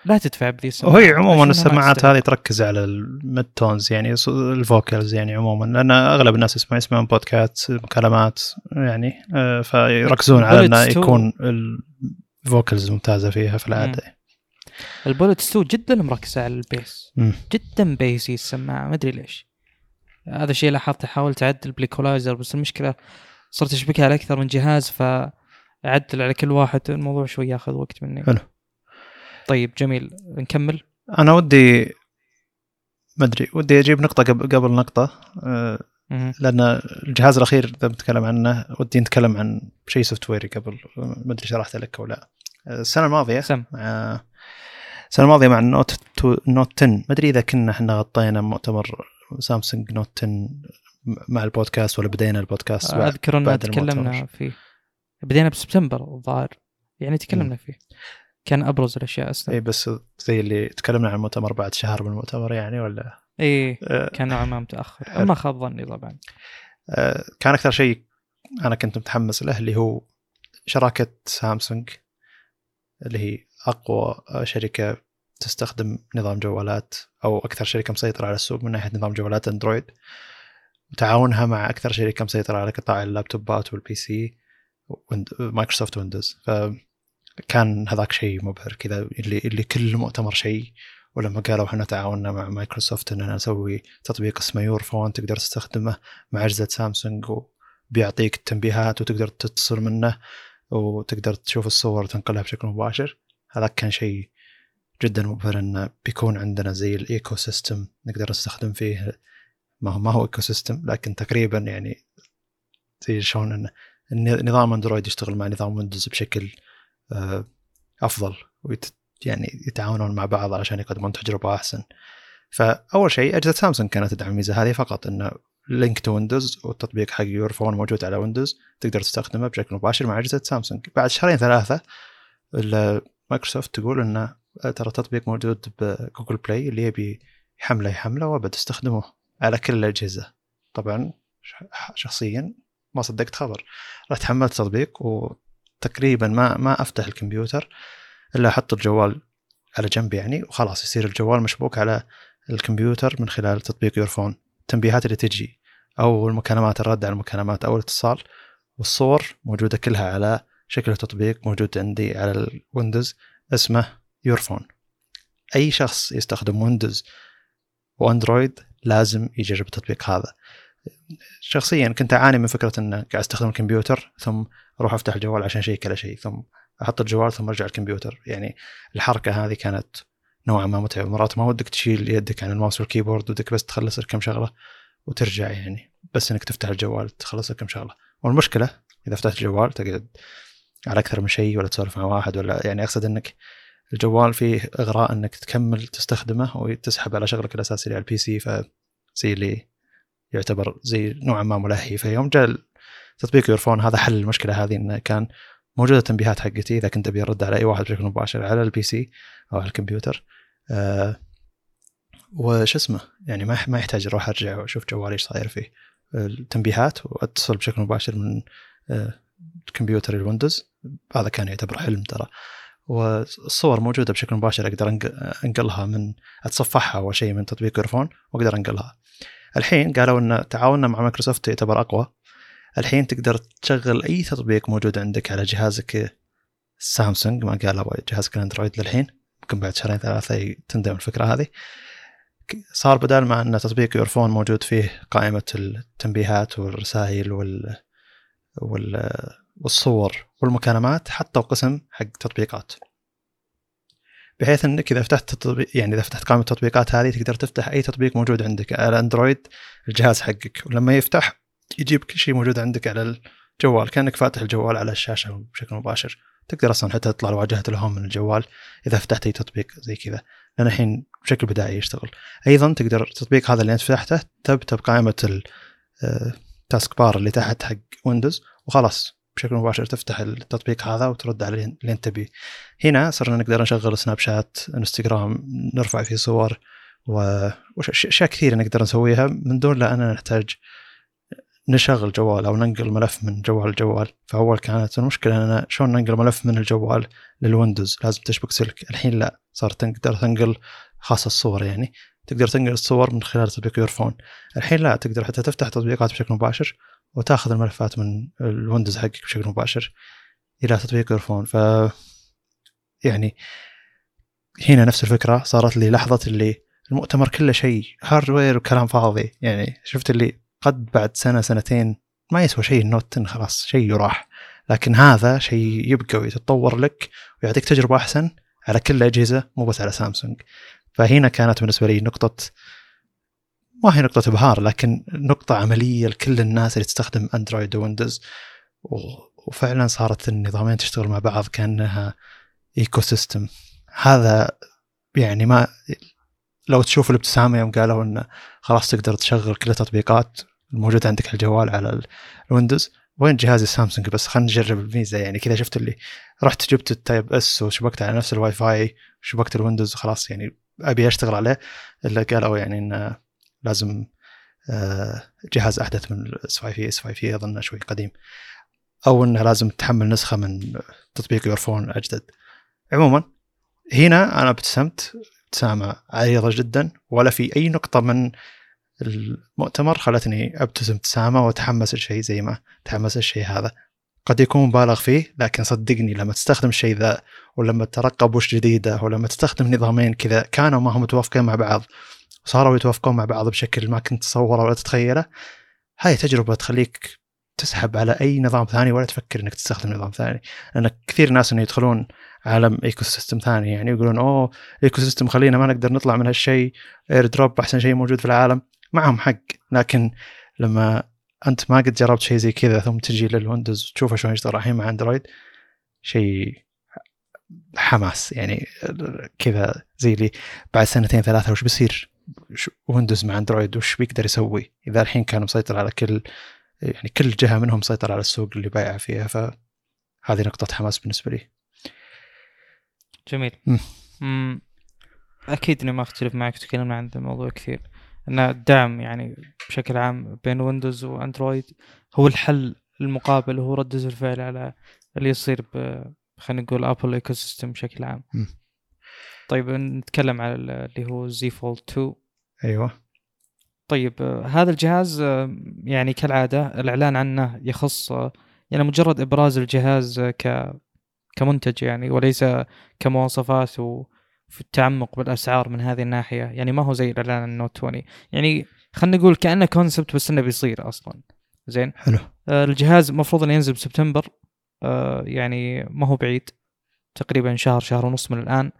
لا تدفع بذي السماعات. وهي عموما السماعات هذه تركز على الميدتونز يعني الفوكلز يعني عموما، لأن أغلب الناس يسمعون بودكاست مكالمات يعني فيركزون على أنه يكون الفوكلز ممتازة فيها في العادة. البولتس 2 جدا مركزة على البيس، جدا بيسي السماعة ما أدري ليش. هذا الشيء لاحظته، حاولت أعدل بالإيكولايزر بس المشكلة صرت أشبكها على أكثر من جهاز فأعدل على كل واحد، الموضوع شوي ياخذ وقت مني. حلو. طيب جميل نكمل. أنا ودي أجيب نقطة قبل نقطة لأن الجهاز الأخير إذا بنتكلم عنه ودي نتكلم عن شيء سوفتويري قبل، ما أدري شرحت لك أو لا. السنة الماضية مع نوت 10 ما أدري إذا كنا إحنا غطينا مؤتمر سامسونج نوت 10 مع البودكاست ولا بدينا البودكاست أذكر أننا تكلمنا فيه، بدينا بسبتمبر الظاهر يعني تكلمنا فيه، كان أبرز الأشياء أصلا. إيه بس زي اللي تكلمنا عن المؤتمر بعد شهر من المؤتمر يعني ولا إيه كان نوعا ما متأخر أما خاب ظني طبعا. كان أكثر شيء أنا كنت متحمس له اللي هو شراكة سامسونج اللي هي أقوى شركة تستخدم نظام جوالات أو أكثر شركة مسيطرة على السوق من ناحية نظام جوالات أندرويد، وتعاونها مع أكثر شركة مسيطرة على قطاع اللابتوبات والبي سي مايكروسوفت ويندوز. فكان هذاك شيء مبهر كذا اللي كل مؤتمر شيء، ولما قالوا إحنا تعاوننا مع مايكروسوفت إننا نسوي تطبيق اسمه يور فون تقدر تستخدمه مع أجهزة سامسونج وبيعطيك التنبيهات وتقدر تتصل منه وتقدر تشوف الصور وتنقلها بشكل مباشر، هذا كان شيء جدا مبهر إنه بيكون عندنا زي الإيكو سيستم نقدر نستخدم فيه. ما هو إيكو سيستم لكن تقريبا يعني زي شلون إن نظام أندرويد يشتغل مع نظام ويندوز بشكل أفضل يعني يتعاونون مع بعض عشان يقدمون تجربة أحسن. فأول شيء أجهزة سامسونج كانت تدعم الميزة هذه فقط، إنه لينك تو ويندوز والتطبيق حق يور فون موجود على ويندوز تقدر تستخدمه بشكل مباشر مع أجهزة سامسونج. بعد شهرين ثلاثة مايكروسوفت تقول إنه ترى تطبيق موجود بجوجل بلاي اللي يبي يحمله وبدأ استخدمه على كل الأجهزة. طبعا شخصيا ما صدقت خبر، رحت حملت تطبيق وتقريبا ما أفتح الكمبيوتر إلا أحط الجوال على جنب يعني، وخلاص يصير الجوال مشبوك على الكمبيوتر من خلال تطبيق يور فون. التنبيهات اللي تجي أو المكالمات، الرد على المكالمات أو الاتصال، والصور موجودة كلها على شكل تطبيق موجود عندي على الويندوز اسمه يور فون. أي شخص يستخدم ويندوز وأندرويد لازم يجرب التطبيق هذا. شخصيا كنت أعاني من فكرة أن قاعد أستخدم الكمبيوتر ثم أروح أفتح الجوال عشان شيء كلا شيء، ثم أحط الجوال ثم أرجع الكمبيوتر، يعني الحركة هذه كانت نوعا ما متعبة. مرات ما ودك تشيل يدك عن الماوس والكيبورد، ودك بس تخلص كم شغلة وترجع يعني، بس إنك تفتح الجوال تخلص كم شغلة. والمشكلة إذا فتحت الجوال تقعد على أكثر من شيء ولا تسولف مع واحد ولا يعني، أقصد إنك الجوال فيه إغراء إنك تكمل تستخدمه وتسحب على شغلك الأساسي على البي سي، فزي اللي يعتبر زي نوعا ما ملهي. فيوم جاء تطبيق يور فون هذا حل المشكلة هذه، إنه كان موجوده التنبيهات حقتي اذا كنت ابي ارد على اي واحد بشكل مباشر على البي سي او على الكمبيوتر. وش اسمه يعني ما يحتاج اروح ارجع واشوف جوالي ايش صاير فيه، التنبيهات واتصل بشكل مباشر من الكمبيوتر الويندوز. هذا كان يعتبر حلم ترى. والصور موجوده بشكل مباشر، اقدر انقلها من اتصفحها او شيء من تطبيق يورفون واقدر انقلها. الحين قالوا ان تعاوننا مع مايكروسوفت يعتبر اقوى، الحين تقدر تشغل اي تطبيق موجود عندك على جهازك سامسونج، ما قالوا جهازك اندرويد للحين، ممكن بعد شهرين ثلاثه تندم الفكره هذه. صار بدال ما ان تطبيق يورفون موجود فيه قائمه التنبيهات والرسائل والصور والمكالمات، حطوا قسم حق تطبيقات، بحيث انك اذا فتحت تطبيق، يعني اذا فتحت قائمه التطبيقات هذه تقدر تفتح اي تطبيق موجود عندك على اندرويد الجهاز حقك، ولما يفتح يجيب كل شيء موجود عندك على الجوال، كانك فاتح الجوال على الشاشه بشكل مباشر. تقدر اصلا حتى تطلع واجهه الهوم من الجوال اذا فتحت اي تطبيق زي كذا، لان الحين بشكل بدائي يشتغل. ايضا تقدر التطبيق هذا اللي انت فتحته تبتب قائمه التاسك بار اللي تحت حق ويندوز، وخلاص بشكل مباشر تفتح التطبيق هذا وترد عليه اللي انت بيه. هنا صرنا نقدر نشغل سناب شات، انستغرام، نرفع فيه صور، واشياء كثيره نقدر نسويها من دون لا أنا نحتاج نشغل جوال او ننقل ملف من جوال لجوال. فاول كانت المشكله انا شلون ننقل ملف من الجوال للويندوز، لازم تشبك سلك. الحين لا، صارت تقدر تنقل، خاصه الصور، يعني تقدر تنقل الصور من خلال تطبيق يورفون. الحين لا، تقدر حتى تفتح تطبيقات بشكل مباشر وتاخذ الملفات من الويندوز حقك بشكل مباشر الى تطبيق يورفون. ف يعني هنا نفس الفكره صارت لي لحظه اللي المؤتمر كله شيء هاردوير وكلام فاضي، يعني شفت اللي قد بعد سنه سنتين ما يسوى شيء النوت 10 خلاص شيء راح، لكن هذا شيء يبقى ويتطور لك ويعطيك تجربه احسن على كل الاجهزه مو بس على سامسونج. فهنا كانت بالنسبه لي نقطه، ما هي نقطة إبهار لكن نقطة عملية لكل الناس اللي تستخدم أندرويد وويندوز، وفعلا صارت النظامين تشتغل مع بعض كأنها إيكو سيستم. هذا يعني ما لو تشوف الابتسامة يوم قالوا إنه خلاص تقدر تشغل كل التطبيقات الموجودة عندك على الجوال على الويندوز، وين جهازي سامسونج بس خلينا نجرب الميزة يعني كذا. شفت اللي رحت جبت التايب اس وشبكت على نفس الواي فاي وشبكت الويندوز وخلاص يعني أبي أشتغل عليه، اللي قالوا يعني إنه لازم جهاز أحدث من S20 أظن شوي قديم، أو أنه لازم تحمل نسخة من تطبيق يورفون أجدد. عموما هنا أنا ابتسمت ابتسامة عريضة جدا، ولا في أي نقطة من المؤتمر خلتني أبتسم ابتسامة وأتحمس الشيء زي ما تحمس الشيء هذا. قد يكون مبالغ فيه، لكن صدقني لما تستخدم الشيء ذا ولما ترقب وش جديدة ولما تستخدم نظامين كذا كانوا ما هم متوافقين مع بعض صاروا يتوافقون مع بعض بشكل ما كنت تصوره ولا تتخيله، هاي تجربة تخليك تسحب على أي نظام ثاني ولا تفكر إنك تستخدم نظام ثاني. لأن كثير ناس إنه يدخلون عالم إيكو سيستم ثاني، يعني يقولون أوه إيكو سيستم خلينا ما نقدر نطلع من هالشيء، إير دروب أحسن شيء موجود في العالم، معهم حق. لكن لما أنت ما قد جربت شيء زي كذا ثم تجي للويندوز وتشوفه شلون يشتغل الحين مع أندرويد، شيء حماس يعني كذا زي لي بعد سنتين ثلاثة وش بيصير ويندوز مع اندرويد، وش بيقدر يسوي اذا الحين كان مسيطر على كل، يعني كل جهه منهم مسيطر على السوق اللي بايع فيها. فهذه نقطه حماس بالنسبه لي. جميل. اكيد اني ما اختلف معك، تكلمنا عن الموضوع كثير، ان الدعم يعني بشكل عام بين ويندوز واندرويد هو الحل المقابل، هو رد الفعل على اللي يصير خلينا نقول ابل ايكو سيستم بشكل عام. طيب نتكلم على اللي هو Z Fold 2. أيوة. طيب هذا الجهاز يعني كالعادة الإعلان عنه يخص يعني مجرد إبراز الجهاز كمنتج يعني، وليس كمواصفات وفي التعمق بالأسعار من هذه الناحية، يعني ما هو زي الإعلان عن Note 20، يعني خلنا نقول كأنه كونسبت بس إنه بيصير أصلاً. زين. حلو. الجهاز مفروض إنه ينزل بسبتمبر، يعني ما هو بعيد، تقريباً شهر ونص من الآن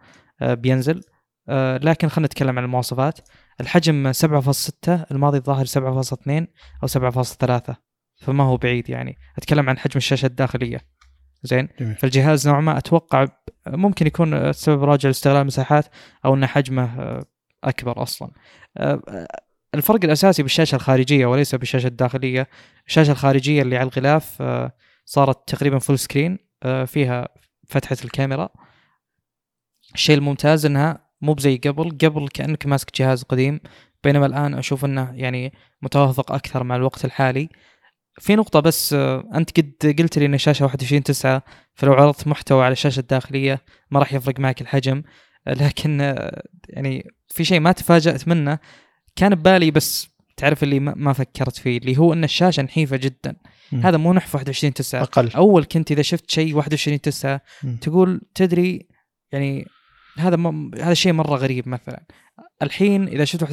بينزل. لكن خلينا نتكلم عن المواصفات. الحجم 7.6، الماضي الظاهر 7.2 أو 7.3، فما هو بعيد يعني. أتكلم عن حجم الشاشة الداخلية. زين. فالجهاز نوع ما أتوقع ممكن يكون السبب راجع لاستغلال مساحات أو أن حجمه أكبر أصلا. الفرق الأساسي بالشاشة الخارجية وليس بالشاشة الداخلية، الشاشة الخارجية اللي على الغلاف صارت تقريبا فول سكرين فيها فتحة الكاميرا. الشيء الممتاز انها مو بزي قبل كأنك ماسك جهاز قديم، بينما الآن أشوف أنه يعني متوافق أكثر مع الوقت الحالي. في نقطة بس، أنت قد قلت لي أن الشاشة 21.9، فلو عرضت محتوى على الشاشة الداخلية ما راح يفرق معك الحجم، لكن يعني في شيء ما تفاجأت منه كان ببالي بس تعرف اللي ما فكرت فيه، اللي هو أن الشاشة نحيفة جدا. هذا مو نحف 21.9 أقل. أول كنت إذا شفت شيء 21.9 تقول تدري يعني هذا شيء مرة غريب مثلا. الحين إذا شفت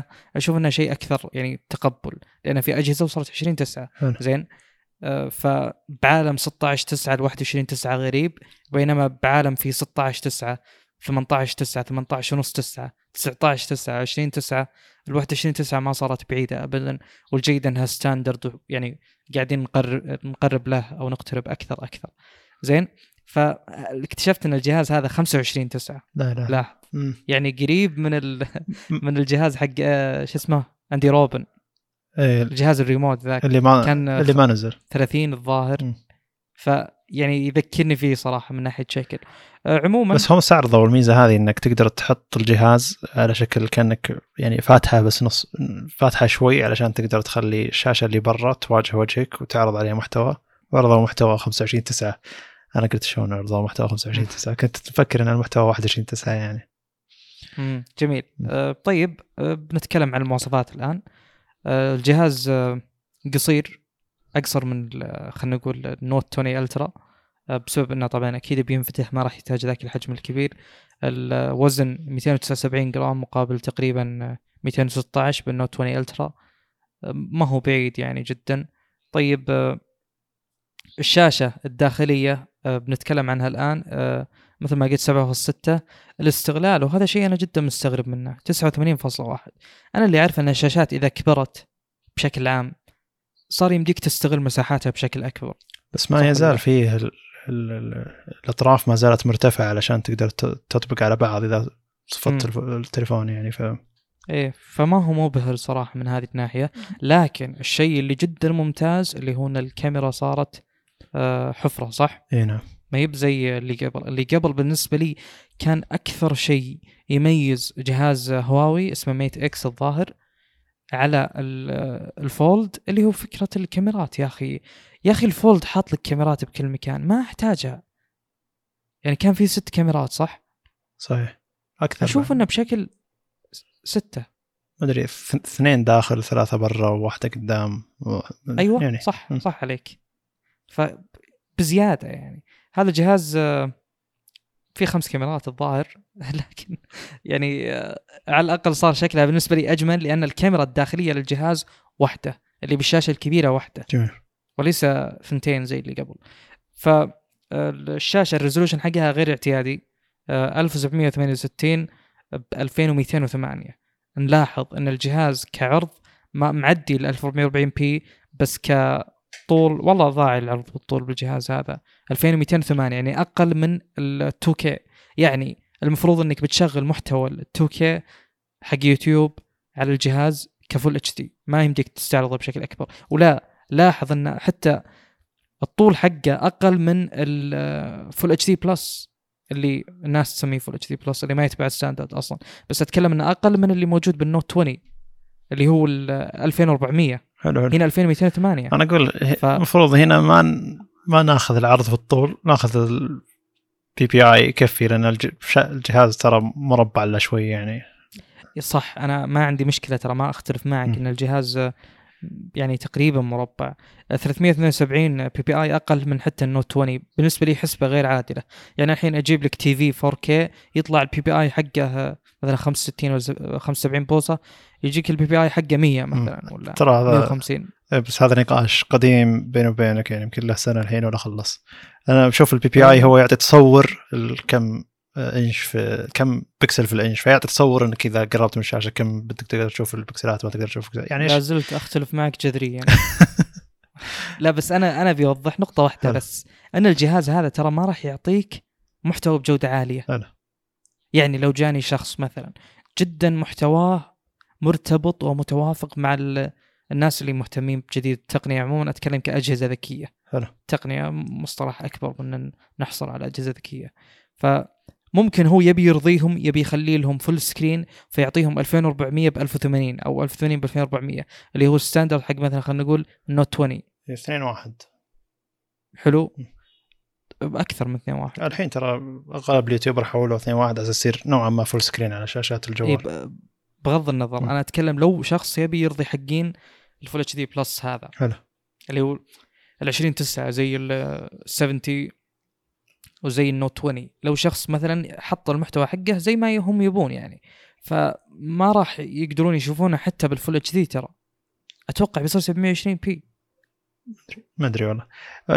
21.9 أشوف إنه شيء أكثر يعني تقبل، لأن في أجهزة وصلت 20.9 زين. فبعالم 16.9 ل 21.9 غريب، بينما بعالم في 16.9 18.9 18.5 19.9 20.9 ال 21.9 ما صارت بعيدة أبدا، والجيد أنها ستاندرد يعني قاعدين نقرب له أو نقترب أكثر زين. فاكتشفت ان الجهاز هذا 25.9 لا يعني قريب من الجهاز حق شو اسمه اندي روبن، الجهاز الريموت ذاك اللي ما نزل 30 الظاهر. فيعني يذكرني فيه صراحه من ناحيه شكل. عموما بس هم عرضوا الميزه هذه انك تقدر تحط الجهاز على شكل كانك يعني فاتحه، بس نص فاتحه شوي علشان تقدر تخلي الشاشه اللي برا تواجه وجهك وتعرض عليها محتوى. عرضوا محتوى 25.9، أنا قلت شلون عرضوا محتوى 25.9، كنت تفكر إن المحتوى 21.9 يعني. جميل. طيب بنتكلم عن المواصفات الآن. الجهاز قصير، أقصر من خلنا نقول نوت 20 ألترا، بسبب إنه طبعًا أكيد بينفتح ما راح يحتاج ذاك الحجم الكبير. الوزن 279 جرام مقابل تقريبًا 216 بالنوت 20 ألترا، ما هو بعيد يعني جدًا. طيب الشاشة الداخلية بنتكلم عنها الآن، مثل ما قلت 7.6 الاستغلال، وهذا شيء أنا جدا مستغرب منه 89.1. أنا اللي عارف أن الشاشات إذا كبرت بشكل عام صار يمديك تستغل مساحاتها بشكل أكبر، بس ما يزال فيه الأطراف ما زالت مرتفعة علشان تقدر تطبق على بعض إذا صفت التليفون يعني. فما هو مبهر صراحة من هذه الناحية. لكن الشيء اللي جدا ممتاز اللي هو أن الكاميرا صارت حفرة، صح؟ إيه نعم، ما يب زي اللي قبل بالنسبة لي كان أكثر شيء يميز جهاز هواوي اسمه ميت إكس الظاهر على الفولد اللي هو فكرة الكاميرات. يا أخي الفولد حاط لك كاميرات بكل مكان ما أحتاجها، يعني كان فيه 6 كاميرات صح؟ صحيح، أكثر أشوف أنه بشكل 6 مدري 2 داخل 3 برا وواحدة قدام أيوة يعني. صح عليك، فبزيادة يعني. هذا الجهاز فيه 5 كاميرات الظاهر، لكن يعني على الأقل صار شكلها بالنسبة لي أجمل، لأن الكاميرا الداخلية للجهاز واحدة، اللي بالشاشة الكبيرة واحدة وليس 2 زي اللي قبل. فالشاشة الريزولوشن حقها غير اعتيادي، 1768 ب 2208. نلاحظ أن الجهاز كعرض ما معدي ال 1440p، بس كطول والله ضاع العرض والطول بالجهاز هذا 2208، يعني أقل من ال 2K. يعني المفروض أنك بتشغل محتوى ال 2K حق يوتيوب على الجهاز كفول HD، ما يمديك تستعرضه بشكل أكبر. ولا لاحظ أن حتى الطول حقه أقل من ال فول HD بلس اللي الناس تسميه فول HD بلس، اللي ما يتبع الستاندرد أصلا، بس أتكلم أنه أقل من اللي موجود بالنوت 20 اللي هو ال 2400. حلو. هنا 2208. أنا أقول المفروض هنا ما ناخذ العرض في الطول، ناخذ ال PPI يكفي، لأن الجهاز ترى مربع له شوي يعني. صح، أنا ما عندي مشكلة ترى، ما أختلف معك إن الجهاز يعني تقريبا مربع. 372 بي بي اي اقل من حتى النوت 20، بالنسبه لي حسبه غير عادله. يعني الحين اجيب لك تي في 4K يطلع البي بي اي حقه مثلا 65 ولا 75 بوصه، يجيك البي بي اي حقه 100 مثلا ولا 150. بس هذا نقاش قديم بيني وبينك يعني، يمكن له سنه الحين ولا خلص. انا بشوف البي بي اي هو يعطي تصور الكم انش في كم بكسل في الانش، فيعطي تصور انك اذا قربت من الشاشه كم بدك تقدر تشوف البكسلات، ما تقدر تشوف يعني. لا زلت اختلف معك جذريا. لا بس انا بيوضح نقطه واحده بس، ان الجهاز هذا ترى ما راح يعطيك محتوى بجوده عاليه. يعني لو جاني شخص مثلا جدا محتواه مرتبط ومتوافق مع الناس اللي مهتمين بجديد التقنية عموما، أتكلم كأجهزة ذكية. حلو. تقنية مصطلح أكبر من أن نحصر على أجهزة ذكية، فممكن هو يبي يرضيهم، يبي يخلي لهم فل سكرين فيعطيهم 2400 ب 1080 أو 1080 ب 2400 اللي هو الستاندرد حق مثلا خلنا نقول النوت 20 2.1. حلو، بأكثر من 2.1. الحين ترى أغلب اليوتيوبر حولوا 2.1 عشان يصير نوعا ما فل سكرين على شاشات الجوال. بغض النظر أنا أتكلم لو شخص يبي يرضي حقين الفول اتش دي بلس هذا. حلو. اللي هو ال20 9 زي ال70 وزي النوت 20، لو شخص مثلا حط المحتوى حقه زي ما هم يبون يعني، فما راح يقدرون يشوفونه حتى بالفول اتش دي. ترى أتوقع بيصير 720 بي، ما أدري والله.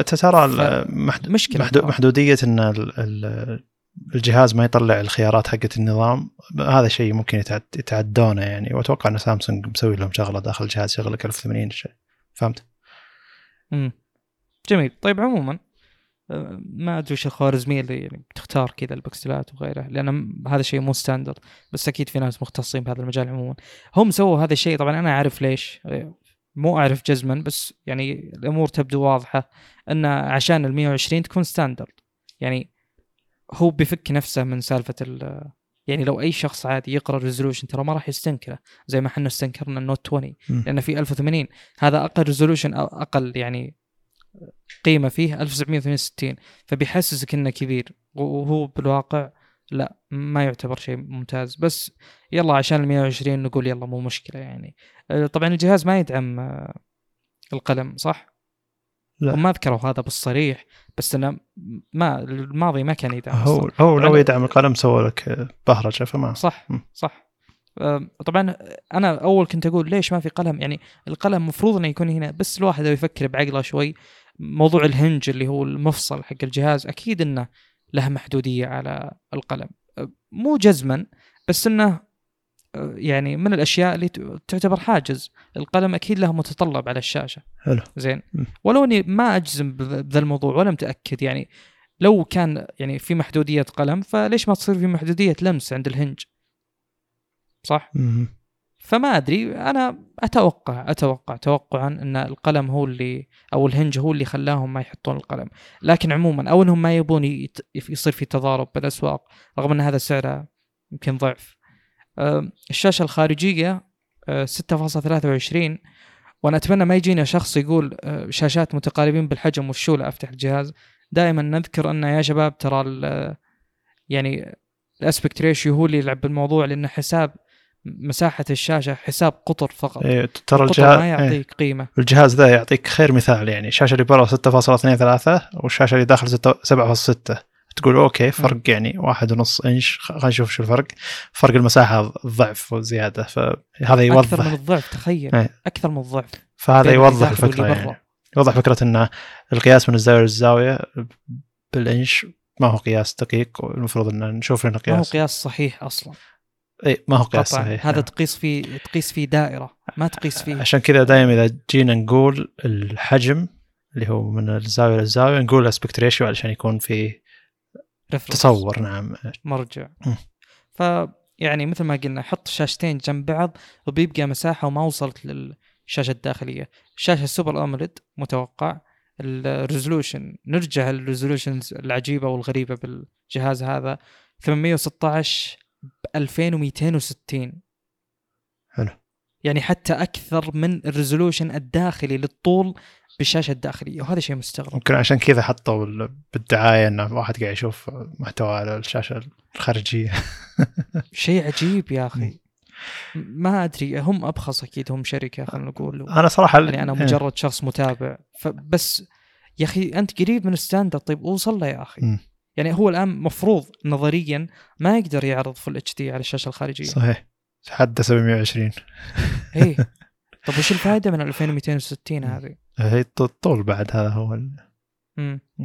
ترى محدودية إن الجهاز ما يطلع الخيارات حقة النظام، هذا شيء ممكن يتعدونه يعني. وأتوقع أن سامسونج مسوي لهم شغلة داخل الجهاز، شغلك 1080 شيء. فهمت؟ جميل. طيب عموما ما أدري شو الخوارزمية اللي يعني بتختار كذا البكسلات وغيره، لأن هذا شيء مو ستاندرد، بس أكيد في ناس مختصين بهذا المجال. عموما هم سووا هذا الشيء، طبعا أنا أعرف ليش، مو أعرف جزما، بس يعني الأمور تبدو واضحة أن عشان 120 تكون ستاندرد. يعني هو بيفك نفسه من سالفة يعني لو أي شخص عادي يقرأ ريزولوشن ترى ما راح يستنكره زي ما حنا استنكرنا النوت 20 لأن في 1080 هذا أقل ريزولوشن، أقل يعني قيمة فيه 1968، فبيحسسك إنه كبير، وهو بالواقع لا ما يعتبر شيء ممتاز. بس يلا عشان 120 نقول يلا مو مشكلة يعني. طبعا الجهاز ما يدعم القلم صح؟ لا. وما ذكروا هذا بالصريح، بس أنا ما الماضي ما كان يدعم. هو لو يدعم القلم سوى لك بهرجة فما صح. صح. طبعا أنا أول كنت أقول ليش ما في قلم، يعني القلم مفروض أنه يكون هنا، بس الواحد يفكر بعقله شوي. موضوع الهنج اللي هو المفصل حق الجهاز أكيد أنه له محدودية على القلم، مو جزما بس أنه يعني من الأشياء اللي تعتبر حاجز. القلم أكيد له متطلب على الشاشة. حلو. زين. ولو أني ما أجزم بذا الموضوع ولا متأكد، يعني لو كان يعني في محدودية قلم فليش ما تصير في محدودية لمس عند الهنج صح؟ فما أدري، أنا أتوقع توقعا أن القلم هو اللي أو الهنج هو اللي خلاهم ما يحطون القلم. لكن عموما أو أنهم ما يبون يصير في تضارب بالأسواق، رغم أن هذا سعره يمكن ضعف. الشاشة الخارجية 6.23، وأنا أتمنى ما يجينا شخص يقول شاشات متقاربين بالحجم والشولة أفتح الجهاز. دائما نذكر أن يا شباب ترى يعني الأسبكت ريشيو هو اللي يلعب بالموضوع، لأن حساب مساحة الشاشة حساب قطر فقط. إيه، ترى الجهاز ما يعطيك قيمة. الجهاز ذا يعطيك خير مثال يعني، الشاشة اللي برا 6.23 والشاشة اللي داخل 7.6، تقول أوكي فرق يعني 1.5 إنش، خلينا نشوف شو الفرق. فرق المساحة ضعف وزيادة، فهذا يوضح أكثر من الضعف. تخيل أكثر من الضعف، فهذا يوضح الفكرة يعني. يوضح فكرة أن القياس من الزاوية للزاوية بالإنش ما هو قياس دقيق، المفروض أن نشوف لنا قياس. ما هو قياس صحيح أصلاً. إيه ما هو قياس صحيح. هذا تقيس فيه دائرة، ما تقيس فيه. عشان كذا دائما إذا جينا نقول الحجم اللي هو من الزاوية للزاوية نقول اسبكت ريشيو علشان يكون فيه تصور. نعم، مرجع. فيعني مثل ما قلنا حط شاشتين جنب بعض وبيبقى مساحة وما وصلت للشاشة الداخلية. الشاشة السوبر أموليد متوقع الريزولوشن، نرجع للريزولوشنز العجيبة والغريبة بالجهاز هذا، 816 ب 2260. حلو، يعني حتى أكثر من الريزولوشن الداخلي للطول بالشاشة الداخلية، وهذا شيء مستغرب. ممكن عشان كذا حطوا بالدعاية أنه واحد قاعد يشوف محتوى على الشاشة الخارجية. شيء عجيب يا أخي. ما أدري، هم أبخص أكيد، هم شركة خلنا نقول. أنا صراحة يعني أنا مجرد شخص متابع، فبس يا أخي أنت قريب من الستاندرد، طيب أوصل له يا أخي. يعني هو الآن مفروض نظريا ما يقدر يعرض فل اتش دي على الشاشة الخارجية صحيح، حتى 720. إيه طب وش الفائدة من 2260 هذه؟ هي الطول بعد، هذا هو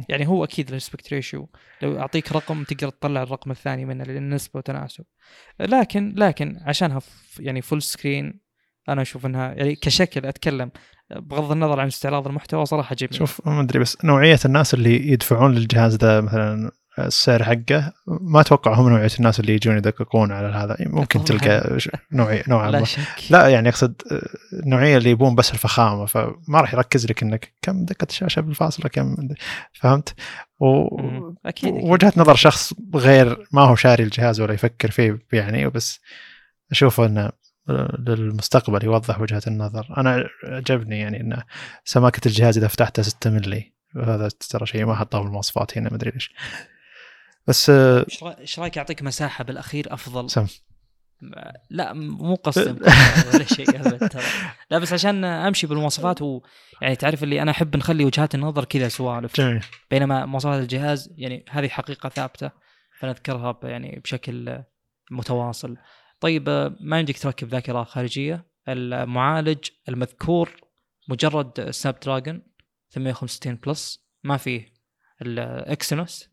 يعني هو أكيد الاسبكت ريشيو لو أعطيك رقم تقدر تطلع الرقم الثاني منه للنسبة وتناسب. لكن عشانها يعني فول سكرين أنا أشوف أنها يعني كشكل، أتكلم بغض النظر عن استعراض المحتوى صراحة جميل. شوف ما أدري، بس نوعية الناس اللي يدفعون للجهاز ده مثلا السعر حقه. ما اتوقع هم نوعيه الناس اللي يجون يدققون على هذا، ممكن تلقى نوعا ما، لا يعني اقصد النوعيه اللي يبون بس الفخامه، فما راح يركز لك انك كم دقه الشاشه بالفاصله كم، فهمت؟ ووجهه نظر شخص غير ما هو شاري الجهاز ولا يفكر فيه يعني، وبس اشوفه انه للمستقبل يوضح وجهه النظر. انا عجبني يعني ان سماكه الجهاز اذا فتحته 6 مللي، هذا ترى شيء ما حطوه بالمواصفات هنا، ما ادري ليش. بس ايش رايك يعطيك مساحه بالاخير افضل لا مو قصدي ولا شيء هذا ترى، لا بس عشان امشي بالمواصفات، ويعني تعرف اللي انا احب نخلي وجهات النظر كذا سوالف، بينما مواصفات الجهاز يعني هذه حقيقه ثابته فنذكرها يعني بشكل متواصل. طيب ما يمديك تركب ذاكره خارجيه، المعالج المذكور مجرد سناب دراجون 865 بلس، ما فيه الاكسينوس،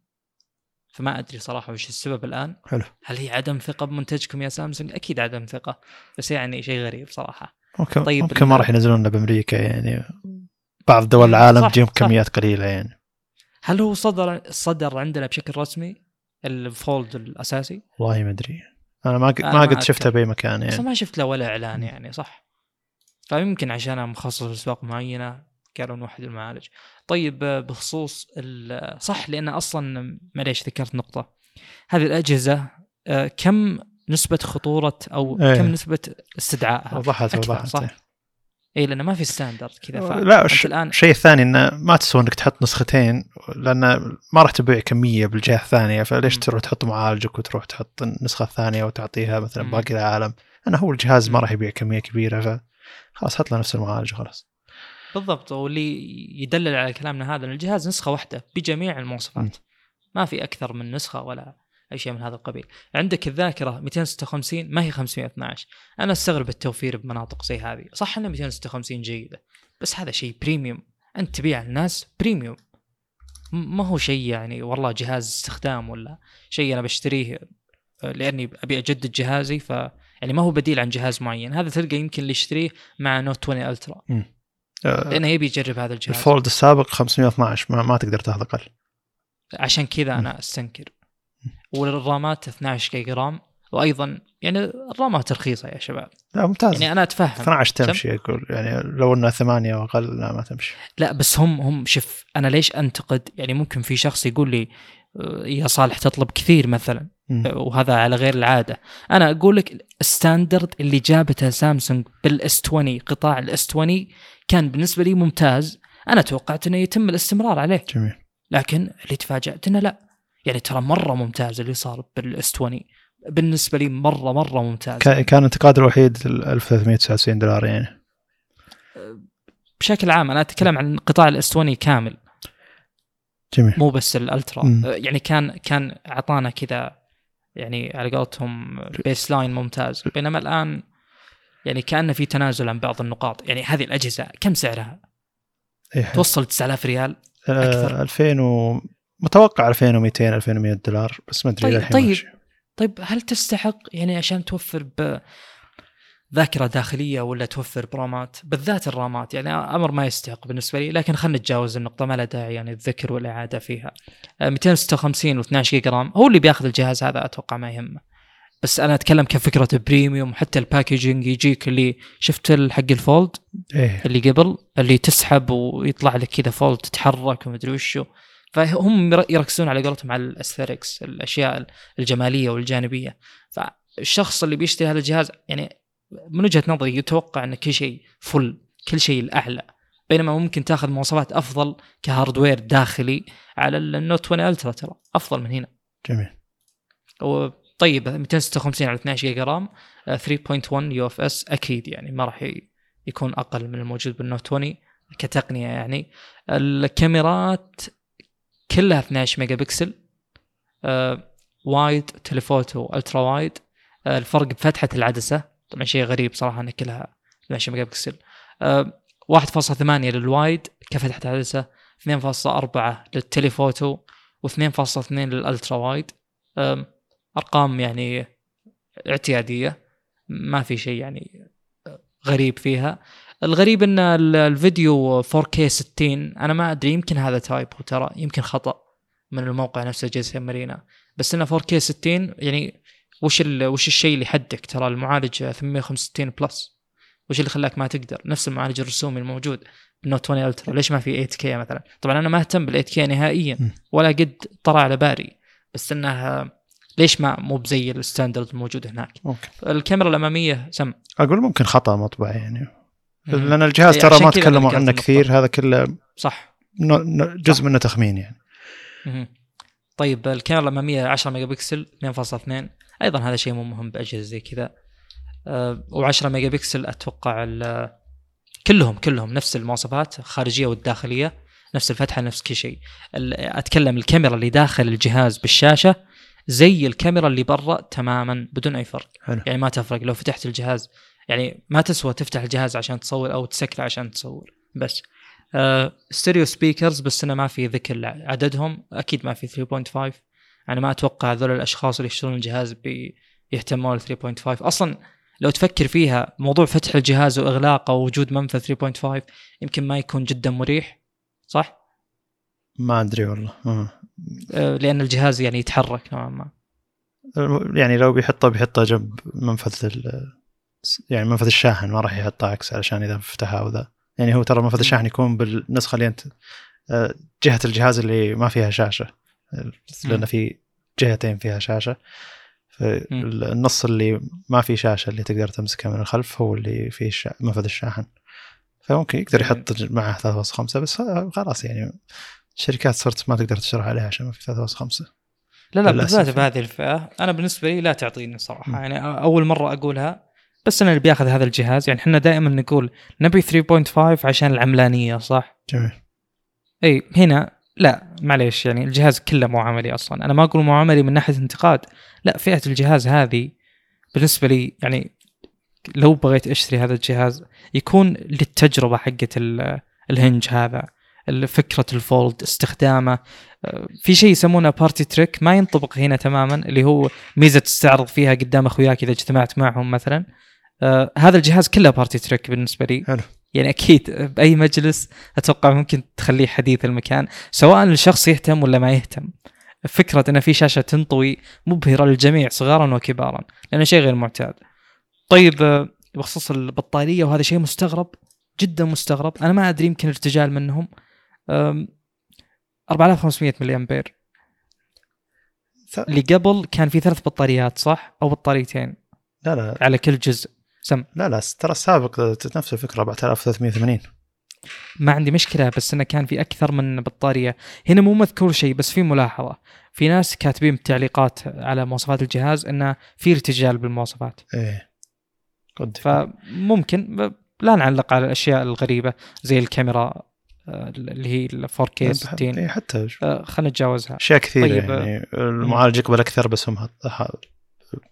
فما أدري صراحة وش السبب الآن. حلو. هل هي عدم ثقة بمنتجكم يا سامسونج؟ أكيد عدم ثقة، بس يعني شيء غريب صراحة. ممكن طيب ممكن ما راح ينزلوننا بأمريكا يعني، بعض دول العالم تجيهم كميات قليلة يعني. هل هو صدر عندنا بشكل رسمي الفولد الأساسي؟ والله ما أدري، أنا ما قد شفتها بأي مكان يعني، ما شفت له ولا إعلان يعني، صح؟ فيمكن عشان مخصص لأسواق معينة كانوا واحد المعالج. طيب بخصوص صح، لأن أصلا معليش ذكرت نقطة، هذه الأجهزة كم نسبة خطورة أو كم نسبة استدعائها؟ وضحت صح؟ إيه لأنه ما في ستاندرد كذا. لا الشيء الثاني إنه ما تسوى إنك تحط نسختين، لأنه ما راح تبيع كمية بالجهة الثانية، فليش تروح تحط معالجك وتروح تحط النسخة الثانية وتعطيها مثلا باقي العالم؟ أنا هو الجهاز ما راح يبيع كمية كبيرة، فخلاص حط له نفس المعالج خلاص. بالضبط، واللي يدلل على كلامنا هذا ان الجهاز نسخه واحده بجميع المواصفات، ما في اكثر من نسخه ولا اي شيء من هذا القبيل. عندك الذاكره 256 ما هي 512، انا استغرب التوفير بمناطق زي هذه. صح ان 256 جيده، بس هذا شيء بريميوم، انت تبيع للناس بريميوم، ما هو شيء يعني والله جهاز استخدام ولا شيء انا بشتريه لاني ابي اجدد جهازي، ف يعني ما هو بديل عن جهاز معين. هذا تلقى يمكن اللي يشتريه مع نوت 20 الترا لأنه يبي يجرب هذا الجهاز. الفولد السابق 512 ما تقدر تاخذ أقل، عشان كذا أنا أستنكر. والرامات 12 كيلو جرام، وأيضا يعني الرامات رخيصة يا شباب. لا ممتاز، يعني أنا أتفهم 12 تمشي، أقول يعني لو أنها 8 وأقل لا ما تمشي. لا بس هم شف، أنا ليش أنتقد؟ يعني ممكن في شخص يقول لي يا صالح تطلب كثير مثلا، وهذا على غير العادة. أنا أقول لك الستاندرد اللي جابته سامسونج بالS20، قطاع الS20 كان بالنسبة لي ممتاز، أنا توقعت أنه يتم الاستمرار عليه. جميل. لكن اللي تفاجأت أنه لا، يعني ترى مرة ممتاز اللي صار بالS20 بالنسبة لي، مرة ممتاز. كان انتقاد الوحيد 1399 دولار يعني. بشكل عام أنا أتكلم عن قطاع الS20 كامل. جميل. مو بس الألترا. يعني كان عطانا كذا يعني على قولتهم بيس لاين ممتاز، بينما الآن يعني كأنه في تنازل عن بعض النقاط. يعني هذه الأجهزة كم سعرها؟ توصل 9000 ريال أكثر، 2000 متوقع 2200 $2100 دولار، بس ما أدري. طيب هل تستحق يعني عشان توفر بذاكرة داخلية ولا توفر برامات؟ بالذات الرامات يعني أمر ما يستحق بالنسبة لي، لكن خلنا نتجاوز النقطة، ما لها داعي يعني الذكر والإعادة فيها. 256 و12 جيجا رام هو اللي بياخذ الجهاز هذا، أتوقع ما يهمه. بس أنا أتكلم كفكرة بريميوم، حتى الباكيجينج يجيك اللي شفت الحق الفولد اللي قبل، اللي تسحب ويطلع لك كذا فولد تتحرك ومدري وشو، فهم يركزون على قولتهم على الأستريكس، الأشياء الجمالية والجانبية. فالشخص اللي بيشتري هذا الجهاز يعني من وجهة نظري يتوقع أن كل شيء فل، كل شيء الأعلى، بينما ممكن تأخذ مواصفات أفضل كهاردوير داخلي على النوت 20 ألترا، ترى أفضل من هنا. جميل. طيب 256 على 12 جيجا رام 3.1 UFS أكيد يعني ما راح يكون أقل من الموجود بالنوت 20 كتقنية. يعني الكاميرات كلها 12 ميجا بكسل، وايد تليفوتو ألترا وايد، الفرق بفتحة العدسة طبعا شيء غريب صراحة أن كلها 12 ميجا بكسل، 1.8 للوايد كفتحة العدسة، 2.4 للتليفوتو و2.2 للألترا وايد. أرقام يعني اعتيادية، ما في شيء يعني غريب فيها. الغريب أن الفيديو 4K 60، أنا ما أدري يمكن هذا تايب، وترى يمكن خطأ من الموقع نفسه جالس يمرينا. بس انه 4K 60 يعني وش الشيء اللي حدك؟ ترى المعالج 865 بلس وش اللي خلاك ما تقدر؟ نفس المعالج الرسومي الموجود بالنوت 20 الترا ليش ما في 8K مثلا؟ طبعا انا ما اهتم بال 8K نهائيا ولا قد طرى على بالي، بس انه ليش ما مو بزي الستاندرد الموجود هناك. أوكي. الكاميرا الاماميه اقول ممكن خطا مطبع يعني لان الجهاز ترى ما تكلموا عنه كثير، هذا كله صح جزء منه تخمين يعني. طيب الكاميرا الاماميه 10 ميجا بكسل 2.2 ايضا هذا شيء مو مهم باجهزه زي كذا، و10 ميجا بكسل اتوقع كلهم نفس المواصفات الخارجيه والداخليه، نفس الفتحه نفس كل شيء. اتكلم الكاميرا اللي داخل الجهاز بالشاشه زي الكاميرا اللي برا تماما بدون اي فرق. حلو. يعني ما تفرق لو فتحت الجهاز، يعني ما تسوى تفتح الجهاز عشان تصور او تسكره عشان تصور. بس ستيريو سبيكرز بس انا ما في ذكر عددهم، اكيد ما في 3.5. انا ما اتوقع هذول الاشخاص اللي يشترون الجهاز بيهتمون بال 3.5 اصلا. لو تفكر فيها موضوع فتح الجهاز واغلاقه ووجود منفذ 3.5 يمكن ما يكون جدا مريح، صح؟ ما ادري والله. لان الجهاز يعني يتحرك نوعا ما، يعني لو بيحطه جنب منفذ يعني منفذ الشاحن، ما راح يحطه عكس علشان اذا فتحها او ذا. يعني هو ترى منفذ الشاحن يكون بالنسخه اللي انت جهه الجهاز اللي ما فيها شاشه، لان في جهتين فيها شاشه، فالنص اللي ما فيه شاشه اللي تقدر تمسكها من الخلف هو اللي فيه منفذ الشاحن، فممكن يقدر يحط معه 3.5. بس خلاص يعني شركات صرت ما تقدر تشرح عليها عشان ما في 3.5. لا بالذات بهذه الفئة أنا بالنسبة لي لا تعطيني صراحة. يعني أول مرة أقولها، بس أنا اللي بياخذ هذا الجهاز. يعني إحنا دائما نقول نبي 3.5 عشان العملانية، صح؟ جميل. أي هنا لا معليش، يعني الجهاز كله مو عملي أصلا. أنا ما أقول مو عملي من ناحية انتقاد، لا، فئة الجهاز هذه بالنسبة لي يعني لو بغيت أشتري هذا الجهاز يكون للتجربة حقة الهنج، هذا فكرة الفولد، استخدامه. في شيء يسمونه بارتي تريك ما ينطبق هنا تماما، اللي هو ميزة تستعرض فيها قدام أخوياك إذا اجتمعت معهم مثلا. هذا الجهاز كله بارتي تريك بالنسبة لي. حلو. يعني أكيد بأي مجلس أتوقع ممكن تخليه حديث المكان، سواء الشخص يهتم ولا ما يهتم. فكرة أن في شاشة تنطوي مبهرة للجميع صغارا وكبارا، لأنه شيء غير معتاد. طيب بخصوص البطارية، وهذا شيء مستغرب جدا مستغرب، أنا ما أدري يمكن ارتجال منهم. 4500 ملي أمبير، اللي قبل كان في 3 بطاريات صح، أو بطاريتين لا على كل جزء. لا ترى السابق نفس الفكرة 4380. ما عندي مشكلة، بس أنه كان في أكثر من بطارية. هنا مو مذكور شيء، بس في ملاحظة في ناس كاتبين بالتعليقات على مواصفات الجهاز أنه في ارتجال بالمواصفات. إيه. فممكن لا نعلق على الأشياء الغريبة زي الكاميرا اللي هي 4K 60 حتى خلينا نتجاوزها. أشياء كثيرة. طيب يعني المعالج يقبل أكثر، بس هم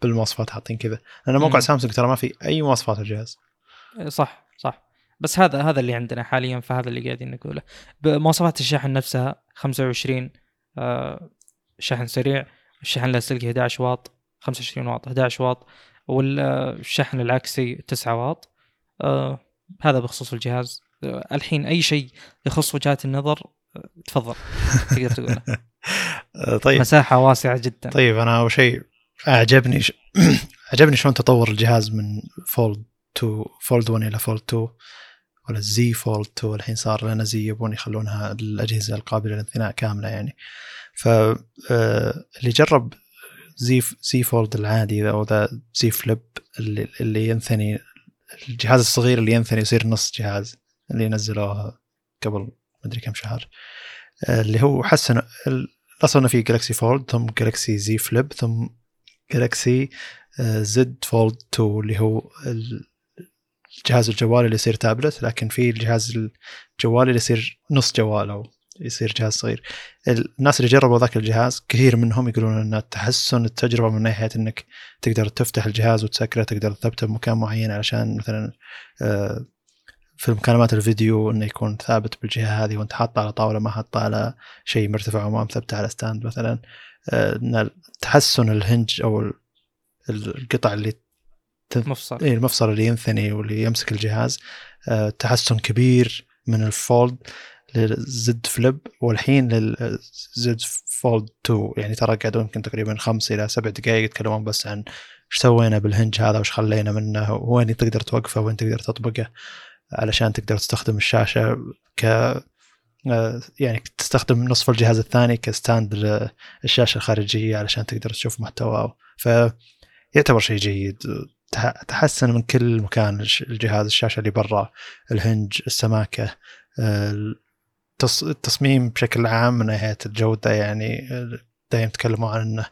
بالمواصفات حاطين كذا. أنا موقع سامسونج ترى ما في أي مواصفات الجهاز. صح. بس هذا اللي عندنا حاليا، فهذا اللي قاعدين نقوله. بمواصفات الشاحن نفسها 25 شحن سريع، الشحن اللاسلكي 11 واط 25 واط 11 واط، والشحن العكسي 9 واط. هذا بخصوص الجهاز. الحين أي شيء يخص وجهات النظر تفضل تقدر تقوله. طيب مساحة واسعة جدا. طيب أنا أول شيء أعجبني شلون تطور الجهاز من فولد 2 فولد 1 إلى فولد 2 ولا زي فولد 2 الحين صار لنا زي، يبون يخلونها الأجهزة القابلة للانثناء كاملة يعني. فاللي جرب زي فولد العادي أو ذا زي فليب اللي ينثني، الجهاز الصغير اللي ينثني يصير نص جهاز، اللي نزلوها قبل ما أدري كم شهر، اللي هو حسن أصلاً في جالكسي فولد ثم جالكسي زي فليب ثم جالكسي زد فولد 2 اللي هو الجهاز الجوالي اللي يصير تابلت، لكن في الجهاز الجوالي اللي يصير نص جوال أو يصير جهاز صغير. الناس اللي جربوا ذاك الجهاز كثير منهم يقولون أن تحسن التجربة من ناحية أنك تقدر تفتح الجهاز وتسكره، تقدر تثبته بمكان معين علشان مثلاً في المكالمات الفيديو إنه يكون ثابت بالجهة هذه وأنت حاطه على طاولة، ما حاطه على شيء مرتفع وما مثبته على ستاند مثلاً. تحسن الهنج أو القطع اللي المفصل اللي ينثني واللي يمسك الجهاز، تحسن كبير من الفولد. للزد فليب والحين للزد فولد 2. يعني ترى قعدوا يمكن تقريبا 5 إلى 7 دقائق يتكلمون بس عن ايش سوينا بالهنج هذا وش خلينا منه وين تقدر توقفه وين تقدر تطبقه علشان تقدر تستخدم الشاشة ك يعني تستخدم نصف الجهاز الثاني كستاند للشاشة الخارجية علشان تقدر تشوف محتواه. فيعتبر شيء جيد، تحسن من كل مكان الجهاز، الشاشة اللي برا، الهنج، السماكة، التصميم بشكل عام من ناحية الجودة. يعني دايم تكلموا عن إنه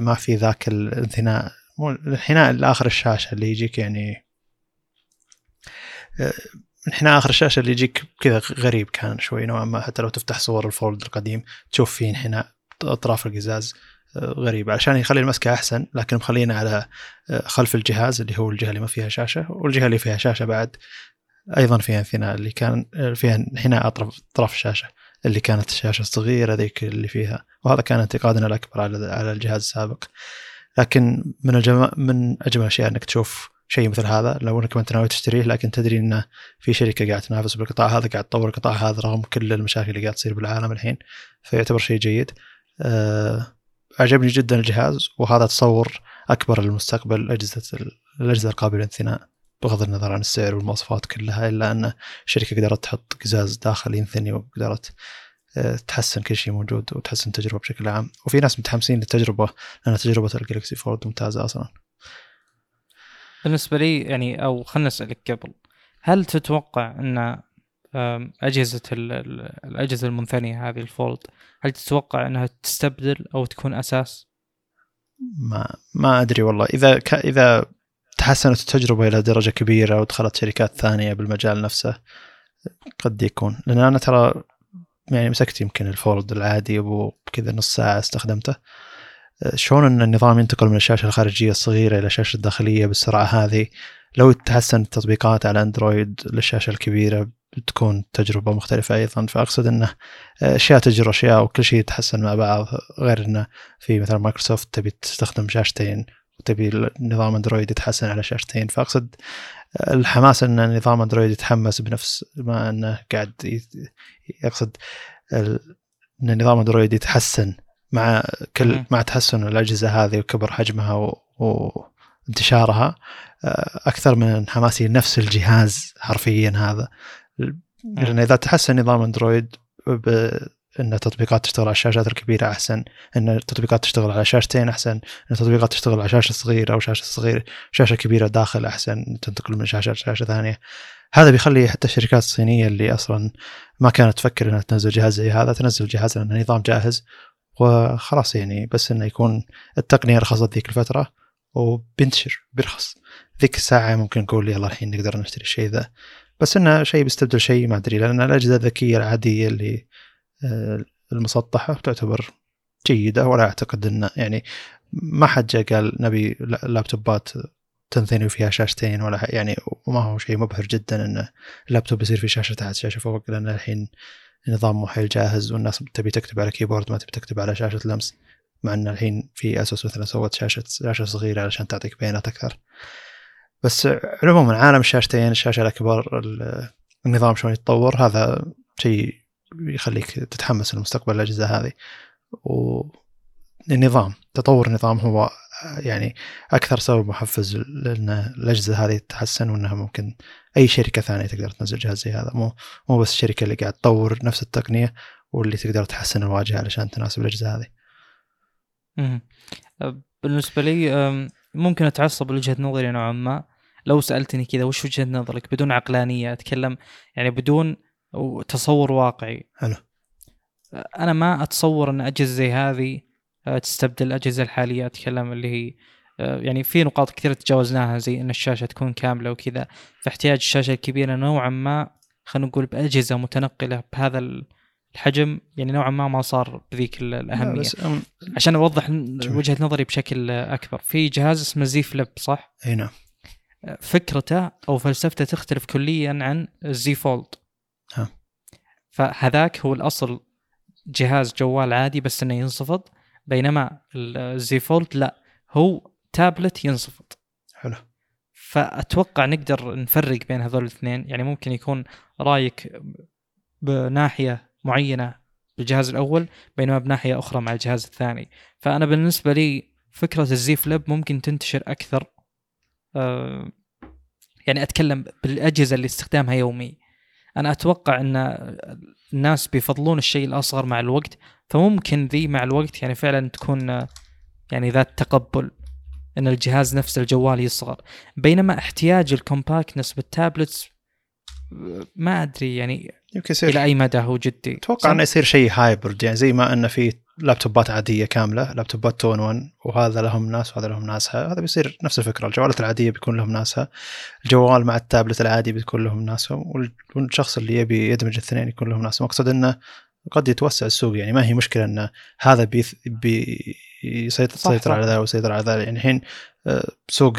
ما في ذاك الانثناء، مو الانحناء لآخر الشاشة اللي يجيك، يعني انحناء آخر الشاشة اللي يجيك كذا غريب كان شوي نوعا ما. حتى لو تفتح صور الفولد القديم تشوف فيه انحناء أطراف القزاز غريب، علشان يخلي المسكة أحسن، لكن مخلينا على خلف الجهاز اللي هو الجهة اللي ما فيها شاشة، والجهة اللي فيها شاشة بعد أيضا فيها انثناء اللي كان فيها انحناء أطراف الشاشة اللي كانت الشاشة الصغيرة ذيك اللي فيها. وهذا كان انتقادنا الأكبر على الجهاز السابق. لكن من أجمل شيء أنك تشوف شيء مثل هذا، لو أنك ما أنت ناوي تشتريه لكن تدري أنه في شركة قاعدة تنافس بالقطاع هذا، قاعدة تطور القطاع هذا رغم كل المشاكل اللي قاعدة تصير بالعالم الحين، فيعتبر شيء جيد. أعجبني جدا الجهاز، وهذا تصور أكبر للمستقبل الأجهزة القابلة للانثناء، بغض النظر عن السعر والمواصفات كلها، إلا أن الشركة قدرت تحط قزاز داخل ينثني وقدرت تحسن كل شيء موجود وتحسن التجربة بشكل عام. وفي ناس متحمسين للتجربة لأن تجربة الجالكسي فولد ممتازة أصلا بالنسبة لي. يعني أو خلنا نسألك قبل، هل تتوقع أن الأجهزة المنثنية هذه الفولد، هل تتوقع أنها تستبدل أو تكون أساس؟ ما أدري والله. إذا تحسنت التجربة إلى درجة كبيرة ودخلت شركات ثانية بالمجال نفسه قد يكون، لأن أنا ترى يعني مسكت يمكن الفولد العادي وكذا نص ساعة استخدمته. شلون أن النظام ينتقل من الشاشة الخارجية الصغيرة إلى الشاشة الداخلية بالسرعة هذه؟ لو تحسن التطبيقات على أندرويد للشاشة الكبيرة بتكون تجربة مختلفة أيضا. فأقصد أنه أشياء تجر أشياء وكل شيء يتحسن مع بعض، غير أنه في مثلا مايكروسوفت تبي تستخدم شاشتين وتبي نظام أندرويد يتحسن على شاشتين. فأقصد الحماس أن نظام أندرويد يتحمس بنفس ما أنه قاعد أقصد أن نظام أندرويد يتحسن مع تحسن الأجهزة هذه وكبر حجمها وانتشارها أكثر من حماسي نفس الجهاز حرفيا هذا. لأن إذا تحسن نظام أندرويد إن التطبيقات تشتغل على الشاشات الكبيرة أحسن، إن التطبيقات تشتغل على شاشتين أحسن، إن التطبيقات تشتغل على شاشة صغيرة أو شاشة كبيرة داخل أحسن، تنتقل من شاشة لشاشة ثانية. هذا بيخلي حتى الشركات الصينية اللي أصلا ما كانت تفكر إنها تنزل جهاز زي هذا تنزل جهاز لأن نظام جاهز وخلاص، يعني بس إنه يكون التقنية رخصت ذيك الفترة وبنتشر برخص ذيك الساعة. ممكن نقول يلا الحين نقدر نشتري الشيء ذا، بس إنه شيء بيستبدل شيء ما أدري. لأن الأجهزة الذكية العادية اللي المسطحة تعتبر جيدة، ولا أعتقد أن يعني ما حد جاء قال نبي لابتوبات تنثني وفيها شاشتين ولا يعني، وما هو شيء مبهر جدا أن اللابتوب يصير في شاشة تحت شاشة فوق، لأن الحين نظام محيل جاهز والناس تبي تكتب على كيبورد ما تبي تكتب على شاشة لمس، مع أن الحين في أسوس مثلا سوت شاشة صغيرة علشان تعطيك بيانات أكثر. بس عموما عالم الشاشتين، الشاشة الأكبر، النظام شلون يتطور، هذا شيء يخليك تتحمس للمستقبل الأجهزة هذه. والنظام، تطور النظام هو يعني أكثر سبب محفز لأن الأجهزة هذه تتحسن، وأنها ممكن أي شركة ثانية تقدر تنزل جهاز زي هذا، مو بس الشركة اللي قاعد تطور نفس التقنية واللي تقدر تحسن الواجهة علشان تناسب الأجهزة هذه. بالنسبة لي ممكن أتعصب لوجهة نظري نوعا ما. لو سألتني كذا وش وجهة نظرك بدون عقلانية، أتكلم يعني بدون وتصور واقعي، أنا ما أتصور أن أجهزة زي هذه تستبدل الأجهزة الحالية. أتكلم اللي هي يعني في نقاط كثيرة تجاوزناها، زي أن الشاشة تكون كاملة وكذا، فاحتياج الشاشة الكبيرة نوعا ما، خلينا نقول بأجهزة متنقلة بهذا الحجم يعني نوعا ما صار بذيك الأهمية. عشان أوضح وجهة نظري بشكل أكبر، في جهاز اسمه Z Flip صح؟ هنا فكرته أو فلسفته تختلف كليا عن Z Fold. فهذاك هو الأصل جهاز جوال عادي بس إنه ينصفض، بينما الزي فولد لا، هو تابلت ينصفض. حلو. فأتوقع نقدر نفرق بين هذول الاثنين. يعني ممكن يكون رأيك بناحية معينة بالجهاز الأول بينما بناحية أخرى مع الجهاز الثاني. فأنا بالنسبة لي فكرة الزي فليب ممكن تنتشر أكثر، يعني أتكلم بالأجهزة اللي استخدامها يومي. أنا أتوقع أن الناس بيفضلون الشيء الأصغر مع الوقت، فممكن ذي مع الوقت يعني فعلا تكون يعني ذات تقبل أن الجهاز نفس الجوال يصغر. بينما احتياج الكومباكتنس بالتابلتس ما أدري يعني إلى أي مدى هو جدي. أتوقع أنه يصير شيء هايبرد، يعني زي ما أنه في لابتوبات عادية كاملة، لابتوبات تون ون، وهذا لهم ناس وهذا لهم ناسها، هذا بيصير نفس الفكرة. الجوالات العادية بيكون لهم ناسها، الجوال مع التابلت العادي بيكون لهم ناسهم، والشخص اللي يبي يدمج الاثنين يكون لهم ناسهم. أقصد أنه قد يتوسع السوق، يعني ما هي مشكلة أن هذا بيسيطر على ذا ويسيطر على ذا. يعني الحين سوق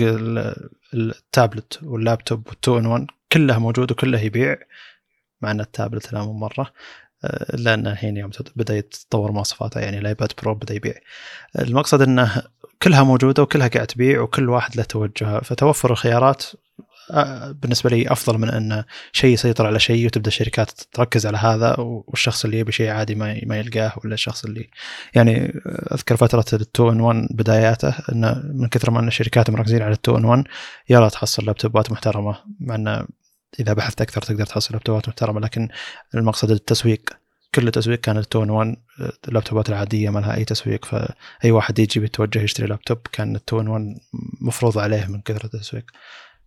التابلت واللابتوب والتون ون كله موجود وكله يبيع، مع أن التابلت لا مرة، لأن الحين يوم بدأ يتطور مواصفاته، يعني الايباد برو بدأ يبيع. المقصد أنه كلها موجودة وكلها قاعد تبيع، وكل واحد له توجهه، فتوفر الخيارات بالنسبة لي أفضل من أن شيء يسيطر على شيء وتبدأ الشركات تركز على هذا، والشخص اللي يبي شيء عادي ما يلقاه، ولا الشخص اللي يعني أذكر فترة التو إن ون بداياته، أنه من كثر ما أن الشركات مركزين على التو إن ون يلا تحصل لابتوبات محترمة، مع أن إذا بحثت أكثر تقدر تحصل لابتوبات محترمة، لكن المقصد التسويق، كل التسويق كان التون ون، اللابتوبات العادية ما لها أي تسويق، فأي واحد يجي بيتوجه يشتري لابتوب، كان التون ون مفروض عليه من كثرة التسويق.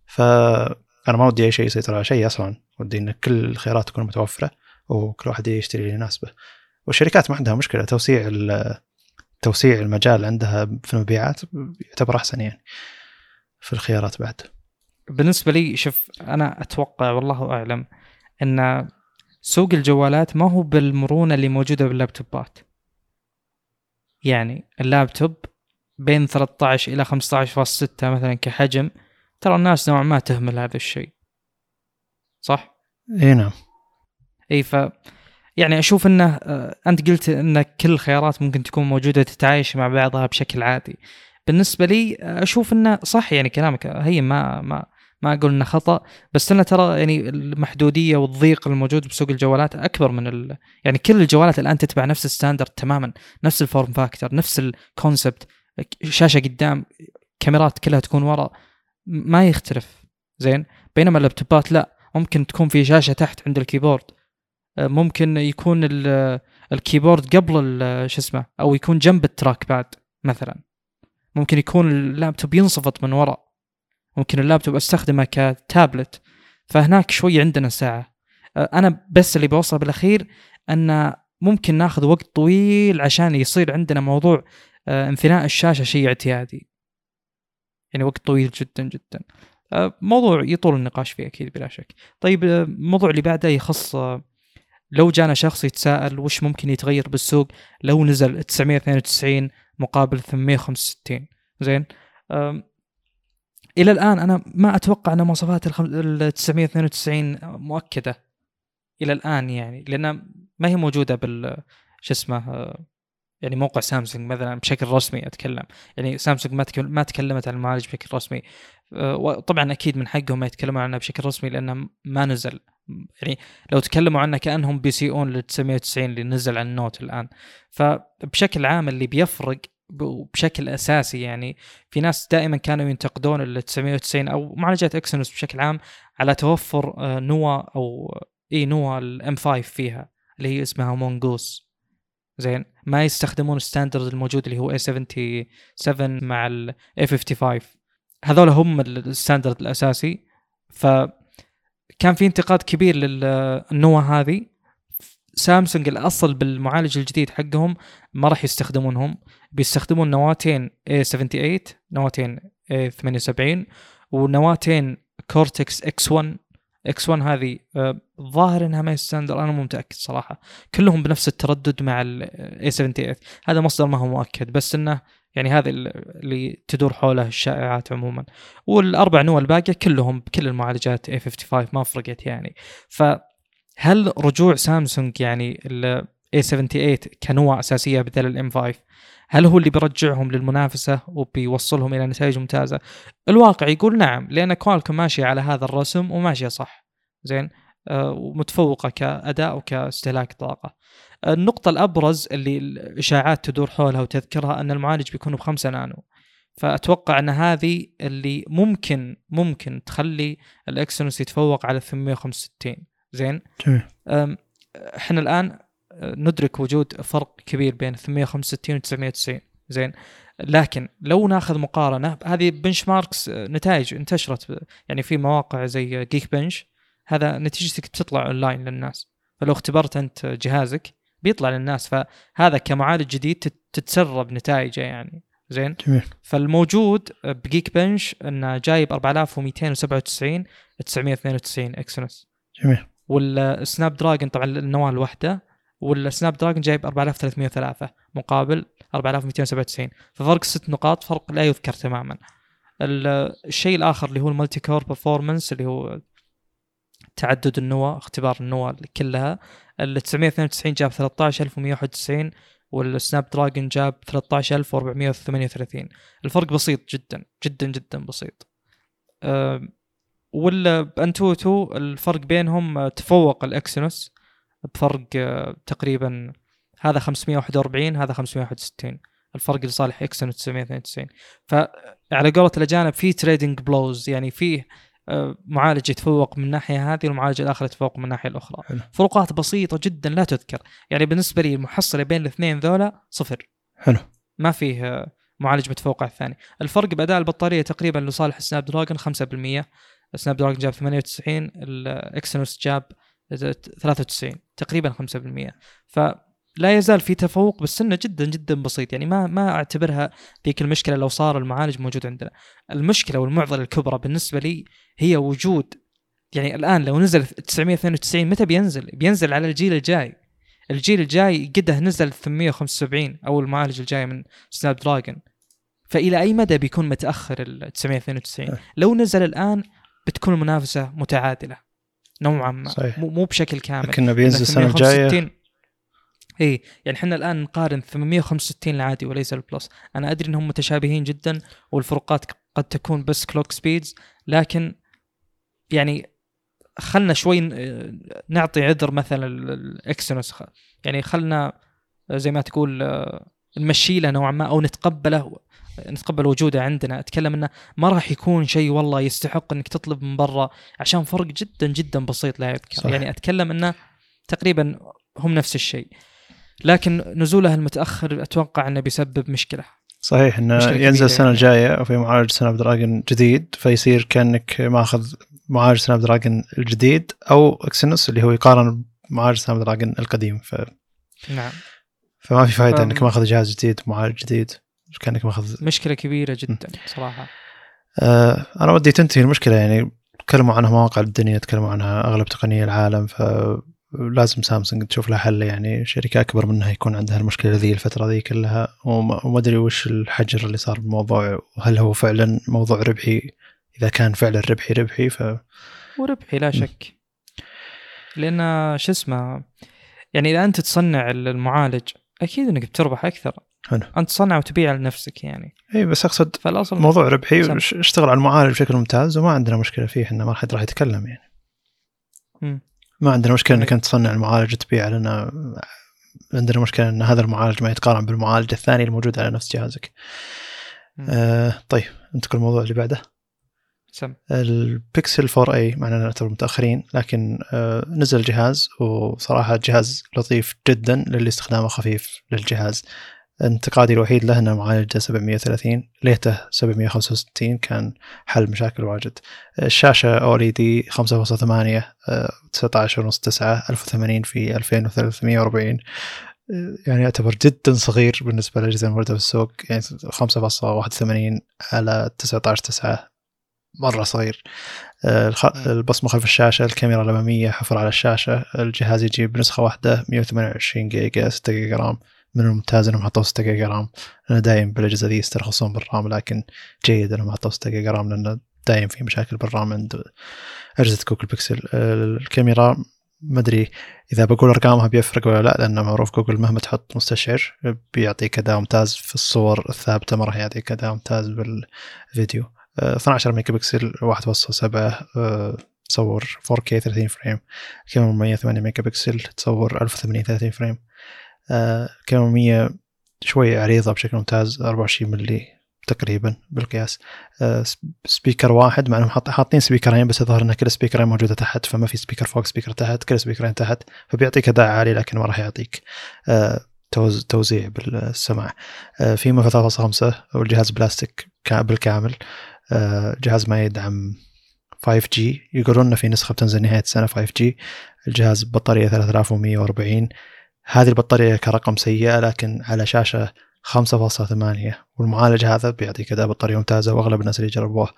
فأنا ما ودي أي شيء يسيطر على شيء أصلا، ودي أن كل الخيارات تكون متوفرة وكل واحد يشتري اللي يناسبه. والشركات ما عندها مشكلة، توسيع المجال عندها في المبيعات يعتبر أحسن يعني في الخيارات. بعد بالنسبة لي شوف، أنا أتوقع والله أعلم أن سوق الجوالات ما هو بالمرونة اللي موجودة باللابتوبات. يعني اللابتوب بين 13 إلى 15.6 مثلا كحجم، ترى الناس نوعا ما تهمل هذا الشيء، صح؟ إيه نعم. إيه يعني أشوف أنه أنت قلت أن كل الخيارات ممكن تكون موجودة تتعايش مع بعضها بشكل عادي. بالنسبة لي أشوف أنه صح، يعني كلامك هي ما أقول أنه خطأ، بس أنا ترى يعني المحدودية والضيق الموجود بسوق الجوالات أكبر من يعني كل الجوالات الآن تتبع نفس الستاندرد تماما، نفس الفورم فاكتور، نفس الكونسبت، شاشة قدام، كاميرات كلها تكون وراء، ما يختلف زين. بينما اللابتوبات لا، ممكن تكون في شاشة تحت عند الكيبورد، ممكن يكون الكيبورد قبل أو يكون جنب التراك باد مثلا، ممكن يكون اللابتوب ينصفط من وراء، ممكن اللابتوب استخدمه كتابلت، فهناك شوي عندنا ساعة. أنا بس اللي بوصله بالأخير أن ممكن ناخذ وقت طويل عشان يصير عندنا موضوع انثناء الشاشة شيء اعتيادي، يعني وقت طويل جدا جدا، موضوع يطول النقاش فيه أكيد بلا شك. طيب الموضوع اللي بعده يخص لو جانا شخص يتساءل وش ممكن يتغير بالسوق لو نزل 992 مقابل 865. زين، إلى الآن أنا ما أتوقع أن مواصفات 992 مؤكدة إلى الآن، يعني لأن ما هي موجودة يعني موقع سامسونج مثلا بشكل رسمي أتكلم، يعني سامسونج ما تكلمت عن المعالج بشكل رسمي، وطبعا أكيد من حقهم ما يتكلموا عنه بشكل رسمي لأنه ما نزل. يعني لو تكلموا عنه كأنهم بيسيئون ل990 اللي نزل عن النوت الآن. فبشكل عام اللي بيفرق بشكل أساسي، يعني في ناس دائما كانوا ينتقدون ال990 أو معالجات إكسينوس بشكل عام على توفر نوى أو نوى الM5 فيها اللي هي اسمها مونغوس. زين، ما يستخدمون الستاندرد الموجود اللي هو A77 مع ال A55، هذول هم الستاندرد الأساسي. فكان في انتقاد كبير للنوى هذه. سامسونج الأصل بالمعالج الجديد حقهم ما راح يستخدمونهم، بيستخدمون نواتين A78، نواتين A78، ونواتين كورتكس X1 هذه ظاهر انها ما ستاندرد، انا مو متاكد صراحه. كلهم بنفس التردد مع A78، هذا مصدر ما هو مؤكد، بس انه يعني هذا اللي تدور حوله الشائعات عموما. والاربع نوع الباقيه كلهم بكل المعالجات A55، ما فرقت يعني. فهل رجوع سامسونج يعني A78 كنوع اساسيه بدل الM5 هل هو اللي بيرجعهم للمنافسه وبيوصلهم الى نتائج ممتازه؟ الواقع يقول نعم، لان كوالكوم ماشيه على هذا الرسم وماشيه صح. زين، ومتفوقة كأداء وكاستهلاك طاقة. النقطة الأبرز اللي الإشاعات تدور حولها وتذكرها أن المعالج بيكون ب5 نانو، فأتوقع أن هذه اللي ممكن تخلي الإكسينوس يتفوق على 865. زين، إحنا الآن ندرك وجود فرق كبير بين 865 و 990. زين، لكن لو ناخذ مقارنة، هذه بنشماركس نتائج انتشرت يعني في مواقع زي جيك بنش، هذا نتيجتك تطلع أونلاين للناس، فلو اختبرت أنت جهازك بيطلع للناس، فهذا كمعالج جديد تتسرب نتائجه يعني. زين، فالموجود بجيك بنش أنه جايب 4297 992 إكسينوس. جميل. والسناب دراجون طبعا النواه الواحدة، والسناب دراجون جايب 4303 مقابل 4297، ففرق 6 نقاط، فرق لا يذكر تماما. الشيء الآخر اللي هو المالتي كور بيرفورمانس، اللي هو تعدد النواه، اختبار النواه كلها. ال 992 جاب 13191 والسناب دراجون جاب 13438، الفرق بسيط جدا جدا جدا بسيط. والأنتوتو الفرق بينهم تفوق الإكسينوس بفرق تقريبا، هذا 541 هذا 561، الفرق لصالح إكسينوس 992. فعلى قولة الأجانب في تريدينج بلوز، يعني فيه معالج يتفوق من ناحية هذه والمعالج الآخر يتفوق من ناحية الأخرى، فروقات بسيطة جدا لا تذكر. يعني بالنسبة لي المحصلة بين الاثنين ذولا 0. حلو، ما فيه معالج متفوق على الثاني. الفرق بأداء البطارية تقريبا لصالح السناب دراجون 5%، السناب دراجون جاب 98 الإكسينوس جاب 93، تقريبا 5%. فلا يزال في تفوق بالسنة جدا جدا بسيط، يعني ما أعتبرها ذيك المشكلة لو صار المعالج موجود عندنا. المشكلة والمعضلة الكبرى بالنسبة لي هي وجود، يعني الآن لو نزل 992 متى بينزل على الجيل الجاي. الجيل الجاي قده نزل 875 أو المعالج الجاي من سناب دراجون، فإلى أي مدى بيكون متأخر ال 992؟ لو نزل الآن بتكون المنافسة متعادلة نوعا ما. صحيح. مو بشكل كامل، لكنه بينزل السنة الجاية. إيه، يعني حنا الآن نقارن 865 العادي وليس البلس. أنا أدري أنهم متشابهين جدا والفروقات قد تكون بس كلوك سبيدز، لكن يعني خلنا شوي نعطي عذر مثلا الإكسينوس، يعني خلنا زي ما تقول نمشي له نوعا ما أو نتقبل وجوده عندنا. أتكلم أنه ما راح يكون شيء والله يستحق أنك تطلب من برا عشان فرق جدا جدا بسيط لا يذكر. يعني أتكلم أنه تقريبا هم نفس الشيء، لكن نزوله المتأخر أتوقع أنه بيسبب مشكلة. صحيح، أنه ينزل السنة الجاية وفي معالج سناب دراجون جديد، فيصير كأنك ماخذ معالج سناب دراجون الجديد أو إكسينوس اللي هو يقارن معالج سناب دراجون القديم، نعم، فما في فائدة أنك ماخذ جهاز جديد معالج جديد، كأنك ماخذ مشكلة كبيرة جدا صراحة. أنا ودي تنتهي المشكلة، يعني تكلموا عنها مواقع الدنيا، تكلموا عنها أغلب تقنية العالم، لازم سامسونج تشوف لها حل. يعني شركة أكبر منها يكون عندها المشكلة ذي الفترة ذي كلها، وما أدري وش الحجر اللي صار بالموضوع، وهل هو فعلا موضوع ربحي؟ إذا كان فعلا ربحي وربحي لا شك، لأن شو اسمه، يعني إذا أنت تصنع المعالج أكيد أنك بتربح أكثر. أنت تصنع وتبيع لنفسك يعني. إيه، بس أقصد موضوع ربحي، اشتغل على المعالج بشكل ممتاز وما عندنا مشكلة فيه، إحنا ما حد راح يتكلم يعني. ما عندنا مشكلة إنك أنت تصنع المعالج تبيع لنا، عندنا مشكلة إن هذا المعالج ما يتقارن بالمعالج الثاني الموجود على نفس جهازك. طيب، ننتقل الموضوع اللي بعده. البيكسل 4a، معنا نعتبر متأخرين، لكن نزل جهاز، وصراحة جهاز لطيف جدا للي استخدامه خفيف للجهاز. انتقادي الوحيد له أنه معالجه 730، ليته 765 كان حل مشاكل واجد. الشاشة OLED 5.8 19.9 1080 في 2340، يعني يعتبر جدا صغير بالنسبة للأجهزة الموردة في السوق، يعني 5.81 على 19.9 مرة صغير. البصمة خلف الشاشة، الكاميرا الأمامية حفر على الشاشة. الجهاز يجيب نسخة واحدة 128 جيجا 6 جيجا رام. من الممتاز انهم حطوا 6 جيجا رام، انا دايم بالاجهزه ذي يسترخصون بالرام، لكن جيد انهم حطوا 6 جيجا رام لان دايم في مشاكل بالرام عند اجهزه جوجل بيكسل. الكاميرا ما ادري اذا بقول ارقامها بيفرق ولا لا، لان معروف جوجل مهما تحط مستشعر بيعطيك اداء ممتاز في الصور الثابته، ما راح يعطيك اداء ممتاز بالفيديو. 12 ميجا بكسل 1.7 تصور 4K 30 فريم، كاميرا 108 ميجا بكسل تصور 1080 30 فريم، كاميرا 100 شوية عريضة بشكل ممتاز 24 ملي تقريبا بالقياس، سبيكر واحد، مع انهم حاطين سبيكرين بس يظهر ان كل سبيكرين موجودة تحت، فما في سبيكر فوق سبيكر تحت، كل سبيكرين تحت، فبيعطيك أداء عالي لكن ما راح يعطيك توزيع بالسماع. في 3.5 والجهاز بلاستيك بالكامل، جهاز ما يدعم 5G، يقولون في نسخة بتنزل نهاية السنة 5G. الجهاز ببطارية 3140، هذه البطارية كرقم سيئة لكن على شاشة 5.8، والمعالج هذا بيعطيك أداء بطارية ممتازة، وأغلب الناس اللي جربوه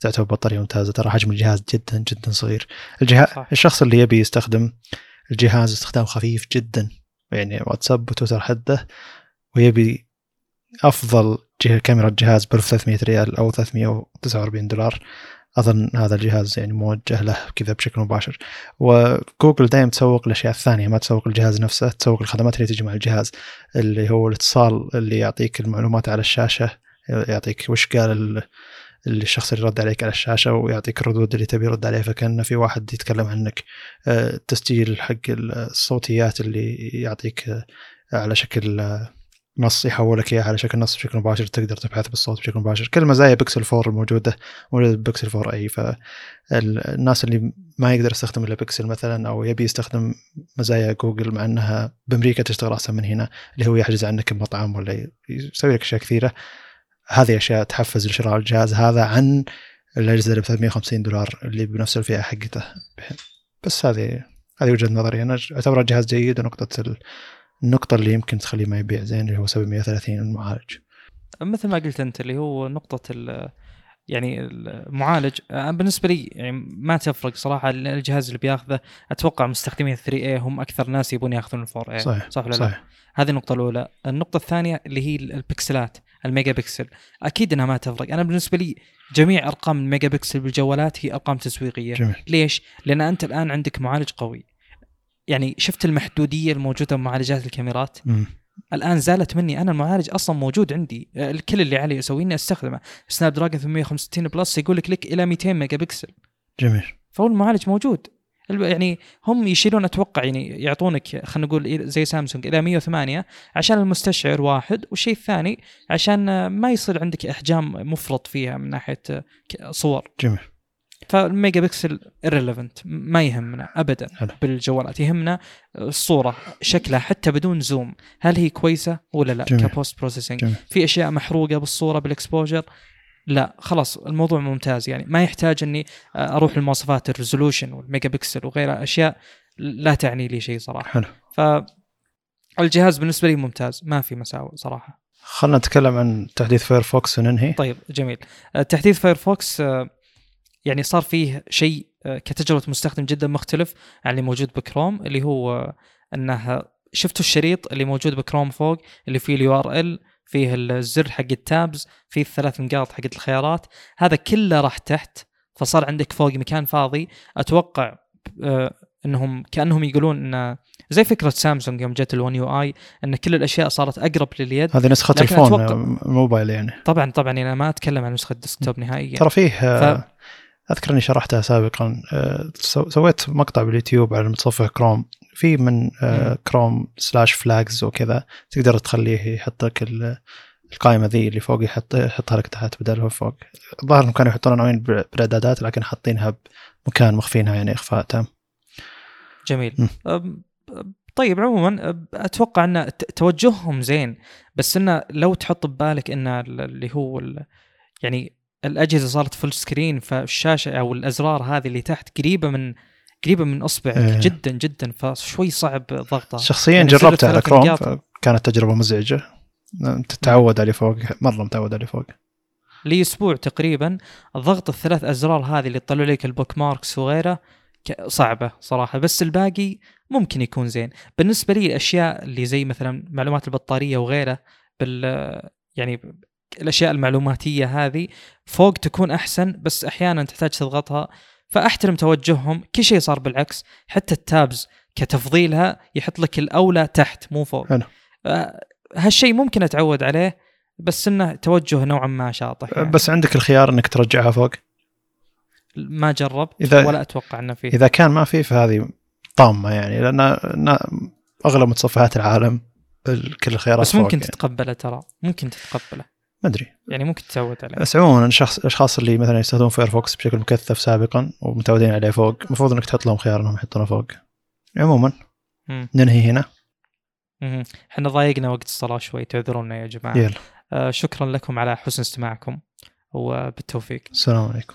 تعتبر بطارية ممتازة. ترى حجم الجهاز جدا جدا صغير، الشخص اللي يبي يستخدم الجهاز استخدام خفيف جدا، يعني واتساب وتويتر حده، ويبي أفضل كاميرا الجهاز ب 300 ريال أو $349، أظن هذا الجهاز يعني موجه له كذا بشكل مباشر. وجوجل دائما تسوق الأشياء الثانية، ما تسوق الجهاز نفسه، تسوق الخدمات اللي تجي مع الجهاز، اللي هو الاتصال اللي يعطيك المعلومات على الشاشة، يعطيك وش قال الشخص اللي رد عليك على الشاشة، ويعطيك الردود اللي تبي يرد عليها، فكأنه في واحد يتكلم عنك. التسجيل حق الصوتيات اللي يعطيك على شكل نص، يحولك إياه على شكل نص بشكل مباشر، تقدر تبحث بالصوت بشكل مباشر. كل مزايا بيكسل 4 الموجودة موجودة ببيكسل 4a. فالناس اللي ما يقدر يستخدم إلا بيكسل مثلا، أو يبي يستخدم مزايا جوجل مع أنها بأمريكا تشتغل أحسن من هنا، اللي هو يحجز عنك بمطعم ولا يسوي لك أشياء كثيرة، هذه أشياء تحفز لشراء الجهاز هذا عن الأجهزة ب $350 اللي بنفس الفئة حقته. بس هذه وجهة نظري، أنا أعتبر الجهاز جيد، ونقطة النقطة اللي يمكن تخليه ما يبيع زين اللي هو 730 المعالج، مثل ما قلت أنت، اللي هو نقطة يعني المعالج. بالنسبة لي يعني ما تفرق صراحة، الجهاز اللي بياخذه أتوقع مستخدمين 3A هم أكثر ناس يبون يأخذون 4A. صح ولا لا؟ هذه النقطة الأولى. النقطة الثانية اللي هي البكسلات، الميجا بكسل، أكيد أنها ما تفرق. أنا بالنسبة لي جميع أرقام الميجا بكسل بالجوالات هي أرقام تسويقية. جميل. ليش؟ لأن أنت الآن عندك معالج قوي، يعني شفت المحدودية الموجودة بمعالجات الكاميرات الآن زالت مني. أنا المعالج أصلا موجود عندي، الكل اللي عليه أسوي إني أستخدمه. سنابدراجون 865 بلس يقول لك إلى 200 ميجا بكسل. جميل. فهو المعالج موجود، يعني هم يشيلون أتوقع، يعني يعطونك خلنا نقول زي سامسونج إلى 108 عشان المستشعر واحد، والشيء الثاني عشان ما يصير عندك أحجام مفرط فيها من ناحية صور. جميل. فالميجا بكسل irrelevant، ما يهمنا أبدا بالجوالات، يهمنا الصورة شكلها حتى بدون زوم، هل هي كويسة ولا لا كبوست بروسيسنج، في أشياء محروقة بالصورة بالإكسبوجر لا، خلاص الموضوع ممتاز. يعني ما يحتاج أني أروح المواصفات الريزولوشن والميجا بكسل وغيرها، أشياء لا تعني لي شيء صراحة. حلو. فالجهاز بالنسبة لي ممتاز، ما في مساوئ صراحة. خلنا نتكلم عن تحديث فايرفوكس وننهي. طيب جميل. تحديث فايرفوكس يعني صار فيه شيء كتجربة مستخدم جدا مختلف عن اللي موجود بكروم، اللي هو أنه شفتوا الشريط اللي موجود بكروم فوق اللي فيه الURL، فيه الزر حق التابز، فيه الثلاث نقاط حق الخيارات، هذا كله راح تحت، فصار عندك فوق مكان فاضي. أتوقع أنهم كأنهم يقولون أن زي فكرة سامسونج يوم جت الون يو آي أن كل الأشياء صارت أقرب لليد. هذه نسخة الفون موبايل يعني، طبعا أنا ما أتكلم عن نسخة ديسكتوب نهائيا. ترى فيه أذكر أني شرحتها سابقاً، سويت مقطع باليوتيوب على المتصفح كروم، في من كروم /flags وكذا تقدر تخليه يحط لك القائمة ذي اللي فوق، يحطها لك تحت بدلها فوق. الظاهر إنهم كانوا يحطون نوعين بالإعدادات لكن حاطينها بمكان مخفينها، يعني إخفاء تام. جميل. طيب عموما أتوقع أن توجههم زين، بس إنه لو تحط ببالك إن اللي هو يعني الأجهزة صارت فل سكرين، فالشاشة أو الأزرار هذه اللي تحت قريبة من أصبعك جدا جدا، فشوي صعب ضغطها. شخصيا يعني جربتها على كروم، كانت تجربة مزعجة، تتعود على فوق، مرة متعود على فوق لي أسبوع تقريبا. ضغط الثلاث أزرار هذه اللي تطلع لك البوك ماركس وغيره صعبة صراحة، بس الباقي ممكن يكون زين بالنسبة لي. الأشياء اللي زي مثلا معلومات البطارية وغيره يعني الأشياء المعلوماتية هذه فوق تكون أحسن، بس أحياناً تحتاج تضغطها، فأحترم توجههم. كل شيء صار بالعكس، حتى التابز كتفضيلها يحط لك الأولى تحت مو فوق. هالشيء ممكن أتعود عليه، بس إنه توجه نوعاً ما شاطح يعني. بس عندك الخيار إنك ترجعها فوق ما جربت ولا أتوقع أنه فيه. إذا كان ما فيه فهذه طامة يعني، لأن أغلب متصفحات العالم كل الخيارات. بس ممكن تتقبله ترى، ممكن تتقبله ما أدري يعني، ممكن تتعود عليه. بس عموما الأشخاص اللي مثلا يستخدمون فايرفوكس بشكل مكثف سابقا ومتعودين عليه فوق، المفروض إنك تحط لهم خيار إنهم يحطونه فوق. عموما ننهي هنا. احنا ضايقنا وقت الصلاة شوي، تعذرونا يا جماعة. شكرا لكم على حسن استماعكم وبالتوفيق. السلام عليكم.